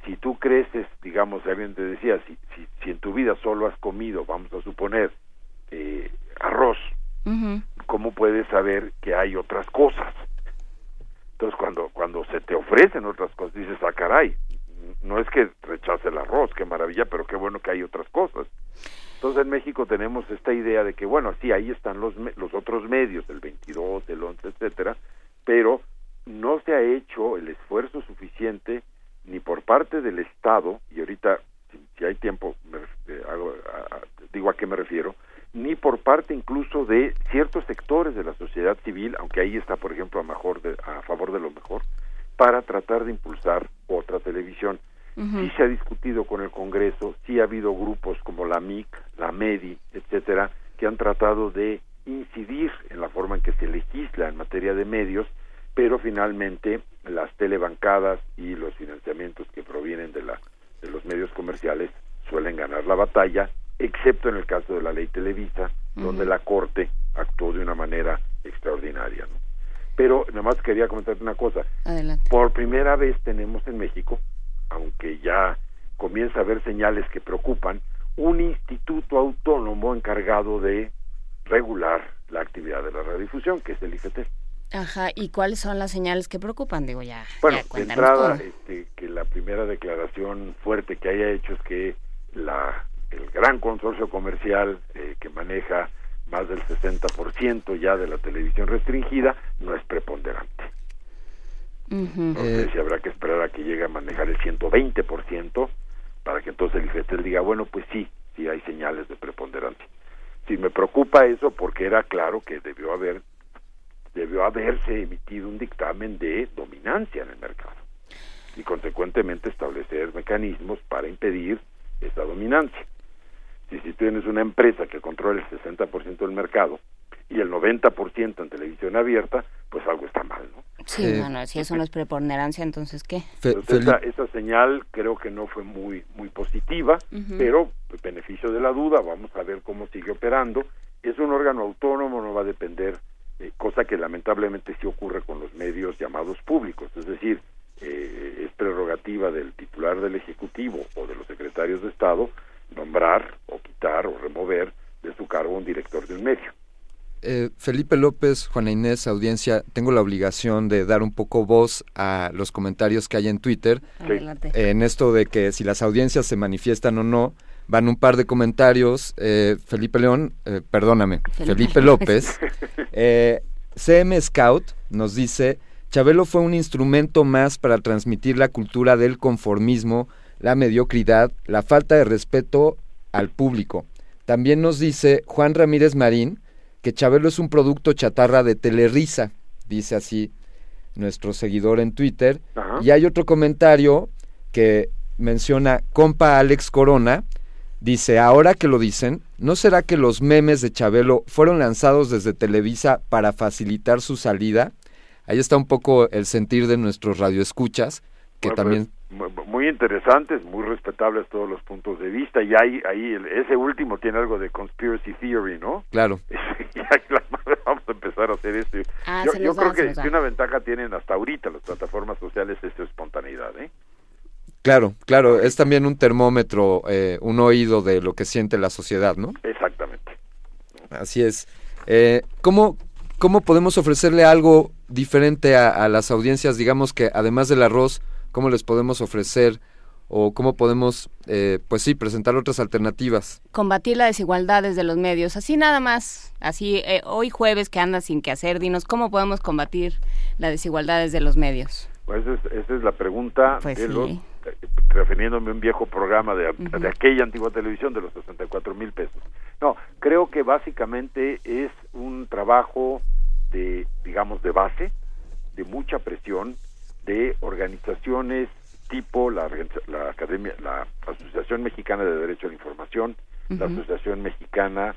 Si tú creces, digamos, alguien te decía, si, si, si en tu vida solo has comido, vamos a suponer, eh, arroz, uh-huh. ¿cómo puedes saber que hay otras cosas? Entonces, cuando cuando se te ofrecen otras cosas, dices, ah, caray, no es que rechace el arroz, qué maravilla, pero qué bueno que hay otras cosas. Entonces, en México tenemos esta idea de que, bueno, sí, ahí están los los otros medios, el veintidós, el once, etcétera, pero no se ha hecho el esfuerzo suficiente ni por parte del Estado, y ahorita, si hay tiempo, me, eh, hago, a, a, digo a qué me refiero, ni por parte incluso de ciertos sectores de la sociedad civil, aunque ahí está, por ejemplo, a, mejor de, a favor de lo mejor, para tratar de impulsar otra televisión. Uh-huh. Sí se ha discutido con el Congreso, sí ha habido grupos como la M I C, la MEDI, etcétera, que han tratado de incidir en la forma en que se legisla en materia de medios, pero finalmente las telebancadas y los financiamientos que provienen de, la, de los medios comerciales suelen ganar la batalla, excepto en el caso de la ley Televisa, uh-huh. donde la Corte actuó de una manera extraordinaria, ¿no? Pero nada más quería comentarte una cosa. Adelante. Por primera vez tenemos en México, aunque ya comienza a haber señales que preocupan, un instituto autónomo encargado de regular la actividad de la radiodifusión, que es el I F T. Ajá, ¿y cuáles son las señales que preocupan? Digo, ya, bueno, ya de entrada, este, que la primera declaración fuerte que haya hecho es que la el gran consorcio comercial eh, que maneja más del sesenta por ciento ya de la televisión restringida no es preponderante. Uh-huh. No sé si habrá que esperar a que llegue a manejar el ciento veinte por ciento para que entonces el I F E T E L diga, bueno, pues sí, sí hay señales de preponderante. Sí, me preocupa eso porque era claro que debió haber debió haberse emitido un dictamen de dominancia en el mercado y consecuentemente establecer mecanismos para impedir esa dominancia. Si, si tienes una empresa que controla el sesenta por ciento del mercado y el noventa por ciento en televisión abierta, pues algo está mal, ¿no? Sí, eh, bueno, si eso no es preponderancia, entonces ¿qué? Fe, entonces, esa, esa señal creo que no fue muy muy positiva, uh-huh. pero beneficio de la duda, vamos a ver cómo sigue operando. Es un órgano autónomo, no va a depender, eh, cosa que lamentablemente sí ocurre con los medios llamados públicos, es decir, eh, es prerrogativa del titular del Ejecutivo o de los secretarios de Estado nombrar o quitar o remover de su cargo un director de un medio. Eh, Felipe López, Juana Inés, audiencia, tengo la obligación de dar un poco voz a los comentarios que hay en Twitter. Sí. En esto de que si las audiencias se manifiestan o no, van un par de comentarios. Eh, Felipe León, eh, perdóname, Felipe, Felipe López. eh, C M Scout nos dice, Chabelo fue un instrumento más para transmitir la cultura del conformismo, la mediocridad, la falta de respeto al público. También nos dice Juan Ramírez Marín, que Chabelo es un producto chatarra de Telerisa, dice así nuestro seguidor en Twitter. Ajá. Y hay otro comentario que menciona compa Alex Corona, dice, ahora que lo dicen, ¿no será que los memes de Chabelo fueron lanzados desde Televisa para facilitar su salida? Ahí está un poco el sentir de nuestros radioescuchas, que bueno, también... Pues, muy interesantes, muy respetables todos los puntos de vista, y ahí, ahí ese último tiene algo de conspiracy theory, ¿no? Claro. Vamos a empezar a hacer esto. Ah, yo yo va, creo que, que una ventaja tienen hasta ahorita las plataformas sociales es su espontaneidad, ¿eh? Claro, claro, es también un termómetro, eh, un oído de lo que siente la sociedad, ¿no? Exactamente. Así es. Eh, ¿cómo, ¿Cómo podemos ofrecerle algo diferente a, a las audiencias? Digamos que además del arroz, ¿cómo les podemos ofrecer o cómo podemos, eh, pues sí, presentar otras alternativas? Combatir la desigualdad desde los medios, así nada más, así eh, hoy jueves que andas sin qué hacer, dinos, ¿cómo podemos combatir la desigualdad desde los medios? Pues esa es, esa es la pregunta, pues de sí. los, refiriéndome a un viejo programa de, uh-huh. de aquella antigua televisión de los sesenta y cuatro mil pesos. No, creo que básicamente es un trabajo de, digamos, de base, de mucha presión, de organizaciones tipo, la, la Academia, la Asociación Mexicana de Derecho a la Información, uh-huh. la Asociación Mexicana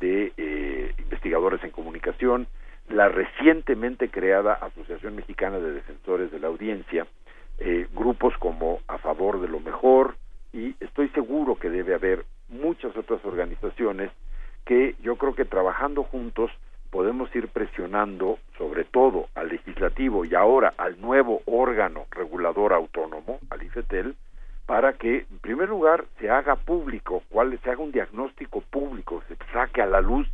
de eh, Investigadores en Comunicación, la recientemente creada Asociación Mexicana de Defensores de la Audiencia, eh, grupos como A Favor de lo Mejor, y estoy seguro que debe haber muchas otras organizaciones que yo creo que trabajando juntos podemos ir presionando sobre todo al legislativo y ahora al nuevo órgano regulador autónomo, al I F E T E L, para que en primer lugar se haga público, cuál, se haga un diagnóstico público, se saque a la luz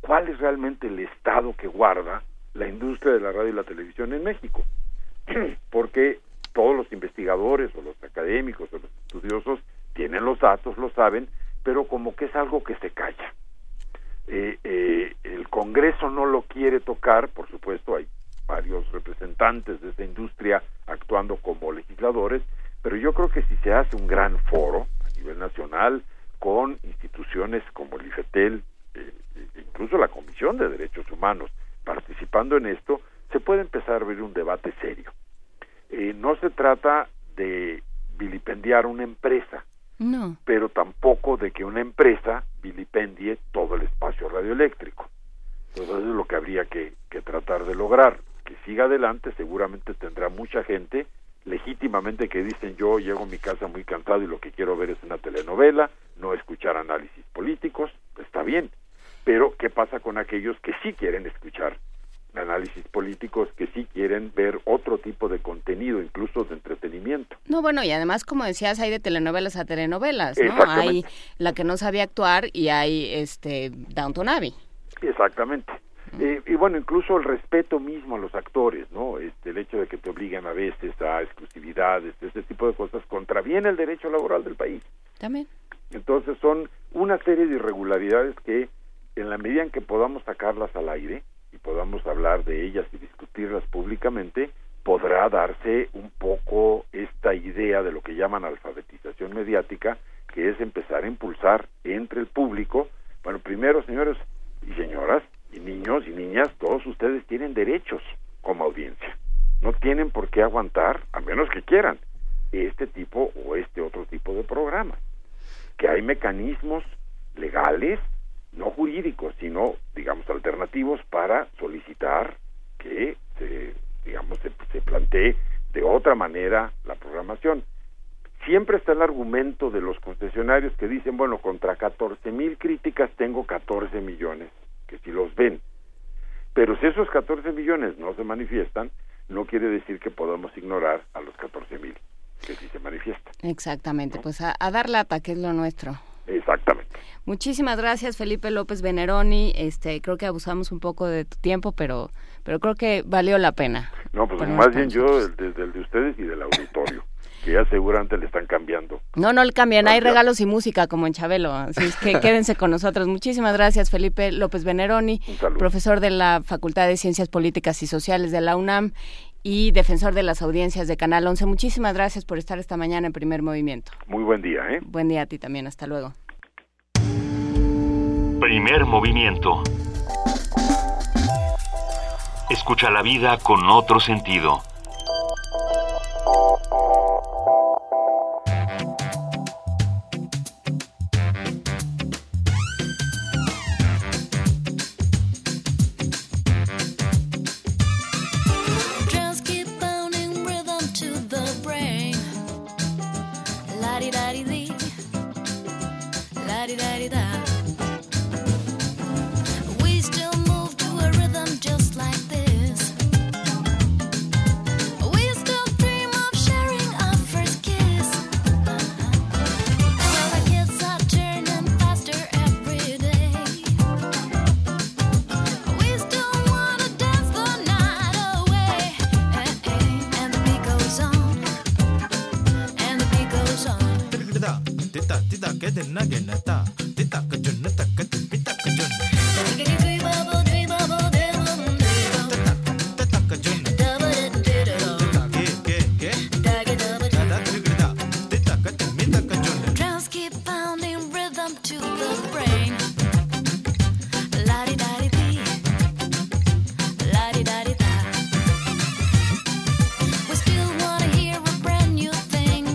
cuál es realmente el estado que guarda la industria de la radio y la televisión en México, porque todos los investigadores o los académicos o los estudiosos tienen los datos, lo saben, pero como que es algo que se calla. Eh, eh, el Congreso no lo quiere tocar, por supuesto hay varios representantes de esa industria actuando como legisladores, pero yo creo que si se hace un gran foro a nivel nacional con instituciones como el I F E T E L, eh, incluso la Comisión de Derechos Humanos participando en esto, se puede empezar a abrir un debate serio. Eh, no se trata de vilipendiar una empresa, no, pero tampoco de que una empresa vilipendie todo el espacio radioeléctrico. Entonces es lo que habría que, que tratar de lograr, que siga adelante. Seguramente tendrá mucha gente legítimamente que dicen: yo llego a mi casa muy cansado y lo que quiero ver es una telenovela, no escuchar análisis políticos. Está bien, pero ¿qué pasa con aquellos que sí quieren escuchar análisis políticos, que sí quieren ver otro tipo de contenido, incluso de entretenimiento? No, bueno, y además, como decías, hay de telenovelas a telenovelas, ¿no? Hay La que no sabía actuar y hay este Downton Abbey. Exactamente. Uh-huh. Eh, y bueno, incluso el respeto mismo a los actores, ¿no? Este, el hecho de que te obligan a veces a exclusividades, este tipo de cosas, contraviene el derecho laboral del país. También. Entonces son una serie de irregularidades que, en la medida en que podamos sacarlas al aire y podamos hablar de ellas y discutirlas públicamente, podrá darse un poco esta idea de lo que llaman alfabetización mediática, que es empezar a impulsar entre el público. Bueno, primero, señores y señoras, y niños y niñas, todos ustedes tienen derechos como audiencia. No tienen por qué aguantar, a menos que quieran, este tipo o este otro tipo de programa. Que hay mecanismos legales, no jurídicos, sino, digamos, alternativos para solicitar que, se, digamos, se, se plantee de otra manera la programación. Siempre está el argumento de los concesionarios que dicen: bueno, contra catorce mil críticas tengo catorce millones, que si los ven. Pero si esos catorce millones no se manifiestan, no quiere decir que podamos ignorar a los catorce mil que sí se manifiestan. Exactamente, ¿no? Pues a, a dar lata, que es lo nuestro. Exactamente. Muchísimas gracias, Felipe López Veneroni. Este, creo que abusamos un poco de tu tiempo, pero pero creo que valió la pena. No, pues más bien nosotros. Yo desde el de ustedes y del auditorio, que ya seguramente le están cambiando. No, no le cambian, gracias. Hay regalos y música como en Chabelo, así es que quédense con nosotros. Muchísimas gracias, Felipe López Veneroni, profesor de la Facultad de Ciencias Políticas y Sociales de la UNAM y defensor de las audiencias de Canal Once. Muchísimas gracias por estar esta mañana en Primer Movimiento. Muy buen día, ¿eh? Buen día a ti también, hasta luego. Primer Movimiento. Escucha la vida con otro sentido. Thing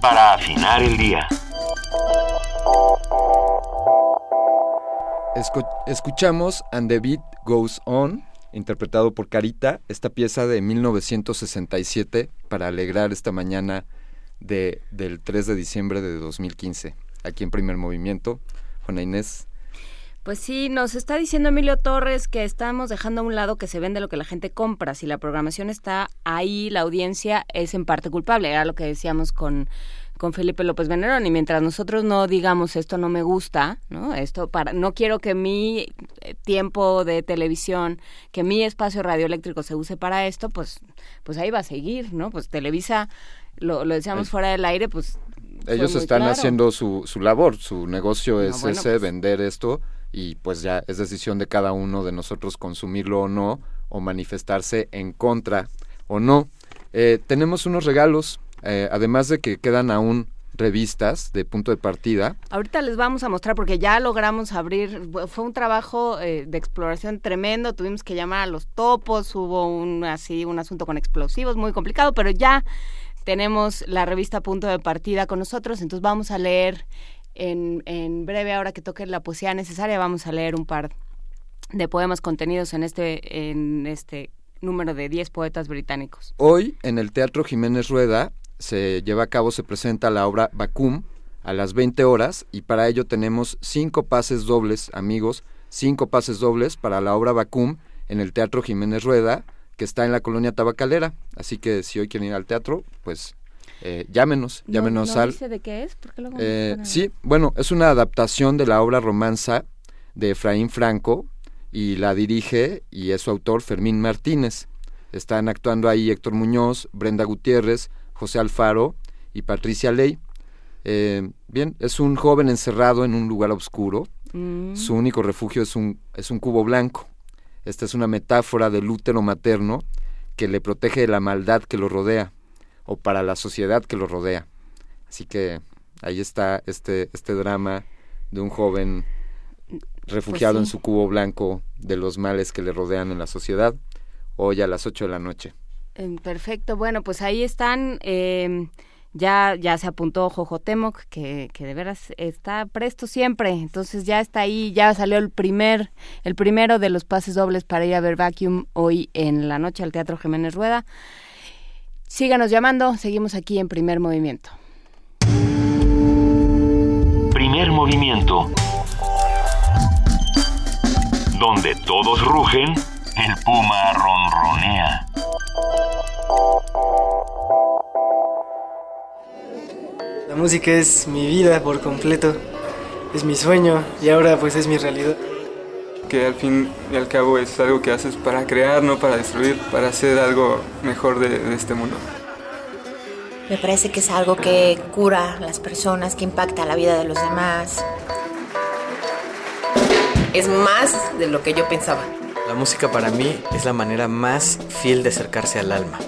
para afinar el día. Escuchamos And the Beat Goes On, interpretado por Carita, esta pieza de mil novecientos sesenta y siete para alegrar esta mañana de, del tres de diciembre de dos mil quince, aquí en Primer Movimiento. Juana Inés. Pues sí, nos está diciendo Emilio Torres que estamos dejando a un lado que se vende lo que la gente compra. Si la programación está ahí, la audiencia es en parte culpable. Era lo que decíamos con, con Felipe López Veneroni. Mientras nosotros no digamos esto no me gusta, ¿no? Esto para, no quiero que mi tiempo de televisión, que mi espacio radioeléctrico se use para esto, pues, pues ahí va a seguir, ¿no? Pues Televisa, lo, lo decíamos es... fuera del aire, pues... Ellos están claro. haciendo su, su labor, su negocio es no, bueno, ese, pues, vender esto, y pues ya es decisión de cada uno de nosotros consumirlo o no, o manifestarse en contra o no. Eh, tenemos unos regalos, eh, además de que quedan aún revistas de Punto de Partida. Ahorita les vamos a mostrar porque ya logramos abrir, fue un trabajo eh, de exploración tremendo, tuvimos que llamar a los topos, hubo un así un asunto con explosivos muy complicado, pero ya... Tenemos la revista Punto de Partida con nosotros, entonces vamos a leer en, en breve, ahora que toque la poesía necesaria, vamos a leer un par de poemas contenidos en este, en este número de diez poetas británicos. Hoy, en el Teatro Jiménez Rueda, se lleva a cabo, se presenta la obra Vacuum a las veinte horas, y para ello tenemos cinco pases dobles, amigos, cinco pases dobles para la obra Vacuum en el Teatro Jiménez Rueda, que está en la colonia Tabacalera, así que si hoy quieren ir al teatro, pues eh, llámenos, llámenos no, no al... ¿No dice de qué es? ¿Por qué lo eh, sí, bueno, es una adaptación de la obra Romanza de Efraín Franco, y la dirige y es su autor Fermín Martínez. Están actuando ahí Héctor Muñoz, Brenda Gutiérrez, José Alfaro y Patricia Ley. Eh, bien, es un joven encerrado en un lugar oscuro, mm. su único refugio es un, es un cubo blanco. Esta es una metáfora del útero materno que le protege de la maldad que lo rodea, o para la sociedad que lo rodea. Así que ahí está este, este drama de un joven refugiado pues sí. en su cubo blanco de los males que le rodean en la sociedad, hoy a las ocho de la noche. Perfecto, bueno, pues ahí están... Eh... Ya, ya se apuntó Jojo Temoc, que, que de veras está presto siempre, entonces ya está ahí, ya salió el primer, el primero de los pases dobles para ir a ver Vacuum hoy en la noche al Teatro Jiménez Rueda. Síganos llamando, seguimos aquí en Primer Movimiento. Primer Movimiento, donde todos rugen, el puma ronronea. La música es mi vida por completo, es mi sueño y ahora pues es mi realidad. Que al fin y al cabo es algo que haces para crear, no para destruir, para hacer algo mejor de, de este mundo. Me parece que es algo que cura a las personas, que impacta la vida de los demás. Es más de lo que yo pensaba. La música para mí es la manera más fiel de acercarse al alma.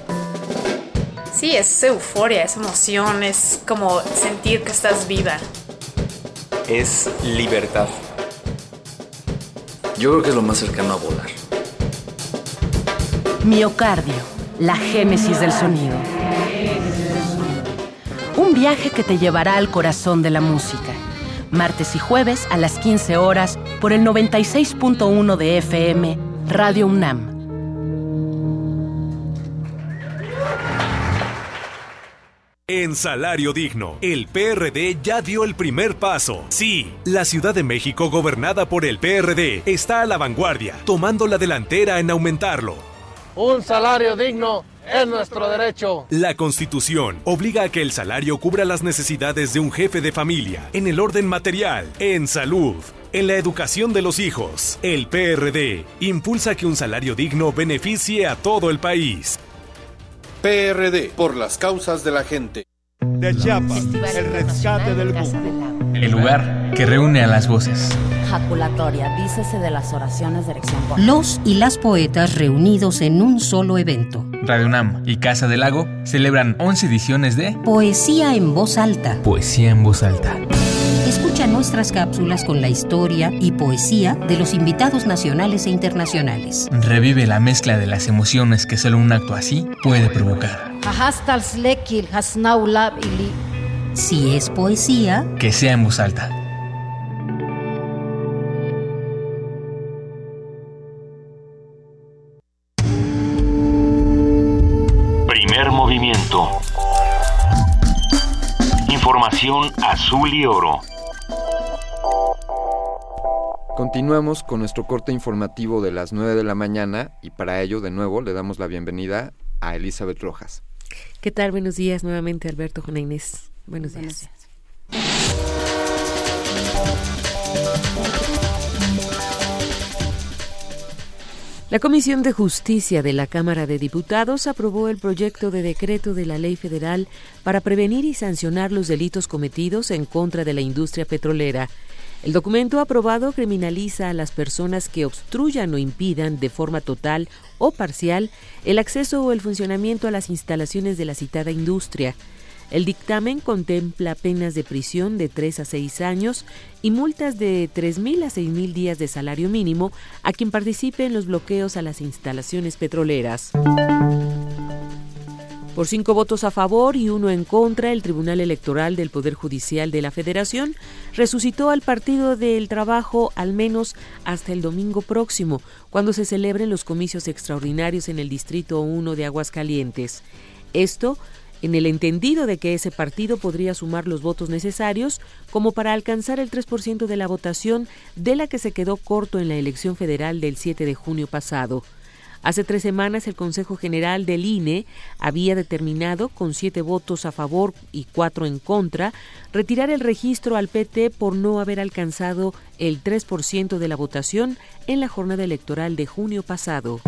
Sí, es euforia, es emoción, es como sentir que estás viva. Es libertad. Yo creo que es lo más cercano a volar. Miocardio, la génesis del sonido. Un viaje que te llevará al corazón de la música. Martes y jueves a las quince horas por el noventa y seis punto uno de F M, Radio UNAM. En Salario Digno, el P R D ya dio el primer paso. Sí, la Ciudad de México gobernada por el P R D está a la vanguardia, tomando la delantera en aumentarlo. Un salario digno es nuestro derecho. La Constitución obliga a que el salario cubra las necesidades de un jefe de familia, en el orden material, en salud, en la educación de los hijos. El P R D impulsa que un salario digno beneficie a todo el país. P R D, por las causas de la gente. De Chiapas, el rescate del Cusco. El lugar que reúne a las voces. Jaculatoria, dícese de las oraciones de erección. Los y las poetas reunidos en un solo evento. Radio UNAM y Casa del Lago celebran once ediciones de Poesía en Voz Alta. Poesía en Voz Alta. Escucha nuestras cápsulas con la historia y poesía de los invitados nacionales e internacionales. Revive la mezcla de las emociones que solo un acto así puede provocar. Si es poesía, que sea en voz alta. Primer movimiento. Información azul y oro. Continuamos con nuestro corte informativo de las nueve de la mañana y para ello, de nuevo, le damos la bienvenida a Elizabeth Rojas. ¿Qué tal? Buenos días nuevamente, Alberto, Juana Inés. Buenos días. La Comisión de Justicia de la Cámara de Diputados aprobó el proyecto de decreto de la Ley Federal para prevenir y sancionar los delitos cometidos en contra de la industria petrolera. El documento aprobado criminaliza a las personas que obstruyan o impidan de forma total o parcial el acceso o el funcionamiento a las instalaciones de la citada industria. El dictamen contempla penas de prisión de tres a seis años y multas de tres mil a seis mil días de salario mínimo a quien participe en los bloqueos a las instalaciones petroleras. Por cinco votos a favor y uno en contra, el Tribunal Electoral del Poder Judicial de la Federación resucitó al Partido del Trabajo al menos hasta el domingo próximo, cuando se celebren los comicios extraordinarios en el Distrito uno de Aguascalientes. Esto en el entendido de que ese partido podría sumar los votos necesarios como para alcanzar el tres por ciento de la votación de la que se quedó corto en la elección federal del siete de junio pasado. Hace tres semanas el Consejo General del I N E había determinado, con siete votos a favor y cuatro en contra, retirar el registro al P T por no haber alcanzado el tres por ciento de la votación en la jornada electoral de junio pasado.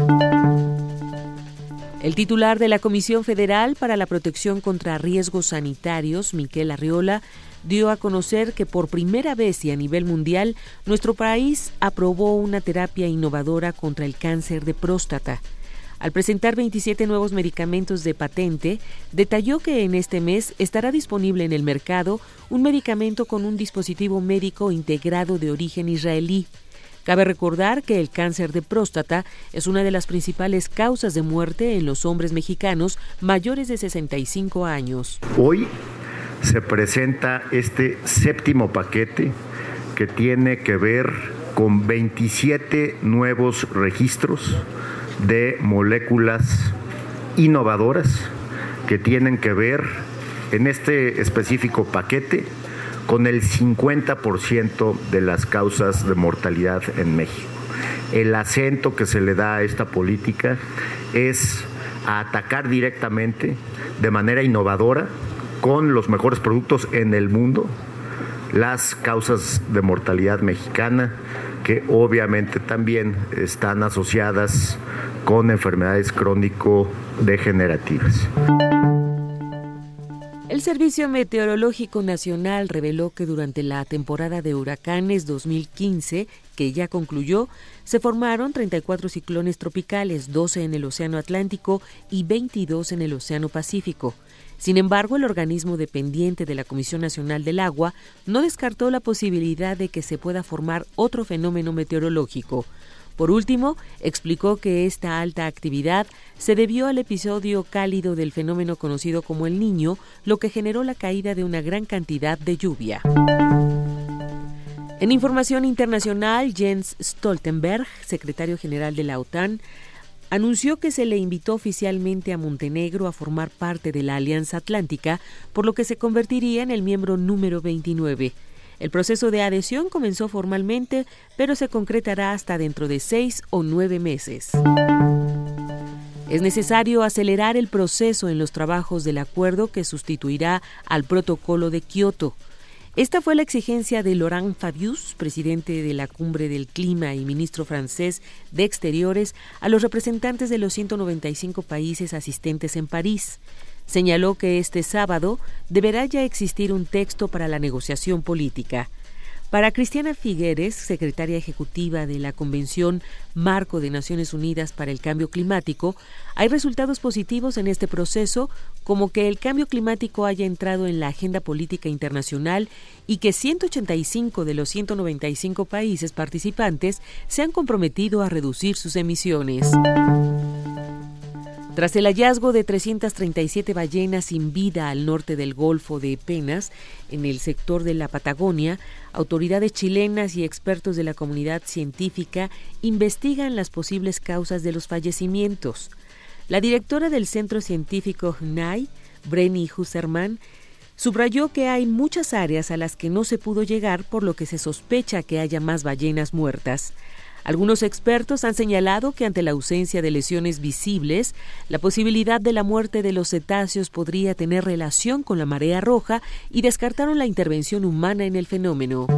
El titular de la Comisión Federal para la Protección contra Riesgos Sanitarios, Miquel Arriola, dio a conocer que por primera vez y a nivel mundial, nuestro país aprobó una terapia innovadora contra el cáncer de próstata. Al presentar veintisiete nuevos medicamentos de patente, detalló que en este mes estará disponible en el mercado un medicamento con un dispositivo médico integrado de origen israelí. Cabe recordar que el cáncer de próstata es una de las principales causas de muerte en los hombres mexicanos mayores de sesenta y cinco años. Hoy se presenta este séptimo paquete que tiene que ver con veintisiete nuevos registros de moléculas innovadoras que tienen que ver en este específico paquete con el cincuenta por ciento de las causas de mortalidad en México. El acento que se le da a esta política es a atacar directamente, de manera innovadora, con los mejores productos en el mundo, las causas de mortalidad mexicana, que obviamente también están asociadas con enfermedades crónico-degenerativas. El Servicio Meteorológico Nacional reveló que durante la temporada de huracanes dos mil quince, que ya concluyó, se formaron treinta y cuatro ciclones tropicales, doce en el Océano Atlántico y veintidós en el Océano Pacífico. Sin embargo, el organismo dependiente de la Comisión Nacional del Agua no descartó la posibilidad de que se pueda formar otro fenómeno meteorológico. Por último, explicó que esta alta actividad se debió al episodio cálido del fenómeno conocido como el Niño, lo que generó la caída de una gran cantidad de lluvia. En información internacional, Jens Stoltenberg, secretario general de la OTAN, anunció que se le invitó oficialmente a Montenegro a formar parte de la Alianza Atlántica, por lo que se convertiría en el miembro número veintinueve. El proceso de adhesión comenzó formalmente, pero se concretará hasta dentro de seis o nueve meses. Es necesario acelerar el proceso en los trabajos del acuerdo que sustituirá al protocolo de Kioto. Esta fue la exigencia de Laurent Fabius, presidente de la Cumbre del Clima y ministro francés de Exteriores, a los representantes de los ciento noventa y cinco países asistentes en París. Señaló que este sábado deberá ya existir un texto para la negociación política. Para Cristiana Figueres, secretaria ejecutiva de la Convención Marco de Naciones Unidas para el Cambio Climático, hay resultados positivos en este proceso, como que el cambio climático haya entrado en la agenda política internacional y que ciento ochenta y cinco de los ciento noventa y cinco países participantes se han comprometido a reducir sus emisiones. Tras el hallazgo de trescientas treinta y siete ballenas sin vida al norte del Golfo de Penas, en el sector de la Patagonia, autoridades chilenas y expertos de la comunidad científica investigan las posibles causas de los fallecimientos. La directora del Centro Científico H N A I, Breni Hussermann, subrayó que hay muchas áreas a las que no se pudo llegar, por lo que se sospecha que haya más ballenas muertas. Algunos expertos han señalado que ante la ausencia de lesiones visibles, la posibilidad de la muerte de los cetáceos podría tener relación con la marea roja y descartaron la intervención humana en el fenómeno.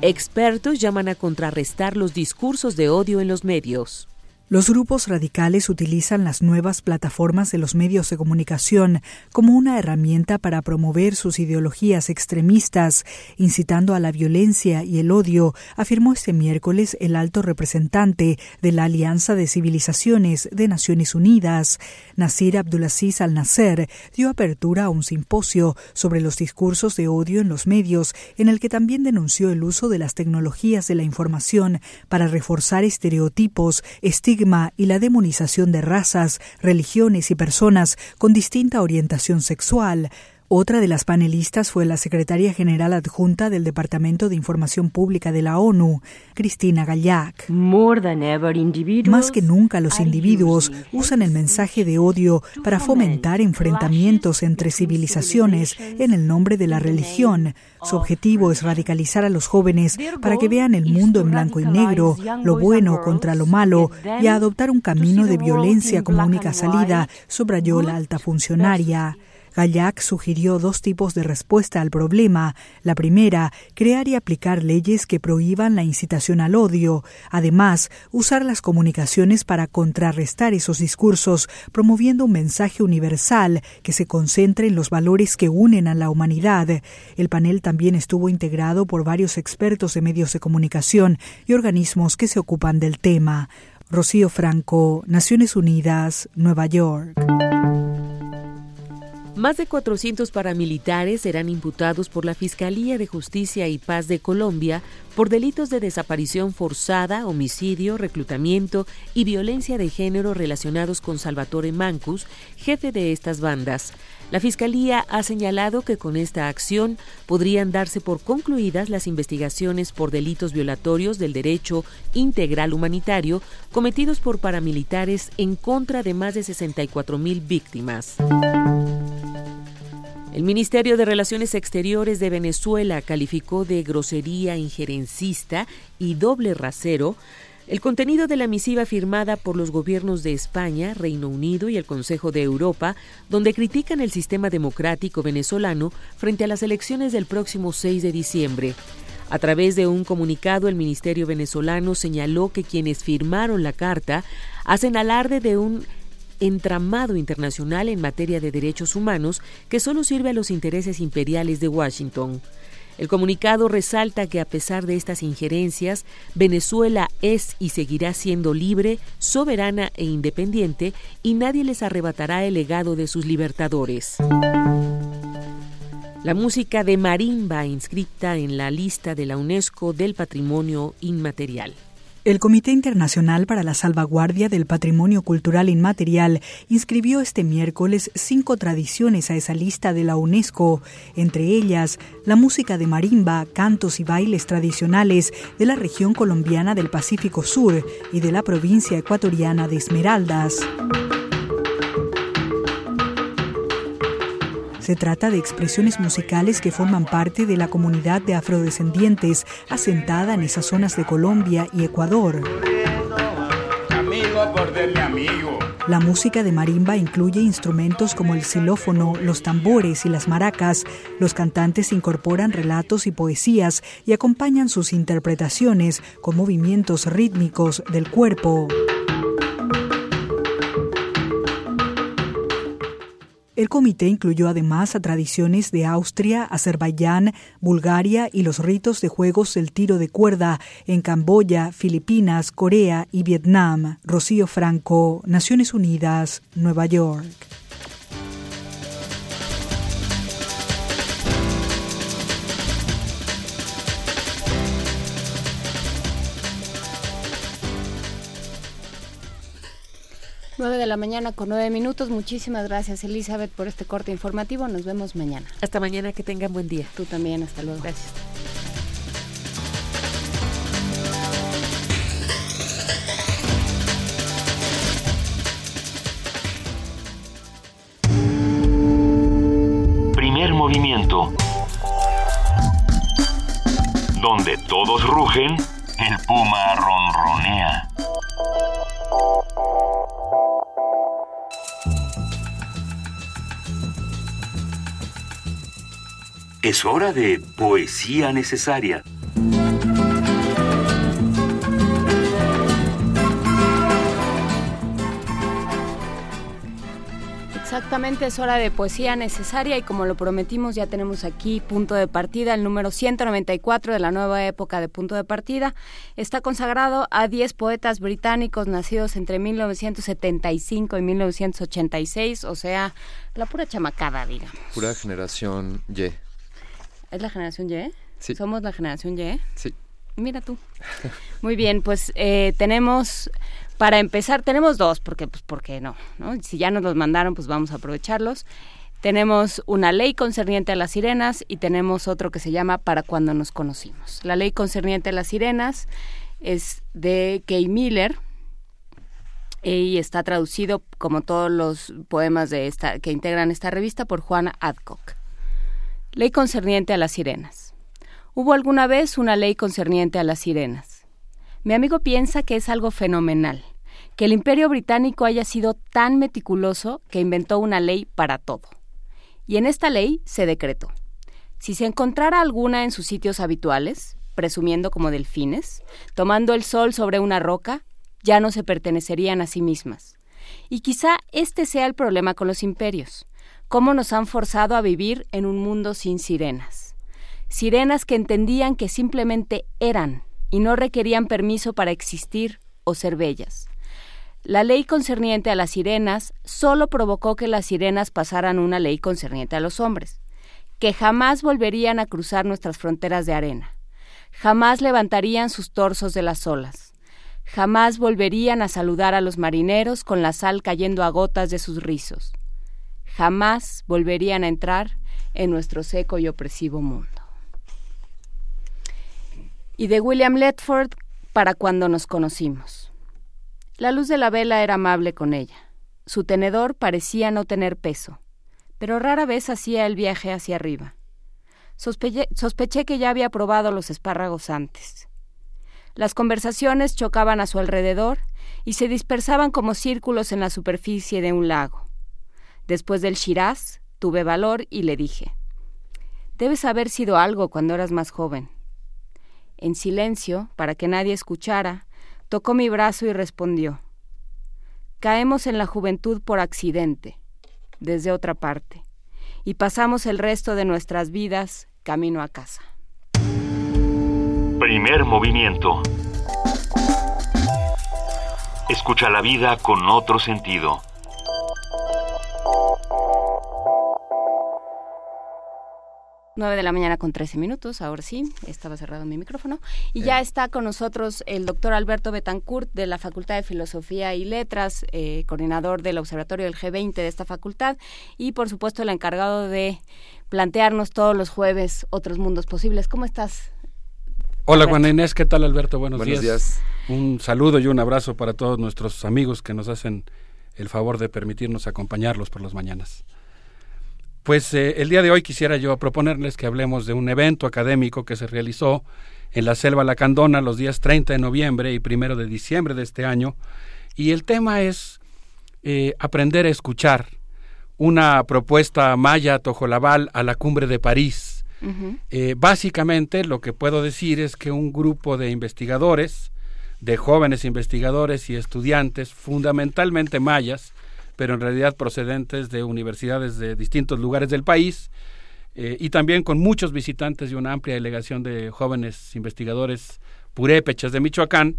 Expertos llaman a contrarrestar los discursos de odio en los medios. Los grupos radicales utilizan las nuevas plataformas de los medios de comunicación como una herramienta para promover sus ideologías extremistas, incitando a la violencia y el odio, afirmó este miércoles el alto representante de la Alianza de Civilizaciones de Naciones Unidas. Nasir Abdulaziz Al-Nasser dio apertura a un simposio sobre los discursos de odio en los medios, en el que también denunció el uso de las tecnologías de la información para reforzar estereotipos, estigmas y la demonización de razas, religiones y personas con distinta orientación sexual. Otra de las panelistas fue la secretaria general adjunta del Departamento de Información Pública de la ONU, Cristina Gallac. Más que nunca, los individuos usan el mensaje de odio para fomentar enfrentamientos entre civilizaciones en el nombre de la religión. Su objetivo es radicalizar a los jóvenes para que vean el mundo en blanco y negro, lo bueno contra lo malo, y a adoptar un camino de violencia como única salida, subrayó la alta funcionaria. Gallac sugirió dos tipos de respuesta al problema. La primera, crear y aplicar leyes que prohíban la incitación al odio. Además, usar las comunicaciones para contrarrestar esos discursos, promoviendo un mensaje universal que se concentre en los valores que unen a la humanidad. El panel también estuvo integrado por varios expertos de medios de comunicación y organismos que se ocupan del tema. Rocío Franco, Naciones Unidas, Nueva York. Más de cuatrocientos paramilitares serán imputados por la Fiscalía de Justicia y Paz de Colombia por delitos de desaparición forzada, homicidio, reclutamiento y violencia de género relacionados con Salvatore Mancus, jefe de estas bandas. La Fiscalía ha señalado que con esta acción podrían darse por concluidas las investigaciones por delitos violatorios del derecho integral humanitario cometidos por paramilitares en contra de más de sesenta y cuatro mil víctimas. El Ministerio de Relaciones Exteriores de Venezuela calificó de grosería injerencista y doble rasero el contenido de la misiva firmada por los gobiernos de España, Reino Unido y el Consejo de Europa, donde critican el sistema democrático venezolano frente a las elecciones del próximo seis de diciembre. A través de un comunicado, el Ministerio venezolano señaló que quienes firmaron la carta hacen alarde de un entramado internacional en materia de derechos humanos que solo sirve a los intereses imperiales de Washington. El comunicado resalta que a pesar de estas injerencias, Venezuela es y seguirá siendo libre, soberana e independiente, y nadie les arrebatará el legado de sus libertadores. La música de marimba inscrita en la lista de la UNESCO del Patrimonio Inmaterial. El Comité Internacional para la Salvaguardia del Patrimonio Cultural Inmaterial inscribió este miércoles cinco tradiciones a esa lista de la UNESCO, entre ellas la música de marimba, cantos y bailes tradicionales de la región colombiana del Pacífico Sur y de la provincia ecuatoriana de Esmeraldas. Se trata de expresiones musicales que forman parte de la comunidad de afrodescendientes asentada en esas zonas de Colombia y Ecuador. La música de marimba incluye instrumentos como el xilófono, los tambores y las maracas. Los cantantes incorporan relatos y poesías y acompañan sus interpretaciones con movimientos rítmicos del cuerpo. El comité incluyó además a tradiciones de Austria, Azerbaiyán, Bulgaria y los ritos de juegos del tiro de cuerda en Camboya, Filipinas, Corea y Vietnam. Rocío Franco, Naciones Unidas, Nueva York. nueve de la mañana con nueve minutos. Muchísimas gracias, Elizabeth, por este corte informativo. Nos vemos mañana. Hasta mañana, que tengan buen día. Tú también, hasta luego. Gracias. Primer movimiento. Donde todos rugen, el puma ronronea. Es hora de poesía necesaria. Exactamente, es hora de poesía necesaria y como lo prometimos ya tenemos aquí Punto de Partida, el número ciento noventa y cuatro de la nueva época de Punto de Partida. Está consagrado a diez poetas británicos nacidos entre mil novecientos setenta y cinco y mil novecientos ochenta y seis, o sea, la pura chamacada, digamos. Pura generación Y. ¿Es la generación Y? Sí. ¿Somos la generación Y? Sí. Mira tú. Muy bien, pues eh, tenemos... Para empezar, tenemos dos, porque pues porque no, ¿no? Si ya nos los mandaron, pues vamos a aprovecharlos. Tenemos una ley concerniente a las sirenas y tenemos otro que se llama Para cuando nos conocimos. La ley concerniente a las sirenas es de Kay Miller y está traducido, como todos los poemas de esta, que integran esta revista, por Juana Adcock. Ley concerniente a las sirenas. Hubo alguna vez una ley concerniente a las sirenas. Mi amigo piensa que es algo fenomenal, que el Imperio Británico haya sido tan meticuloso que inventó una ley para todo. Y en esta ley se decretó: si se encontrara alguna en sus sitios habituales, presumiendo como delfines, tomando el sol sobre una roca, ya no se pertenecerían a sí mismas. Y quizá este sea el problema con los imperios, cómo nos han forzado a vivir en un mundo sin sirenas. Sirenas que entendían que simplemente eran, y no requerían permiso para existir o ser bellas. La ley concerniente a las sirenas solo provocó que las sirenas pasaran una ley concerniente a los hombres, que jamás volverían a cruzar nuestras fronteras de arena, jamás levantarían sus torsos de las olas, jamás volverían a saludar a los marineros con la sal cayendo a gotas de sus rizos, jamás volverían a entrar en nuestro seco y opresivo mundo. Y de William Ledford, Para cuando nos conocimos. La luz de la vela era amable con ella. Su tenedor parecía no tener peso, pero rara vez hacía el viaje hacia arriba. Sospe- sospeché que ya había probado los espárragos antes. Las conversaciones chocaban a su alrededor y se dispersaban como círculos en la superficie de un lago. Después del Shiraz, tuve valor y le dije: «Debes haber sido algo cuando eras más joven». En silencio, para que nadie escuchara, tocó mi brazo y respondió: «Caemos en la juventud por accidente, desde otra parte, y pasamos el resto de nuestras vidas camino a casa». Primer movimiento. Escucha la vida con otro sentido. nueve de la mañana con trece minutos, ahora sí, estaba cerrado mi micrófono. Y eh. ya está con nosotros el doctor Alberto Betancourt de la Facultad de Filosofía y Letras, eh, coordinador del Observatorio del G veinte de esta facultad y, por supuesto, el encargado de plantearnos todos los jueves otros mundos posibles. ¿Cómo estás? Hola, Alberto. Juana Inés, ¿qué tal, Alberto? Buenos, Buenos días. días. Un saludo y un abrazo para todos nuestros amigos que nos hacen el favor de permitirnos acompañarlos por las mañanas. Pues eh, el día de hoy quisiera yo proponerles que hablemos de un evento académico que se realizó en la Selva Lacandona los días treinta de noviembre y primero de diciembre de este año, y el tema es eh, aprender a escuchar, una propuesta Maya Tojolaval a la Cumbre de París. Uh-huh. Eh, básicamente lo que puedo decir es que un grupo de investigadores, de jóvenes investigadores y estudiantes, fundamentalmente mayas, pero en realidad procedentes de universidades de distintos lugares del país, eh, y también con muchos visitantes y una amplia delegación de jóvenes investigadores purépechas de Michoacán.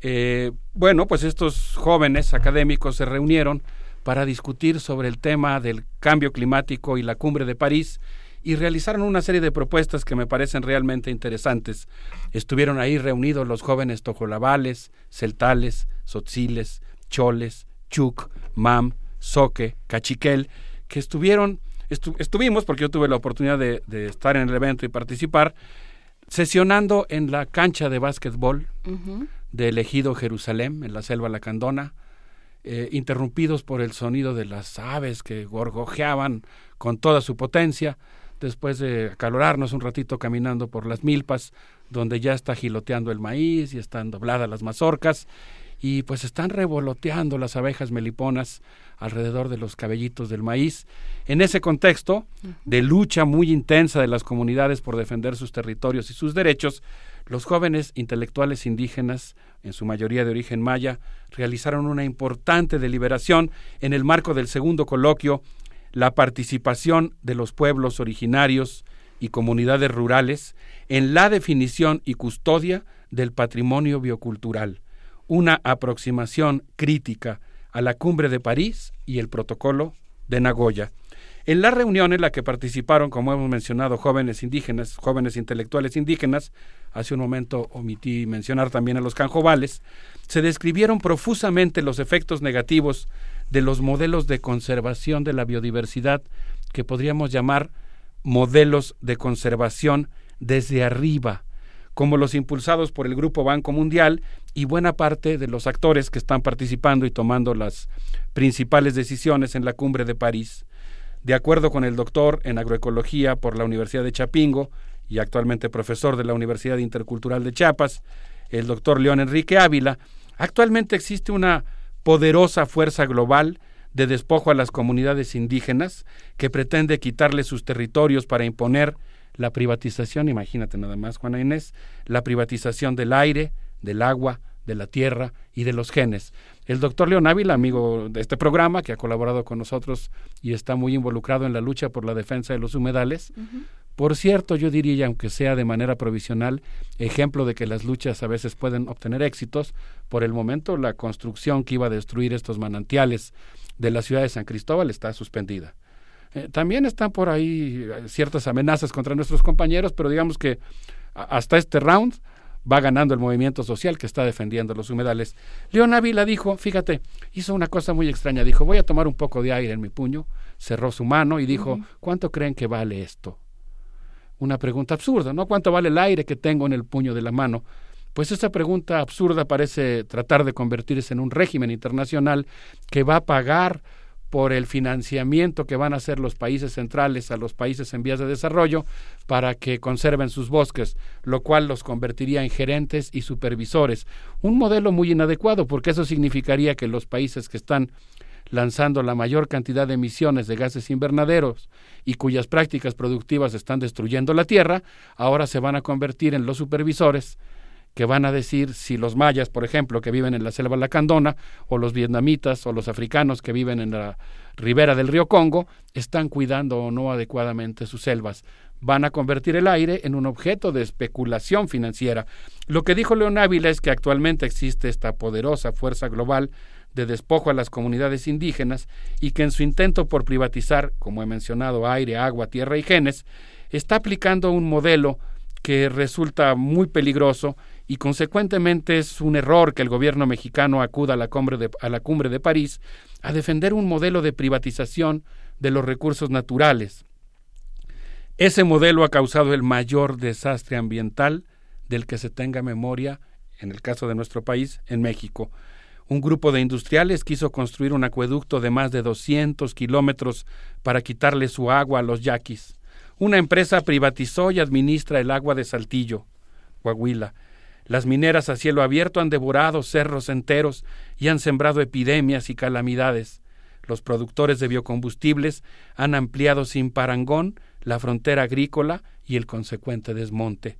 Eh, bueno, pues estos jóvenes académicos se reunieron para discutir sobre el tema del cambio climático y la Cumbre de París, y realizaron una serie de propuestas que me parecen realmente interesantes. Estuvieron ahí reunidos los jóvenes tojolabales, celtales, tzotziles, choles, Chuc, Mam, Soque, Cachiquel, que estuvieron, estu- estuvimos, porque yo tuve la oportunidad de, de estar en el evento y participar, sesionando en la cancha de básquetbol uh-huh. del Ejido Jerusalén, en la Selva Lacandona, eh, interrumpidos por el sonido de las aves que gorgojeaban con toda su potencia, después de acalorarnos un ratito caminando por las milpas, donde ya está giloteando el maíz y están dobladas las mazorcas, y pues están revoloteando las abejas meliponas alrededor de los cabellitos del maíz. En ese contexto de lucha muy intensa de las comunidades por defender sus territorios y sus derechos, los jóvenes intelectuales indígenas, en su mayoría de origen maya, realizaron una importante deliberación en el marco del segundo coloquio La participación de los pueblos originarios y comunidades rurales en la definición y custodia del patrimonio biocultural, una aproximación crítica a la Cumbre de París y el Protocolo de Nagoya. En la reunión en la que participaron, como hemos mencionado, jóvenes indígenas, jóvenes intelectuales indígenas, hace un momento omití mencionar también a los canjobales, se describieron profusamente los efectos negativos de los modelos de conservación de la biodiversidad, que podríamos llamar modelos de conservación desde arriba, como los impulsados por el Grupo Banco Mundial y buena parte de los actores que están participando y tomando las principales decisiones en la Cumbre de París. De acuerdo con el doctor en agroecología por la Universidad de Chapingo y actualmente profesor de la Universidad Intercultural de Chiapas, el doctor León Enrique Ávila, actualmente existe una poderosa fuerza global de despojo a las comunidades indígenas que pretende quitarles sus territorios para imponer la privatización, imagínate nada más, Juana Inés, la privatización del aire, del agua, de la tierra y de los genes. El doctor León Ávila, amigo de este programa, que ha colaborado con nosotros y está muy involucrado en la lucha por la defensa de los humedales, uh-huh. por cierto, yo diría, aunque sea de manera provisional, ejemplo de que las luchas a veces pueden obtener éxitos, por el momento la construcción que iba a destruir estos manantiales de la ciudad de San Cristóbal está suspendida. Eh, también están por ahí ciertas amenazas contra nuestros compañeros, pero digamos que hasta este round va ganando el movimiento social que está defendiendo los humedales. León Ávila dijo, fíjate, hizo una cosa muy extraña, dijo, voy a tomar un poco de aire en mi puño, cerró su mano y dijo, uh-huh. ¿cuánto creen que vale esto? Una pregunta absurda, ¿no? ¿Cuánto vale el aire que tengo en el puño de la mano? Pues esa pregunta absurda parece tratar de convertirse en un régimen internacional que va a pagar por el financiamiento que van a hacer los países centrales a los países en vías de desarrollo para que conserven sus bosques, lo cual los convertiría en gerentes y supervisores. Un modelo muy inadecuado, porque eso significaría que los países que están lanzando la mayor cantidad de emisiones de gases invernaderos y cuyas prácticas productivas están destruyendo la tierra, ahora se van a convertir en los supervisores que van a decir si los mayas, por ejemplo, que viven en la Selva Lacandona, o los vietnamitas, o los africanos que viven en la ribera del río Congo, están cuidando o no adecuadamente sus selvas. Van a convertir el aire en un objeto de especulación financiera. Lo que dijo León Ávila es que actualmente existe esta poderosa fuerza global de despojo a las comunidades indígenas y que en su intento por privatizar, como he mencionado, aire, agua, tierra y genes, está aplicando un modelo que resulta muy peligroso y consecuentemente es un error que el gobierno mexicano acuda a la cumbre de, a la cumbre de París a defender un modelo de privatización de los recursos naturales. Ese modelo ha causado el mayor desastre ambiental del que se tenga memoria, en el caso de nuestro país, en México. Un grupo de industriales quiso construir un acueducto de más de doscientos kilómetros para quitarle su agua a los yaquis. Una empresa privatizó y administra el agua de Saltillo, Coahuila. Las mineras a cielo abierto han devorado cerros enteros y han sembrado epidemias y calamidades. Los productores de biocombustibles han ampliado sin parangón la frontera agrícola y el consecuente desmonte.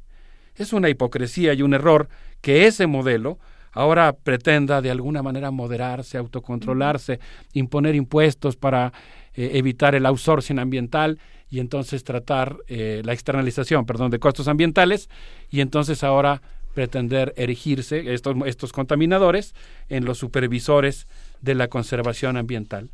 Es una hipocresía y un error que ese modelo ahora pretenda de alguna manera moderarse, autocontrolarse, imponer impuestos para eh, evitar el outsourcing ambiental y entonces tratar eh, la externalización, perdón, de costos ambientales, y entonces ahora pretender erigirse estos, estos contaminadores en los supervisores de la conservación ambiental.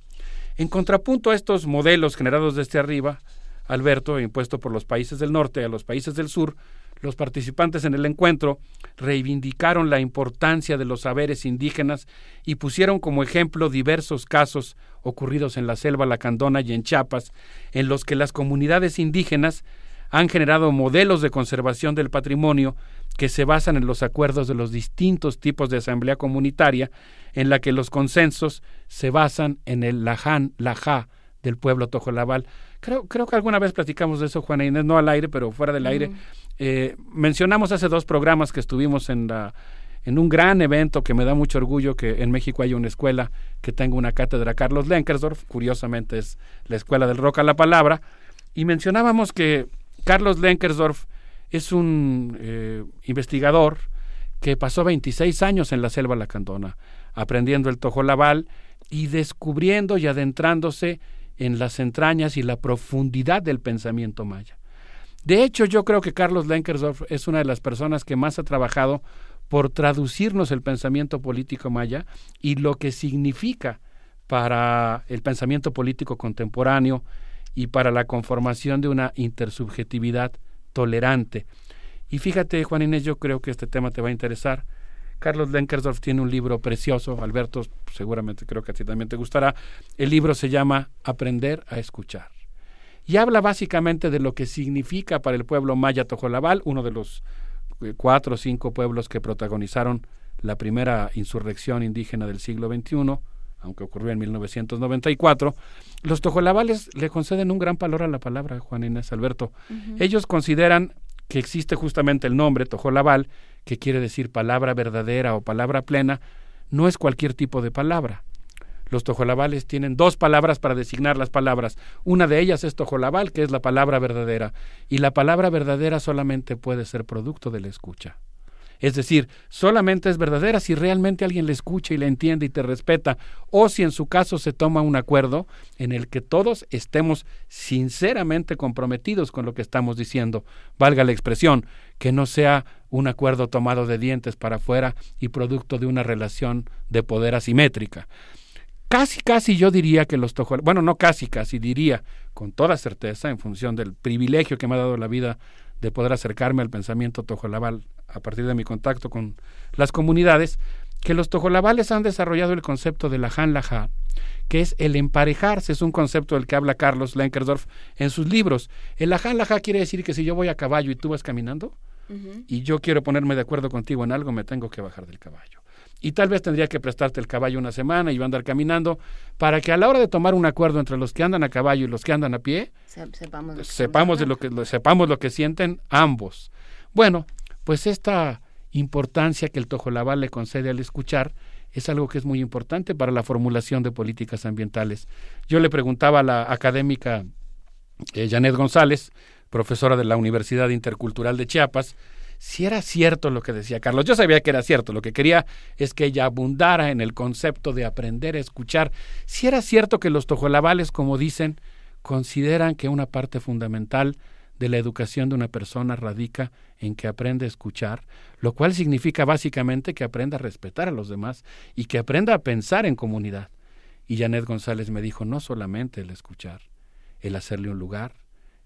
En contrapunto a estos modelos generados desde arriba, Alberto, impuesto por los países del norte a los países del sur, Los participantes en el encuentro reivindicaron la importancia de los saberes indígenas y pusieron como ejemplo diversos casos ocurridos en la Selva Lacandona y en Chiapas, en los que las comunidades indígenas han generado modelos de conservación del patrimonio que se basan en los acuerdos de los distintos tipos de asamblea comunitaria, en la que los consensos se basan en el laján, lajá del pueblo tojolaval. Creo, creo que alguna vez platicamos de eso, Juana Inés, no al aire, pero fuera del uh-huh. aire. Eh, mencionamos hace dos programas que estuvimos en la en un gran evento que me da mucho orgullo que en México haya una escuela que tenga una cátedra, Carlos Lenkersdorf, curiosamente es la escuela del rock a la palabra, y mencionábamos que Carlos Lenkersdorf es un eh, investigador que pasó veintiséis años en la Selva Lacandona, aprendiendo el tojolabal y descubriendo y adentrándose en las entrañas y la profundidad del pensamiento maya. De hecho, yo creo que Carlos Lenkersdorf es una de las personas que más ha trabajado por traducirnos el pensamiento político maya y lo que significa para el pensamiento político contemporáneo y para la conformación de una intersubjetividad tolerante. Y fíjate, Juan Inés, yo creo que este tema te va a interesar. Carlos Lenkersdorf tiene un libro precioso, Alberto, seguramente creo que a ti también te gustará. El libro se llama Aprender a escuchar. Y habla básicamente de lo que significa para el pueblo maya tojolabal, uno de los cuatro o cinco pueblos que protagonizaron la primera insurrección indígena del siglo veintiuno, aunque ocurrió en mil novecientos noventa y cuatro. Los tojolabales le conceden un gran valor a la palabra, Juan Inés, Alberto. Uh-huh. Ellos consideran que existe justamente el nombre tojolabal, que quiere decir palabra verdadera o palabra plena. No es cualquier tipo de palabra. Los tojolabales tienen dos palabras para designar las palabras. Una de ellas es tojolabal, que es la palabra verdadera. Y la palabra verdadera solamente puede ser producto de la escucha. Es decir, solamente es verdadera si realmente alguien la escucha y la entiende y te respeta, o si en su caso se toma un acuerdo en el que todos estemos sinceramente comprometidos con lo que estamos diciendo. Valga la expresión, que no sea un acuerdo tomado de dientes para afuera y producto de una relación de poder asimétrica. Casi, casi yo diría que los tojolabales, bueno, no casi, casi diría, con toda certeza, en función del privilegio que me ha dado la vida de poder acercarme al pensamiento tojolabal a partir de mi contacto con las comunidades, que los tojolabales han desarrollado el concepto de laján lajá, que es el emparejarse, es un concepto del que habla Carlos Lenkersdorf en sus libros. El laján lajá quiere decir que si yo voy a caballo y tú vas caminando, uh-huh. y yo quiero ponerme de acuerdo contigo en algo, me tengo que bajar del caballo. Y tal vez tendría que prestarte el caballo una semana y yo andar caminando para que a la hora de tomar un acuerdo entre los que andan a caballo y los que andan a pie, Se, sepamos, de sepamos, de lo que, lo, sepamos lo que sienten ambos. Bueno, pues esta importancia que el tojolabal le concede al escuchar es algo que es muy importante para la formulación de políticas ambientales. Yo le preguntaba a la académica eh, Janeth González, profesora de la Universidad Intercultural de Chiapas, si era cierto lo que decía Carlos. Yo sabía que era cierto, lo que quería es que ella abundara en el concepto de aprender a escuchar. Si era cierto que los tojolabales, como dicen, consideran que una parte fundamental de la educación de una persona radica en que aprende a escuchar, lo cual significa básicamente que aprenda a respetar a los demás y que aprenda a pensar en comunidad. Y Janeth González me dijo, no solamente el escuchar, el hacerle un lugar,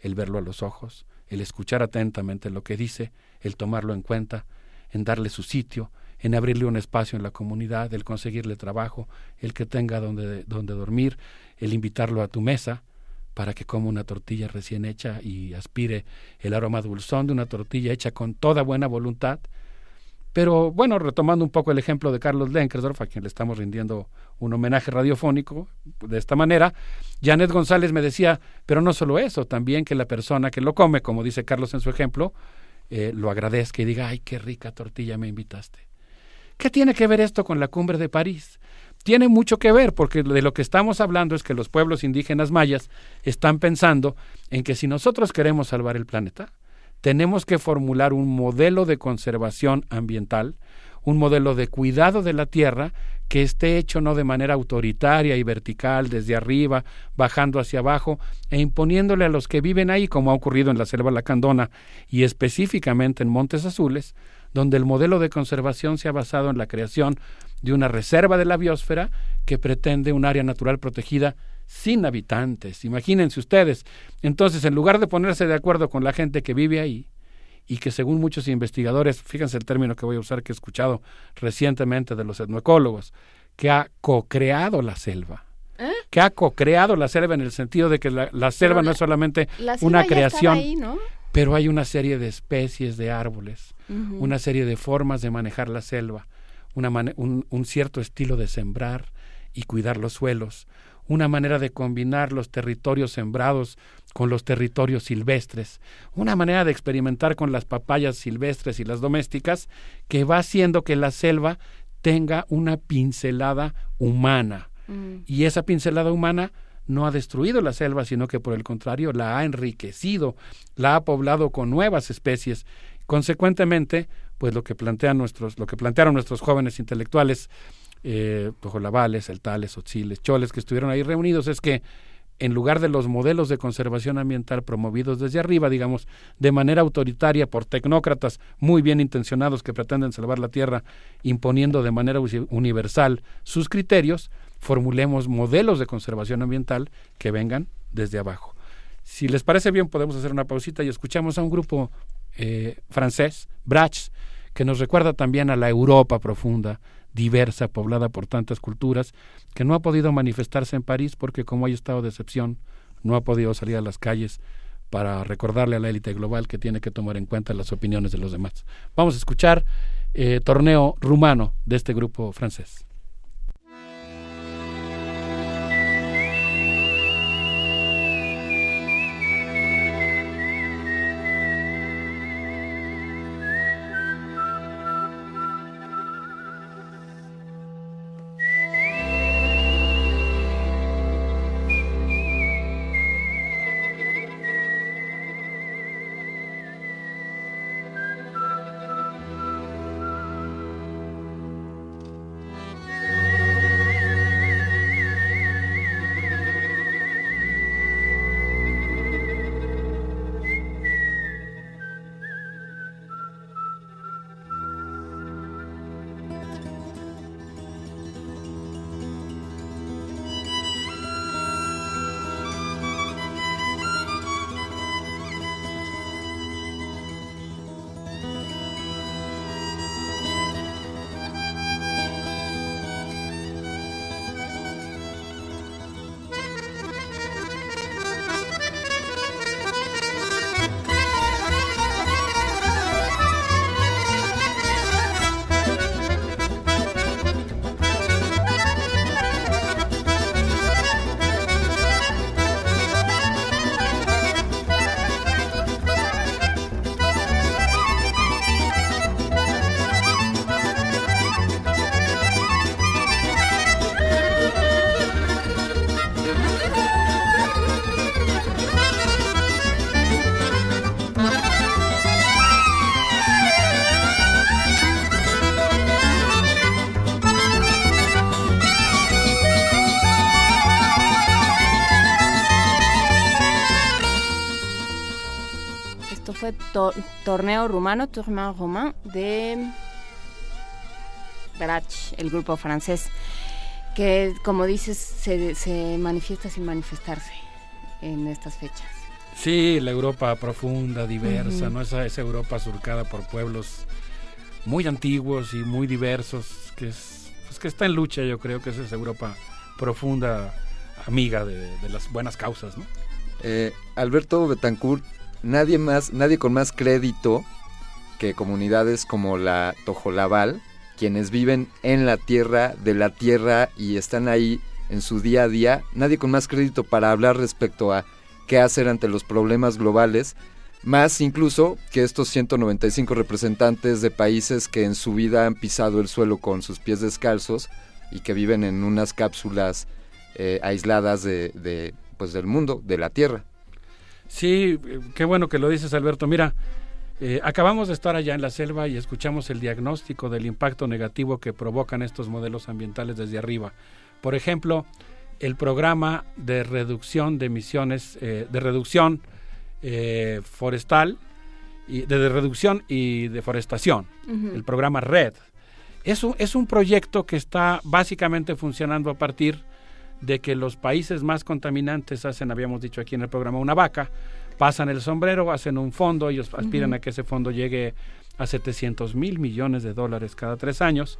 el verlo a los ojos, el escuchar atentamente lo que dice, el tomarlo en cuenta, en darle su sitio, en abrirle un espacio en la comunidad, el conseguirle trabajo, el que tenga donde, donde dormir, el invitarlo a tu mesa para que coma una tortilla recién hecha y aspire el aroma dulzón de una tortilla hecha con toda buena voluntad. Pero bueno, retomando un poco el ejemplo de Carlos Lenkersdorf, a quien le estamos rindiendo un homenaje radiofónico de esta manera, Janeth González me decía, pero no solo eso, también que la persona que lo come, como dice Carlos en su ejemplo, eh, lo agradezca y diga, ay, qué rica tortilla me invitaste. ¿Qué tiene que ver esto con la Cumbre de París? Tiene mucho que ver, porque de lo que estamos hablando es que los pueblos indígenas mayas están pensando en que si nosotros queremos salvar el planeta, tenemos que formular un modelo de conservación ambiental, un modelo de cuidado de la tierra que esté hecho no de manera autoritaria y vertical, desde arriba, bajando hacia abajo e imponiéndole a los que viven ahí, como ha ocurrido en la Selva Lacandona y específicamente en Montes Azules, donde el modelo de conservación se ha basado en la creación de una reserva de la biosfera que pretende un área natural protegida sin habitantes. Imagínense ustedes. Entonces, en lugar de ponerse de acuerdo con la gente que vive ahí y que según muchos investigadores, fíjense el término que voy a usar que he escuchado recientemente de los etnoecólogos, que ha co-creado la selva. ¿Eh? Que ha co-creado la selva en el sentido de que la, la selva la, no es solamente una creación, ahí, ¿no? Pero hay una serie de especies de árboles, uh-huh. una serie de formas de manejar la selva, una man- un, un cierto estilo de sembrar y cuidar los suelos, una manera de combinar los territorios sembrados con los territorios silvestres, una manera de experimentar con las papayas silvestres y las domésticas, que va haciendo que la selva tenga una pincelada humana. Mm. Y esa pincelada humana no ha destruido la selva, sino que por el contrario la ha enriquecido, la ha poblado con nuevas especies. Consecuentemente, pues lo que plantean nuestros, lo que plantearon nuestros jóvenes intelectuales, Eh, Tojolavales, Eltales, Otziles, Choles, que estuvieron ahí reunidos, es que en lugar de los modelos de conservación ambiental promovidos desde arriba, digamos, de manera autoritaria por tecnócratas muy bien intencionados que pretenden salvar la tierra, imponiendo de manera universal sus criterios, formulemos modelos de conservación ambiental que vengan desde abajo. Si les parece bien, podemos hacer una pausita y escuchamos a un grupo eh, francés, Brach, que nos recuerda también a la Europa profunda, diversa, poblada por tantas culturas, que no ha podido manifestarse en París porque como hay estado de excepción, no ha podido salir a las calles para recordarle a la élite global que tiene que tomar en cuenta las opiniones de los demás. Vamos a escuchar eh, Torneo Rumano de este grupo francés. To- torneo rumano, Tournament Romain de Brach, el grupo francés, que como dices se, se manifiesta sin manifestarse en estas fechas. Sí, la Europa profunda, diversa, uh-huh. ¿no? Esa, esa Europa surcada por pueblos muy antiguos y muy diversos, que es pues que está en lucha, yo creo que es esa Europa profunda, amiga de, de las buenas causas, ¿no? Eh, Alberto Betancourt, Nadie más, nadie con más crédito que comunidades como la Tojolaval, quienes viven en la tierra, de la tierra y están ahí en su día a día. Nadie con más crédito para hablar respecto a qué hacer ante los problemas globales, más incluso que estos ciento noventa y cinco representantes de países que en su vida han pisado el suelo con sus pies descalzos y que viven en unas cápsulas eh, aisladas de, de, pues, del mundo, de la tierra. Sí, qué bueno que lo dices, Alberto. Mira, eh, acabamos de estar allá en la selva y escuchamos el diagnóstico del impacto negativo que provocan estos modelos ambientales desde arriba. Por ejemplo, el programa de reducción de emisiones, eh, de reducción eh, forestal, y de, de reducción y deforestación, uh-huh. el programa RED. Es un, es un proyecto que está básicamente funcionando a partir de que los países más contaminantes hacen, habíamos dicho aquí en el programa, una vaca, pasan el sombrero, hacen un fondo, ellos aspiran uh-huh. a que ese fondo llegue a setecientos mil millones de dólares cada tres años,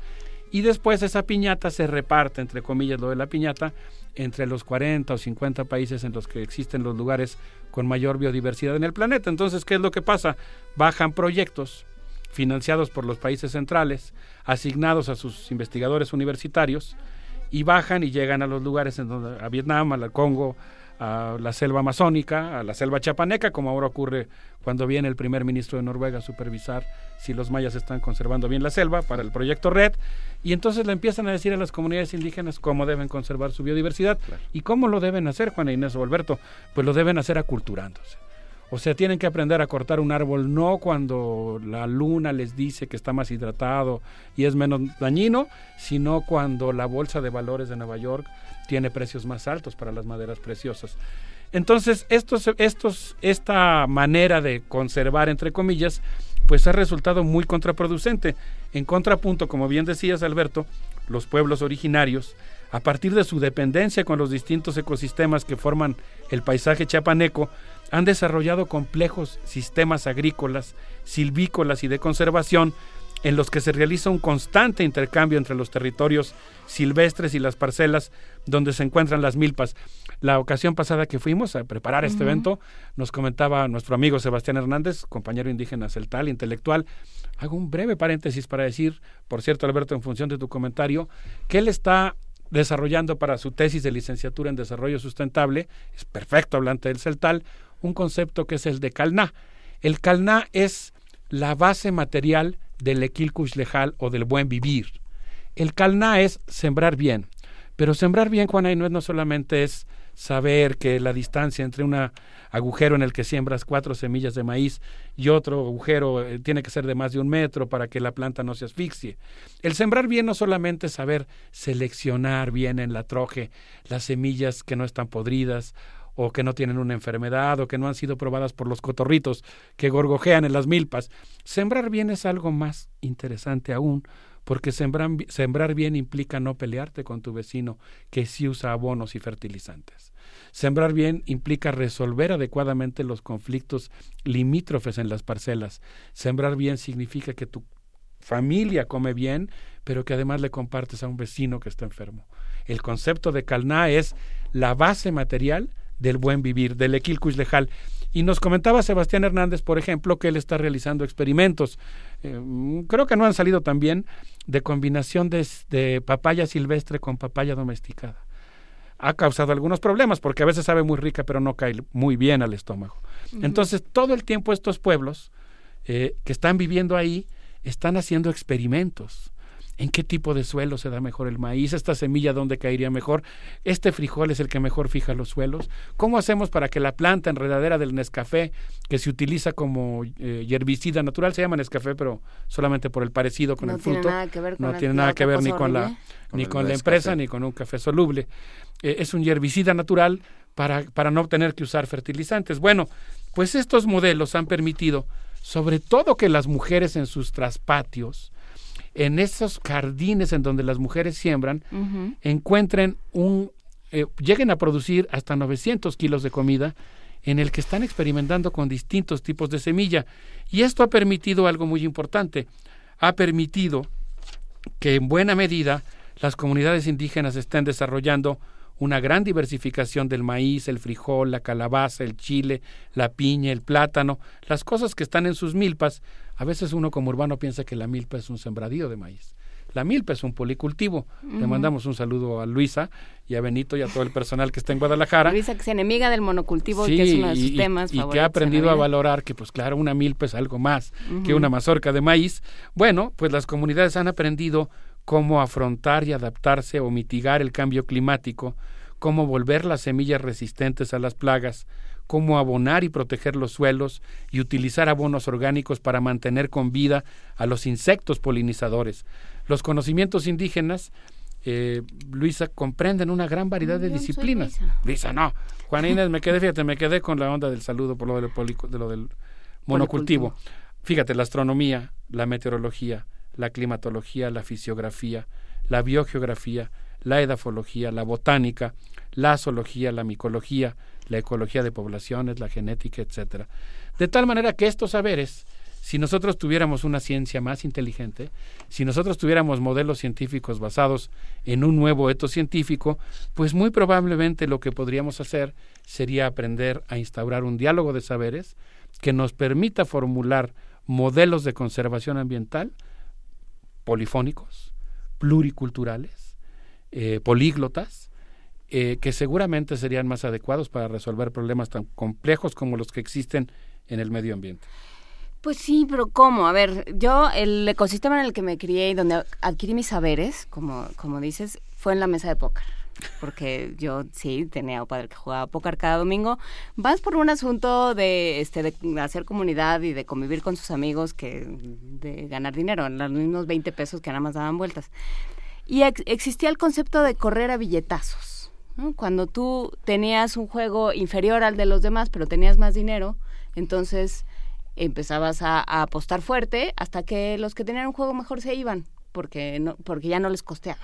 y después esa piñata se reparte, entre comillas, lo de la piñata, entre los cuarenta o cincuenta países en los que existen los lugares con mayor biodiversidad en el planeta. Entonces, ¿qué es lo que pasa? Bajan proyectos financiados por los países centrales, asignados a sus investigadores universitarios, y bajan y llegan a los lugares, en donde, a Vietnam, al Congo, a la selva amazónica, a la selva chapaneca, como ahora ocurre cuando viene el primer ministro de Noruega a supervisar si los mayas están conservando bien la selva para el proyecto RED, y entonces le empiezan a decir a las comunidades indígenas cómo deben conservar su biodiversidad. Claro. ¿Y cómo lo deben hacer, Juana Inés o Alberto? Pues lo deben hacer aculturándose. O sea, tienen que aprender a cortar un árbol no cuando la luna les dice que está más hidratado y es menos dañino, sino cuando la bolsa de valores de Nueva York tiene precios más altos para las maderas preciosas. Entonces, estos, estos, esta manera de conservar, entre comillas, pues ha resultado muy contraproducente. En contrapunto, como bien decías, Alberto, los pueblos originarios, a partir de su dependencia con los distintos ecosistemas que forman el paisaje chiapaneco, han desarrollado complejos sistemas agrícolas, silvícolas y de conservación en los que se realiza un constante intercambio entre los territorios silvestres y las parcelas donde se encuentran las milpas. La ocasión pasada que fuimos a preparar este uh-huh. evento, nos comentaba nuestro amigo Sebastián Hernández, compañero indígena celtal, intelectual. Hago un breve paréntesis para decir, por cierto, Alberto, en función de tu comentario, que él está desarrollando para su tesis de licenciatura en desarrollo sustentable, es perfecto hablante del celtal, un concepto que es el de calná. El calná es la base material del equilcush lejal o del buen vivir. El calná es sembrar bien, pero sembrar bien, Juana Inés, no solamente es saber que la distancia entre un agujero en el que siembras cuatro semillas de maíz y otro agujero eh, tiene que ser de más de un metro para que la planta no se asfixie. El sembrar bien no solamente es saber seleccionar bien en la troje las semillas que no están podridas, o que no tienen una enfermedad, o que no han sido probadas por los cotorritos que gorgojean en las milpas. Sembrar bien es algo más interesante aún, porque sembrar, sembrar bien implica no pelearte con tu vecino que sí usa abonos y fertilizantes. Sembrar bien implica resolver adecuadamente los conflictos limítrofes en las parcelas. Sembrar bien significa que tu familia come bien, pero que además le compartes a un vecino que está enfermo. El concepto de calná es la base material del buen vivir, del equilcush lejal. Y nos comentaba Sebastián Hernández, por ejemplo, que él está realizando experimentos, eh, creo que no han salido tan bien, de combinación de, de papaya silvestre con papaya domesticada. Ha causado algunos problemas, porque a veces sabe muy rica, pero no cae muy bien al estómago. Uh-huh. Entonces, todo el tiempo estos pueblos eh, que están viviendo ahí, están haciendo experimentos. ¿En qué tipo de suelo se da mejor el maíz? ¿Esta semilla dónde caería mejor? ¿Este frijol es el que mejor fija los suelos? ¿Cómo hacemos para que la planta enredadera del Nescafé, que se utiliza como eh, herbicida natural, se llama Nescafé, pero solamente por el parecido con no el fruto, no tiene nada que ver ni con la ni con la empresa ni con un café soluble? Eh, es un herbicida natural para, para no tener que usar fertilizantes. Bueno, pues estos modelos han permitido, sobre todo, que las mujeres en sus traspatios, en esos jardines en donde las mujeres siembran, uh-huh. encuentren un, eh, lleguen a producir hasta novecientos kilos de comida, en el que están experimentando con distintos tipos de semilla. Y esto ha permitido algo muy importante, ha permitido que en buena medida las comunidades indígenas estén desarrollando una gran diversificación del maíz, el frijol, la calabaza, el chile, la piña, el plátano, las cosas que están en sus milpas. A veces uno como urbano piensa que la milpa es un sembradío de maíz. La milpa es un policultivo. Uh-huh. Le mandamos un saludo a Luisa y a Benito y a todo el personal que está en Guadalajara. Luisa, que es enemiga del monocultivo, sí, que es uno de sus y, temas y favoritos. Y que ha aprendido a valorar que, pues claro, una milpa es algo más uh-huh. que una mazorca de maíz. Bueno, pues las comunidades han aprendido cómo afrontar y adaptarse o mitigar el cambio climático, cómo volver las semillas resistentes a las plagas, cómo abonar y proteger los suelos y utilizar abonos orgánicos para mantener con vida a los insectos polinizadores. Los conocimientos indígenas, eh, Luisa, comprenden una gran variedad de Yo disciplinas. Soy Luisa. Luisa, no. Juana Inés, me quedé, fíjate, me quedé con la onda del saludo por lo del, polico, de lo del monocultivo. Policultivo. Fíjate, la astronomía, la meteorología, la climatología, la fisiografía, la biogeografía, la edafología, la botánica, la zoología, la micología, la ecología de poblaciones, la genética, etcétera. De tal manera que estos saberes, si nosotros tuviéramos una ciencia más inteligente, si nosotros tuviéramos modelos científicos basados en un nuevo etos científico, pues muy probablemente lo que podríamos hacer sería aprender a instaurar un diálogo de saberes que nos permita formular modelos de conservación ambiental polifónicos, pluriculturales, eh, políglotas, eh, que seguramente serían más adecuados para resolver problemas tan complejos como los que existen en el medio ambiente. Pues sí, pero ¿cómo? A ver, yo el ecosistema en el que me crié y donde adquirí mis saberes, como, como dices, fue en la mesa de póker. Porque yo sí tenía un padre que jugaba póker cada domingo. Vas por un asunto de, este, de hacer comunidad y de convivir con sus amigos que de ganar dinero, los mismos veinte pesos que nada más daban vueltas. Y ex- existía el concepto de correr a billetazos, ¿no? Cuando tú tenías un juego inferior al de los demás, pero tenías más dinero, entonces empezabas a, a apostar fuerte hasta que los que tenían un juego mejor se iban, porque no, porque ya no les costeaba.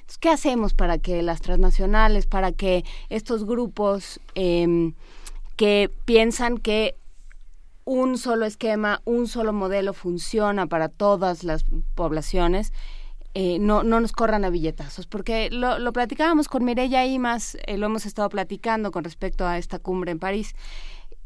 Entonces, ¿qué hacemos para que las transnacionales, para que estos grupos eh, que piensan que un solo esquema, un solo modelo funciona para todas las poblaciones, eh, no, no nos corran a billetazos? Porque lo, lo platicábamos con Mireia y más, eh, lo hemos estado platicando con respecto a esta cumbre en París.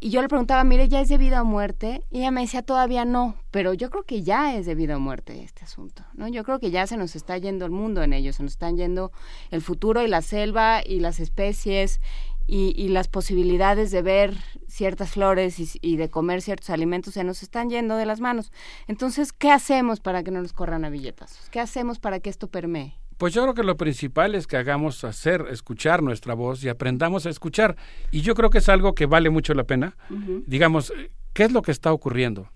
Y yo le preguntaba, mire, ¿ya es de vida o muerte? Y ella me decía, todavía no, pero yo creo que ya es de vida o muerte este asunto, ¿no? Yo creo que ya se nos está yendo el mundo en ello, se nos están yendo el futuro y la selva y las especies y, y las posibilidades de ver ciertas flores y, y de comer ciertos alimentos se nos están yendo de las manos. Entonces, ¿qué hacemos para que no nos corran a billetazos? ¿Qué hacemos para que esto permee? Pues yo creo que lo principal es que hagamos hacer, escuchar nuestra voz y aprendamos a escuchar. Y yo creo que es algo que vale mucho la pena. Uh-huh. Digamos, ¿qué es lo que está ocurriendo?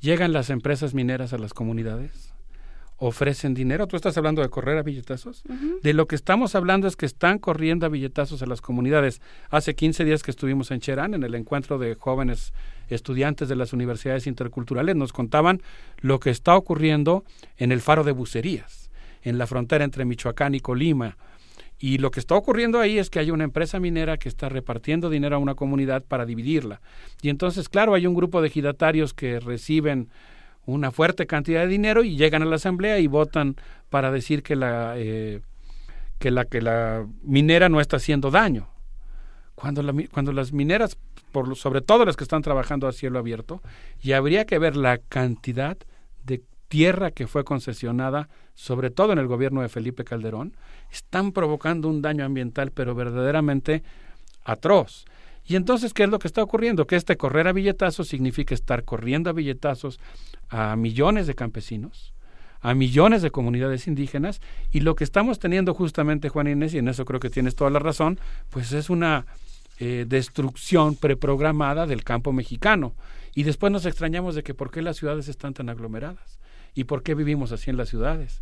Llegan las empresas mineras a las comunidades, ofrecen dinero. Tú estás hablando de correr a billetazos. Uh-huh. De lo que estamos hablando es que están corriendo a billetazos a las comunidades. Hace quince días que estuvimos en Cherán, en el encuentro de jóvenes estudiantes de las universidades interculturales, nos contaban lo que está ocurriendo en el faro de Bucerías, en la frontera entre Michoacán y Colima. Y lo que está ocurriendo ahí es que hay una empresa minera que está repartiendo dinero a una comunidad para dividirla. Y entonces, claro, hay un grupo de ejidatarios que reciben una fuerte cantidad de dinero y llegan a la asamblea y votan para decir que la, eh, que la, que la minera no está haciendo daño. Cuando, la, cuando las mineras, por, sobre todo las que están trabajando a cielo abierto, y habría que ver la cantidad de tierra que fue concesionada, sobre todo en el gobierno de Felipe Calderón, están provocando un daño ambiental pero verdaderamente atroz. Y entonces, ¿qué es lo que está ocurriendo? Que este correr a billetazos significa estar corriendo a billetazos a millones de campesinos, a millones de comunidades indígenas, y lo que estamos teniendo justamente, Juana Inés, y en eso creo que tienes toda la razón, pues es una eh, destrucción preprogramada del campo mexicano. Y después nos extrañamos de que por qué las ciudades están tan aglomeradas. ¿Y por qué vivimos así en las ciudades?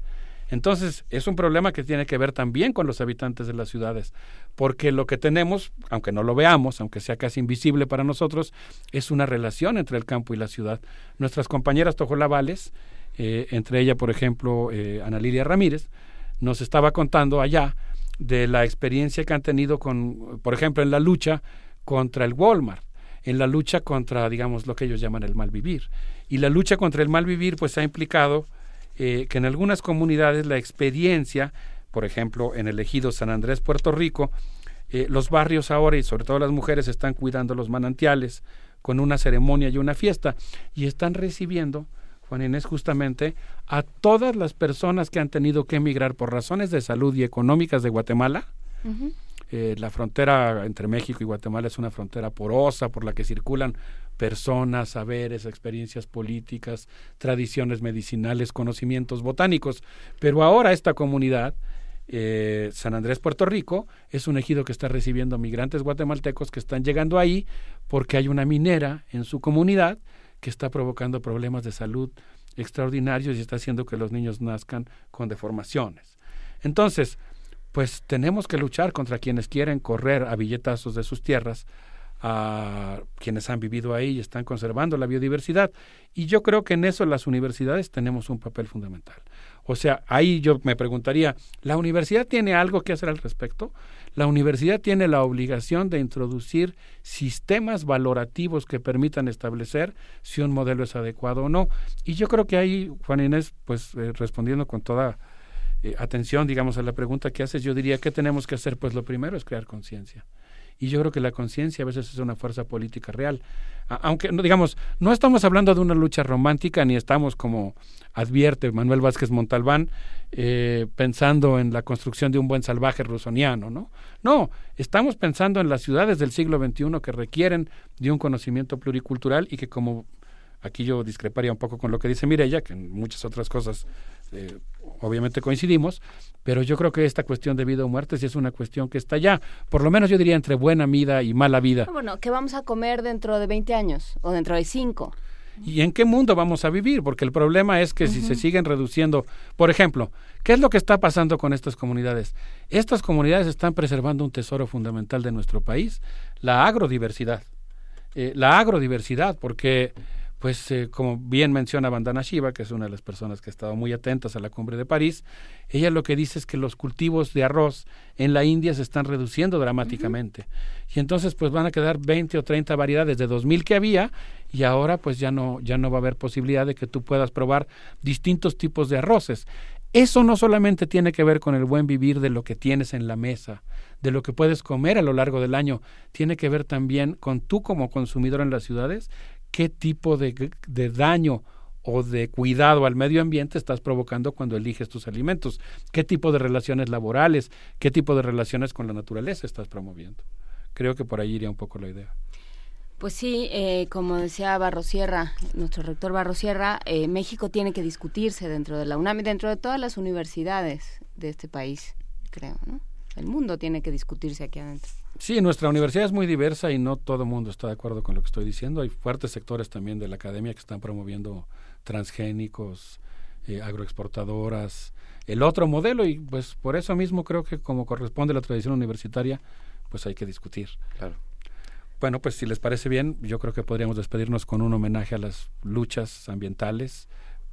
Entonces, es un problema que tiene que ver también con los habitantes de las ciudades, porque lo que tenemos, aunque no lo veamos, aunque sea casi invisible para nosotros, es una relación entre el campo y la ciudad. Nuestras compañeras Tojolavales, eh, entre ellas, por ejemplo, eh, Ana Lilia Ramírez, nos estaba contando allá de la experiencia que han tenido, con, por ejemplo, en la lucha contra el Walmart, en la lucha contra, digamos, lo que ellos llaman el mal vivir. Y la lucha contra el mal vivir pues ha implicado eh, que en algunas comunidades la experiencia, por ejemplo, en el ejido San Andrés, Puerto Rico, eh, los barrios ahora, y sobre todo las mujeres, están cuidando los manantiales con una ceremonia y una fiesta, y están recibiendo, Juan Inés, justamente a todas las personas que han tenido que emigrar por razones de salud y económicas de Guatemala. Uh-huh. Eh, la frontera entre México y Guatemala es una frontera porosa por la que circulan personas, saberes, experiencias políticas, tradiciones medicinales, conocimientos botánicos. Pero ahora esta comunidad, eh, San Andrés, Puerto Rico, es un ejido que está recibiendo migrantes guatemaltecos que están llegando ahí porque hay una minera en su comunidad que está provocando problemas de salud extraordinarios y está haciendo que los niños nazcan con deformaciones. Entonces, pues tenemos que luchar contra quienes quieren correr a billetazos de sus tierras a quienes han vivido ahí y están conservando la biodiversidad. Y yo creo que en eso las universidades tenemos un papel fundamental. O sea, ahí yo me preguntaría, ¿la universidad tiene algo que hacer al respecto? La universidad tiene la obligación de introducir sistemas valorativos que permitan establecer si un modelo es adecuado o no. Y yo creo que ahí, Juan Inés, pues eh, respondiendo con toda eh, atención, digamos, a la pregunta que haces, yo diría, ¿qué tenemos que hacer? Pues lo primero es crear conciencia. Y yo creo que la conciencia a veces es una fuerza política real. Aunque, digamos, no estamos hablando de una lucha romántica, ni estamos, como advierte Manuel Vázquez Montalbán, eh, pensando en la construcción de un buen salvaje rusoniano, ¿no? No, estamos pensando en las ciudades del siglo veintiuno que requieren de un conocimiento pluricultural y que, como aquí yo discreparía un poco con lo que dice Mireia, que en muchas otras cosas eh, obviamente coincidimos, pero yo creo que esta cuestión de vida o muerte sí es una cuestión que está ya, por lo menos yo diría, entre buena vida y mala vida. Bueno, ¿qué vamos a comer dentro de veinte años o dentro de cinco? ¿Y en qué mundo vamos a vivir? Porque el problema es que si uh-huh. se siguen reduciendo, por ejemplo, ¿qué es lo que está pasando con estas comunidades? Estas comunidades están preservando un tesoro fundamental de nuestro país, la agrodiversidad. Eh, la agrodiversidad, porque... Pues eh, como bien menciona Vandana Shiva, que es una de las personas que ha estado muy atentas a la Cumbre de París, ella lo que dice es que los cultivos de arroz en la India se están reduciendo dramáticamente. Uh-huh. Y entonces pues van a quedar veinte o treinta variedades de dos mil que había, y ahora pues ya no, ya no va a haber posibilidad de que tú puedas probar distintos tipos de arroces. Eso no solamente tiene que ver con el buen vivir de lo que tienes en la mesa, de lo que puedes comer a lo largo del año, tiene que ver también con tú como consumidor en las ciudades, qué tipo de, de daño o de cuidado al medio ambiente estás provocando cuando eliges tus alimentos, qué tipo de relaciones laborales, qué tipo de relaciones con la naturaleza estás promoviendo. Creo que por ahí iría un poco la idea. Pues sí, eh, como decía Barro Sierra, nuestro rector Barro Sierra, eh, México tiene que discutirse dentro de la UNAM y dentro de todas las universidades de este país, creo, ¿no? El mundo tiene que discutirse aquí adentro. Sí, nuestra universidad es muy diversa y no todo el mundo está de acuerdo con lo que estoy diciendo. Hay fuertes sectores también de la academia que están promoviendo transgénicos, eh, agroexportadoras, el otro modelo, y pues por eso mismo creo que como corresponde a la tradición universitaria, pues hay que discutir. Claro. Bueno, pues si les parece bien, yo creo que podríamos despedirnos con un homenaje a las luchas ambientales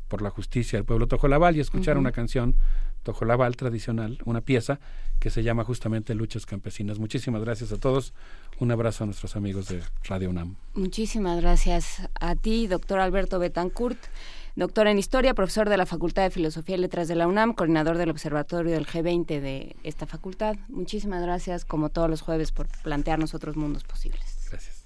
por la justicia del pueblo tojolabal y escuchar uh-huh. una canción tojolabal tradicional, una pieza que se llama justamente Luchas Campesinas. Muchísimas gracias a todos. Un abrazo a nuestros amigos de Radio UNAM. Muchísimas gracias a ti, doctor Alberto Betancourt, doctor en Historia, profesor de la Facultad de Filosofía y Letras de la UNAM, coordinador del Observatorio del G veinte de esta facultad. Muchísimas gracias, como todos los jueves, por plantearnos otros mundos posibles. Gracias.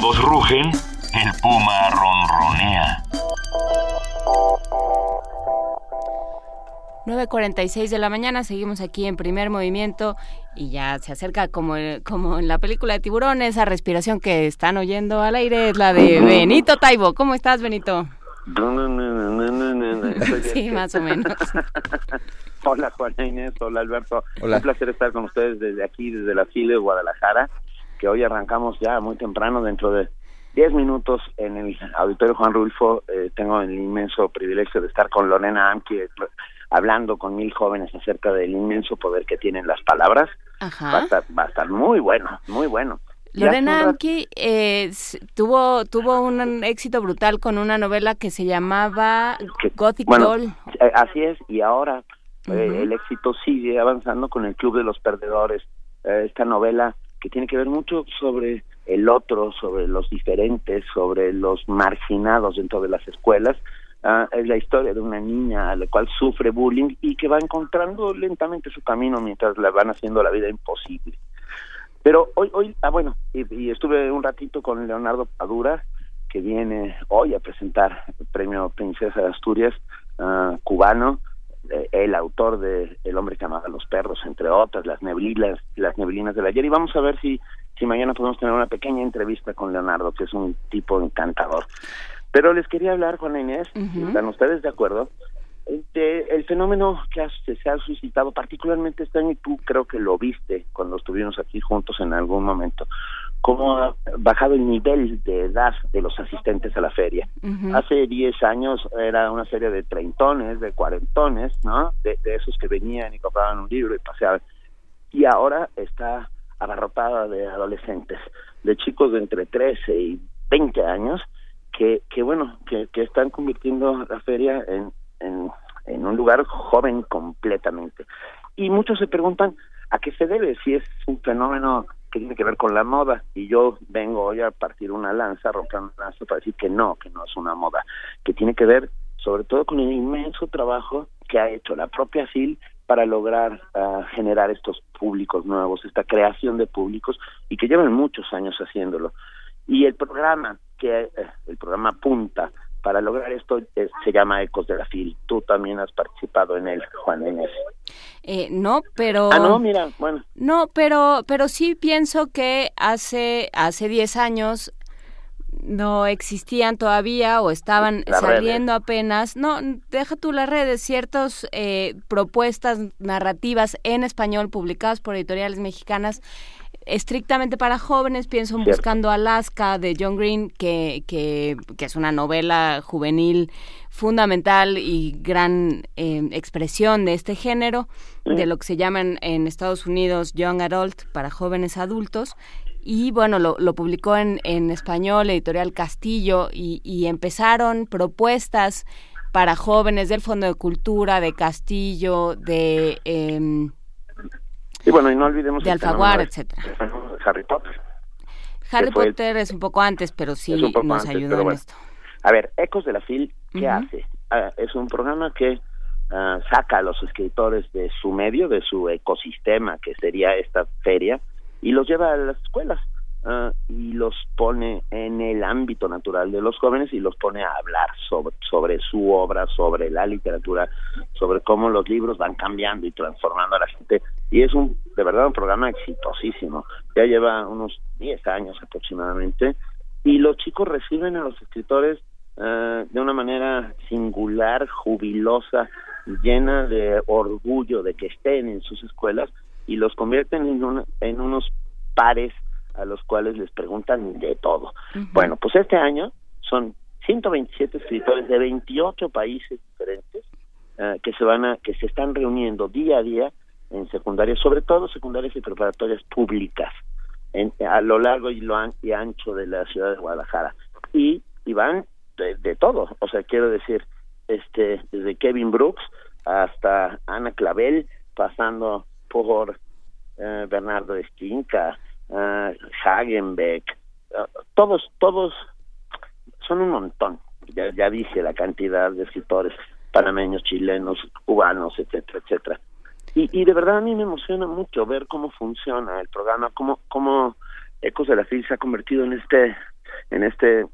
todos rugen, el puma ronronea. nueve cuarenta y seis de la mañana, seguimos aquí en Primer Movimiento y ya se acerca como, como en la película de Tiburón, esa respiración que están oyendo al aire es la de Benito Taibo. ¿Cómo estás, Benito? Sí, más o menos. Hola, Juana Inés, hola, Alberto. Hola. Un placer estar con ustedes desde aquí, desde la Fil de Guadalajara, que hoy arrancamos ya muy temprano, dentro de diez minutos en el Auditorio Juan Rulfo. Eh, tengo el inmenso privilegio de estar con Lorena Amke, hablando con mil jóvenes acerca del inmenso poder que tienen las palabras. Ajá. Va a estar, va a estar muy bueno, muy bueno. Lorena Amke eh, tuvo tuvo un éxito brutal con una novela que se llamaba que, Gothic bueno, Doll. Eh, así es, y ahora eh, uh-huh. el éxito sigue avanzando con El Club de los Perdedores, eh, esta novela que tiene que ver mucho sobre el otro, sobre los diferentes, sobre los marginados dentro de las escuelas. Uh, es la historia de una niña a la cual sufre bullying y que va encontrando lentamente su camino mientras le van haciendo la vida imposible. Pero hoy, hoy ah bueno, y, y estuve un ratito con Leonardo Padura, que viene hoy a presentar el premio Princesa de Asturias, uh, cubano, eh, el autor de El hombre que amaba a los perros, entre otras, las neblinas, las neblinas del ayer, y vamos a ver si, si mañana podemos tener una pequeña entrevista con Leonardo, que es un tipo encantador. Pero les quería hablar, Juana Inés, uh-huh. ¿están ustedes de acuerdo? De el fenómeno que ha, se ha suscitado particularmente este año, y tú creo que lo viste cuando estuvimos aquí juntos en algún momento, cómo ha bajado el nivel de edad de los asistentes a la feria. Uh-huh. Hace diez años era una feria de treintones, de cuarentones, ¿no? De, de esos que venían y compraban un libro y paseaban. Y ahora está abarrotada de adolescentes, de chicos de entre trece y veinte años, Que, que bueno, que, que están convirtiendo la feria en, en, en un lugar joven completamente. Y muchos se preguntan a qué se debe, si es un fenómeno que tiene que ver con la moda, y yo vengo hoy a partir una lanza, romper una lanza para decir que no, que no es una moda, que tiene que ver sobre todo con el inmenso trabajo que ha hecho la propia Fil para lograr uh, generar estos públicos nuevos, esta creación de públicos, y que llevan muchos años haciéndolo. Y el programa que eh, el programa apunta para lograr esto eh, se llama Ecos de la Fil. Tú también has participado en él, Juan Inés. Eh, no, pero... Ah, no, mira, bueno. No, pero pero sí pienso que hace hace diez años no existían todavía o estaban la saliendo red. apenas. No, deja tú las redes, ciertas eh, propuestas narrativas en español publicadas por editoriales mexicanas estrictamente para jóvenes. Pienso en Buscando Alaska de John Green, que, que, que es una novela juvenil fundamental y gran eh, expresión de este género, de lo que se llaman en Estados Unidos Young Adult, para jóvenes adultos. Y bueno, lo, lo publicó en, en español Editorial Castillo, y, y empezaron propuestas para jóvenes del Fondo de Cultura, de Castillo, de... Eh, Y bueno, y no olvidemos de Alfaguara, etcétera. Harry Potter. Harry Potter el, es un poco antes, pero sí nos antes, ayudó en bueno. esto. A ver, Ecos de la Fil, ¿qué uh-huh. hace? Ah, es un programa que uh, saca a los escritores de su medio, de su ecosistema, que sería esta feria, y los lleva a las escuelas uh, y los pone en el ámbito natural de los jóvenes y los pone a hablar sobre, sobre su obra, sobre la literatura, sobre cómo los libros van cambiando y transformando a la gente. Y es un, de verdad, un programa exitosísimo. Ya lleva unos diez años aproximadamente, y los chicos reciben a los escritores uh, de una manera singular, jubilosa, llena de orgullo de que estén en sus escuelas, y los convierten en, una, en unos pares a los cuales les preguntan de todo. Uh-huh. Bueno, pues este año son ciento veintisiete escritores de veintiocho países diferentes uh, que se van a, que se están reuniendo día a día en secundarias, sobre todo secundarias y preparatorias públicas, en, a lo largo y lo an, y ancho de la ciudad de Guadalajara, y, y van de, de todo, o sea, quiero decir, este, desde Kevin Brooks hasta Ana Clavel, pasando por eh, Bernardo Esquinca, eh, Hagenbeck, eh, todos, todos son un montón, ya, ya dije la cantidad de escritores panameños, chilenos, cubanos, etcétera, etcétera. Y, y de verdad a mí me emociona mucho ver cómo funciona el programa, cómo, cómo Ecos de la Fil se ha convertido en este en este uh,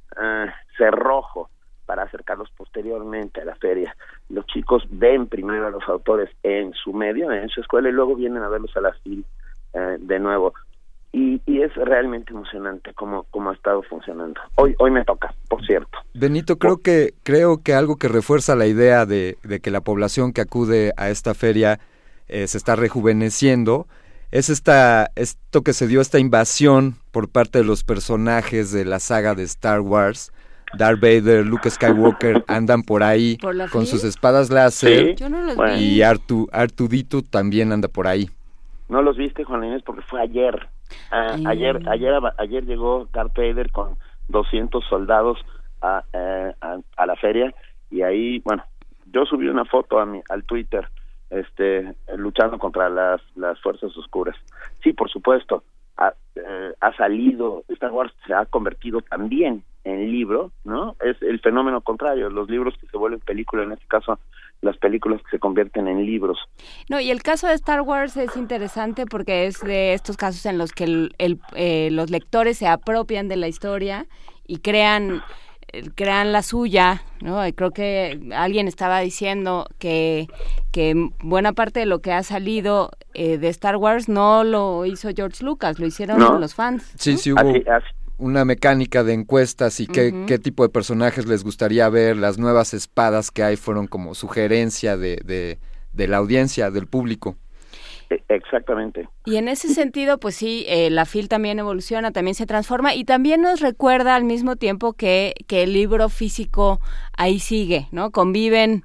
cerrojo para acercarlos posteriormente a la feria. Los chicos ven primero a los autores en su medio, en su escuela, y luego vienen a verlos a la fil uh, de nuevo. Y, y es realmente emocionante cómo, cómo ha estado funcionando. Hoy hoy me toca, por cierto. Benito, creo que creo que algo que refuerza la idea de, de que la población que acude a esta feria eh, se está rejuveneciendo es esta esto que se dio, esta invasión por parte de los personajes de la saga de Star Wars. Darth Vader, Luke Skywalker andan por ahí ¿Por con sus espadas láser? Sí. Yo no los bueno. vi. Y R dos D dos también anda por ahí. No los viste, Juana Inés, porque fue ayer. Ah, ayer ayer ayer llegó Darth Vader con doscientos soldados a, eh, a a la feria, y ahí, bueno, yo subí una foto a mi al Twitter este luchando contra las las fuerzas oscuras. Sí, por supuesto, ha, eh, ha salido Star Wars, se ha convertido también en libro, ¿no? Es el fenómeno contrario, los libros que se vuelven películas, en este caso las películas que se convierten en libros. No, y el caso de Star Wars es interesante porque es de estos casos en los que el, el, eh, los lectores se apropian de la historia y crean eh, crean la suya, ¿no? Y creo que alguien estaba diciendo que, que buena parte de lo que ha salido eh, de Star Wars no lo hizo George Lucas, lo hicieron no. los fans. Sí, ¿no? sí hubo... Así, así. Una mecánica de encuestas y qué, uh-huh. qué tipo de personajes les gustaría ver. Las nuevas espadas que hay fueron como sugerencia de, de, de la audiencia, del público. Exactamente. Y en ese sentido, pues sí, eh, la fil también evoluciona, también se transforma y también nos recuerda al mismo tiempo que, que el libro físico ahí sigue, ¿no? Conviven...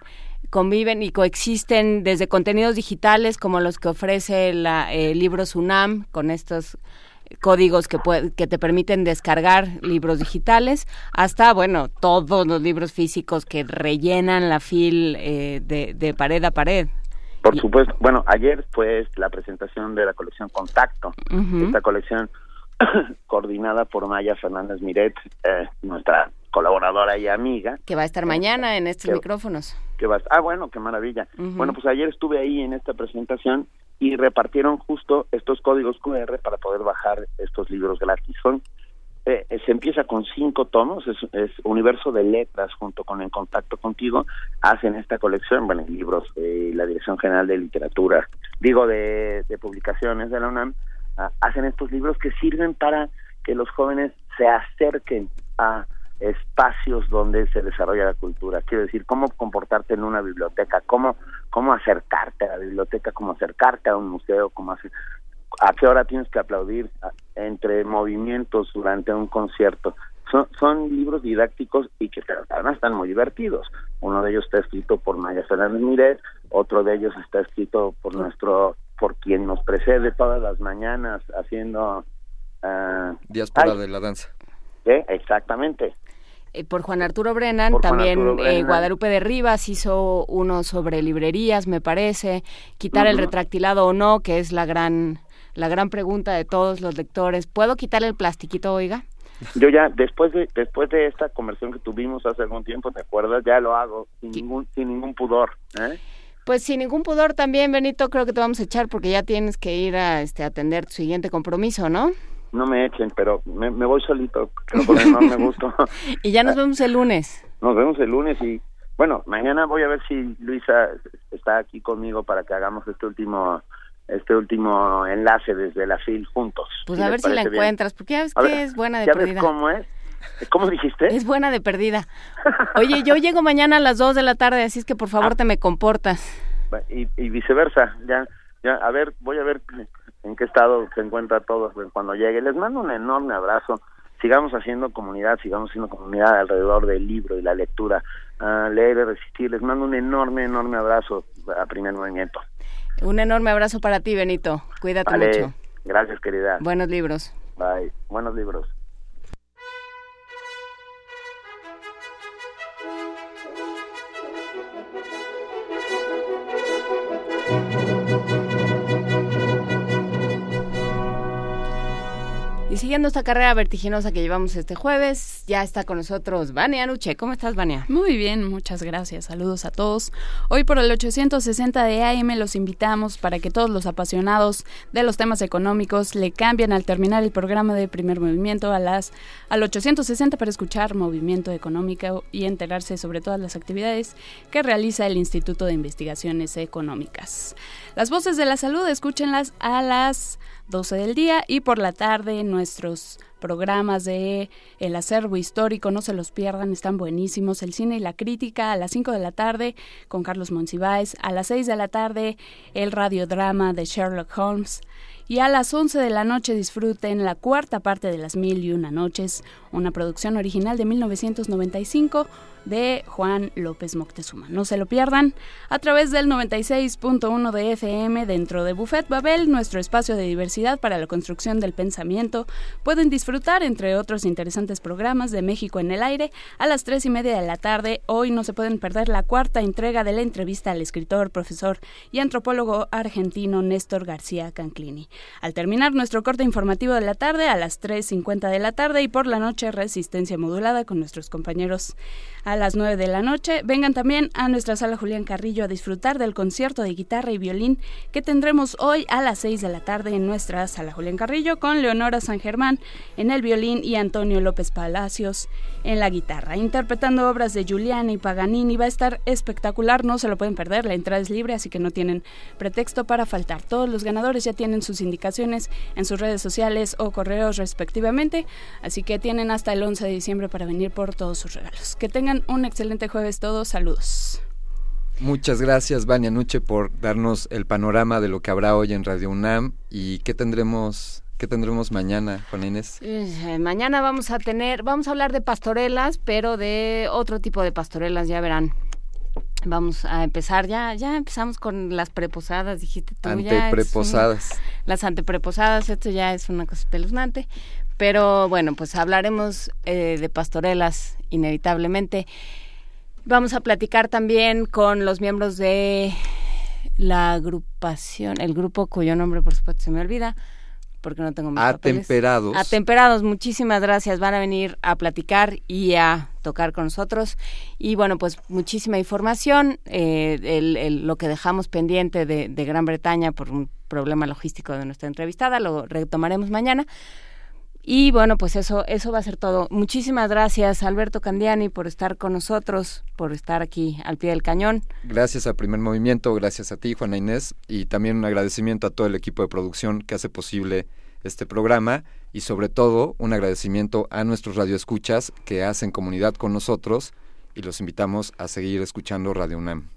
conviven y coexisten desde contenidos digitales como los que ofrece la, el libro SUNAM, con estos códigos que, puede, que te permiten descargar libros digitales, hasta, bueno, todos los libros físicos que rellenan la fil eh, de, de pared a pared. Por y... supuesto. Bueno, ayer fue la presentación de la colección Contacto, uh-huh. esta colección coordinada por Maya Fernández Miret, eh, nuestra colaboradora y amiga. Que va a estar mañana en estos que, micrófonos. Que va, ah, bueno, qué maravilla. Uh-huh. Bueno, pues ayer estuve ahí en esta presentación y repartieron justo estos códigos cu erre para poder bajar estos libros gratis. Son, eh, se empieza con cinco tomos, es, es Universo de Letras junto con En Contacto Contigo, hacen esta colección, bueno, libros de eh, la Dirección General de Literatura, digo, de, de Publicaciones de la UNAM, ah, hacen estos libros que sirven para que los jóvenes se acerquen a espacios donde se desarrolla la cultura. Quiero decir, cómo comportarte en una biblioteca, cómo cómo acercarte a la biblioteca, cómo acercarte a un museo, cómo hacer, a qué hora tienes que aplaudir entre movimientos durante un concierto. Son, son libros didácticos y que además están muy divertidos. Uno de ellos está escrito por Maya Fernández Miret, otro de ellos está escrito por nuestro, por quien nos precede todas las mañanas haciendo uh, Diáspora de la Danza. ¿Eh? Exactamente. Por Juan Arturo Brennan, Juan también Arturo Brennan. Eh, Guadalupe de Rivas hizo uno sobre librerías, me parece, quitar uh-huh. el retractilado o no, que es la gran la gran pregunta de todos los lectores. ¿Puedo quitar el plastiquito, oiga? Yo ya, después de después de esta conversación que tuvimos hace algún tiempo, ¿te acuerdas? Ya lo hago, sin ¿Qué? ningún sin ningún pudor, ¿eh? Pues sin ningún pudor también, Benito, creo que te vamos a echar porque ya tienes que ir a este atender tu siguiente compromiso, ¿no? No me echen, pero me, me voy solito, porque no me gusta. Y ya nos vemos el lunes. Nos vemos el lunes y, bueno, mañana voy a ver si Luisa está aquí conmigo para que hagamos este último este último enlace desde la fil juntos. Pues a ver si la encuentras, bien. Porque ya ves a que ver, es buena de ya perdida. ¿Ya ves cómo es? ¿Cómo dijiste? Es buena de perdida. Oye, yo llego mañana a las dos de la tarde, así es que por favor ah, te me comportas. Y, y viceversa, ya, ya, a ver, voy a ver... en qué estado se encuentra todo cuando llegue. Les mando un enorme abrazo. Sigamos haciendo comunidad, sigamos haciendo comunidad alrededor del libro y la lectura. Uh, leer y resistir. Les mando un enorme, enorme abrazo a Primer Movimiento. Un enorme abrazo para ti, Benito. Cuídate vale. mucho. Gracias, querida. Buenos libros. Bye. Buenos libros. Y siguiendo esta carrera vertiginosa que llevamos este jueves, ya está con nosotros Vania Anuche. ¿Cómo estás, Vania? Muy bien, muchas gracias. Saludos a todos. Hoy por el ochocientos sesenta de A M los invitamos para que todos los apasionados de los temas económicos le cambien al terminar el programa de Primer Movimiento a las, al ochocientos sesenta para escuchar Movimiento Económico y enterarse sobre todas las actividades que realiza el Instituto de Investigaciones Económicas. Las voces de la salud, escúchenlas a las doce del día, y por la tarde nuestros programas de El Acervo Histórico, no se los pierdan, están buenísimos. El Cine y la Crítica a las cinco de la tarde con Carlos Monsiváis, a las seis de la tarde el radiodrama de Sherlock Holmes, y a las once de la noche disfruten la cuarta parte de Las Mil y Una Noches, una producción original de mil novecientos noventa y cinco de Juan López Moctezuma. No se lo pierdan a través del noventa y seis punto uno de F M dentro de Buffet Babel, nuestro espacio de diversidad para la construcción del pensamiento. Pueden disfrutar, entre otros interesantes programas, de México en el Aire a las tres y media de la tarde. Hoy no se pueden perder la cuarta entrega de la entrevista al escritor, profesor y antropólogo argentino Néstor García Canclini. Al terminar nuestro corte informativo de la tarde, a las tres cincuenta de la tarde, y por la noche Resistencia Modulada con nuestros compañeros a las nueve de la noche. Vengan también a nuestra sala Julián Carrillo a disfrutar del concierto de guitarra y violín que tendremos hoy a las seis de la tarde en nuestra sala Julián Carrillo, con Leonora San Germán en el violín y Antonio López Palacios en la guitarra, interpretando obras de Giuliani y Paganini. Va a estar espectacular, no se lo pueden perder, la entrada es libre, así que no tienen pretexto para faltar. Todos los ganadores ya tienen sus indicaciones en sus redes sociales o correos respectivamente, así que tienen hasta el once de diciembre para venir por todos sus regalos. Que tengan un excelente jueves todos, saludos. Muchas gracias, Vania Anuche, por darnos el panorama de lo que habrá hoy en Radio UNAM. ¿Y qué tendremos, qué tendremos mañana, Juana Inés? Eh, mañana vamos a tener, vamos a hablar de pastorelas, pero de otro tipo de pastorelas, ya verán. Vamos a empezar, ya ya empezamos con las preposadas, dijiste tú. Antepreposadas. Ya un, las antepreposadas, esto ya es una cosa espeluznante. Pero bueno, pues hablaremos eh, de pastorelas inevitablemente. Vamos a platicar también con los miembros de la agrupación, el grupo cuyo nombre por supuesto se me olvida, porque no tengo mis papeles. Atemperados. Atemperados, muchísimas gracias. Van a venir a platicar y a tocar con nosotros. Y bueno, pues muchísima información. Eh, el, el, lo que dejamos pendiente de, de Gran Bretaña por un problema logístico de nuestra entrevistada, lo retomaremos mañana. Y bueno, pues eso, eso va a ser todo. Muchísimas gracias, Alberto Candiani, por estar con nosotros, por estar aquí al pie del cañón. Gracias a Primer Movimiento, gracias a ti, Juana Inés, y también un agradecimiento a todo el equipo de producción que hace posible este programa, y sobre todo un agradecimiento a nuestros radioescuchas que hacen comunidad con nosotros, y los invitamos a seguir escuchando Radio UNAM.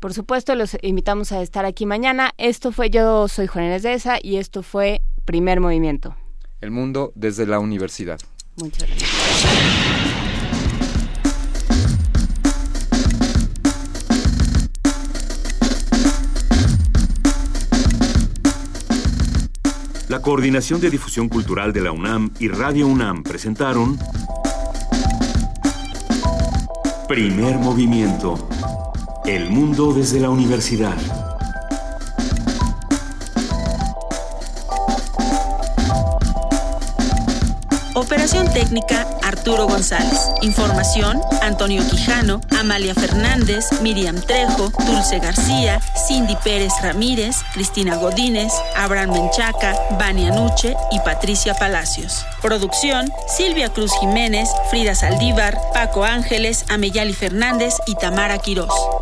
Por supuesto, los invitamos a estar aquí mañana. Esto fue, yo soy Juana Inés de Esa, y esto fue Primer Movimiento. El mundo desde la universidad. Muchas gracias. La Coordinación de Difusión Cultural de la UNAM y Radio UNAM presentaron Primer Movimiento. El mundo desde la universidad. Operación técnica, Arturo González. Información, Antonio Quijano, Amalia Fernández, Miriam Trejo, Dulce García, Cindy Pérez Ramírez, Cristina Godínez, Abraham Menchaca, Vania Anuche y Patricia Palacios. Producción, Silvia Cruz Jiménez, Frida Saldívar, Paco Ángeles, Ameyali Fernández y Tamara Quirós.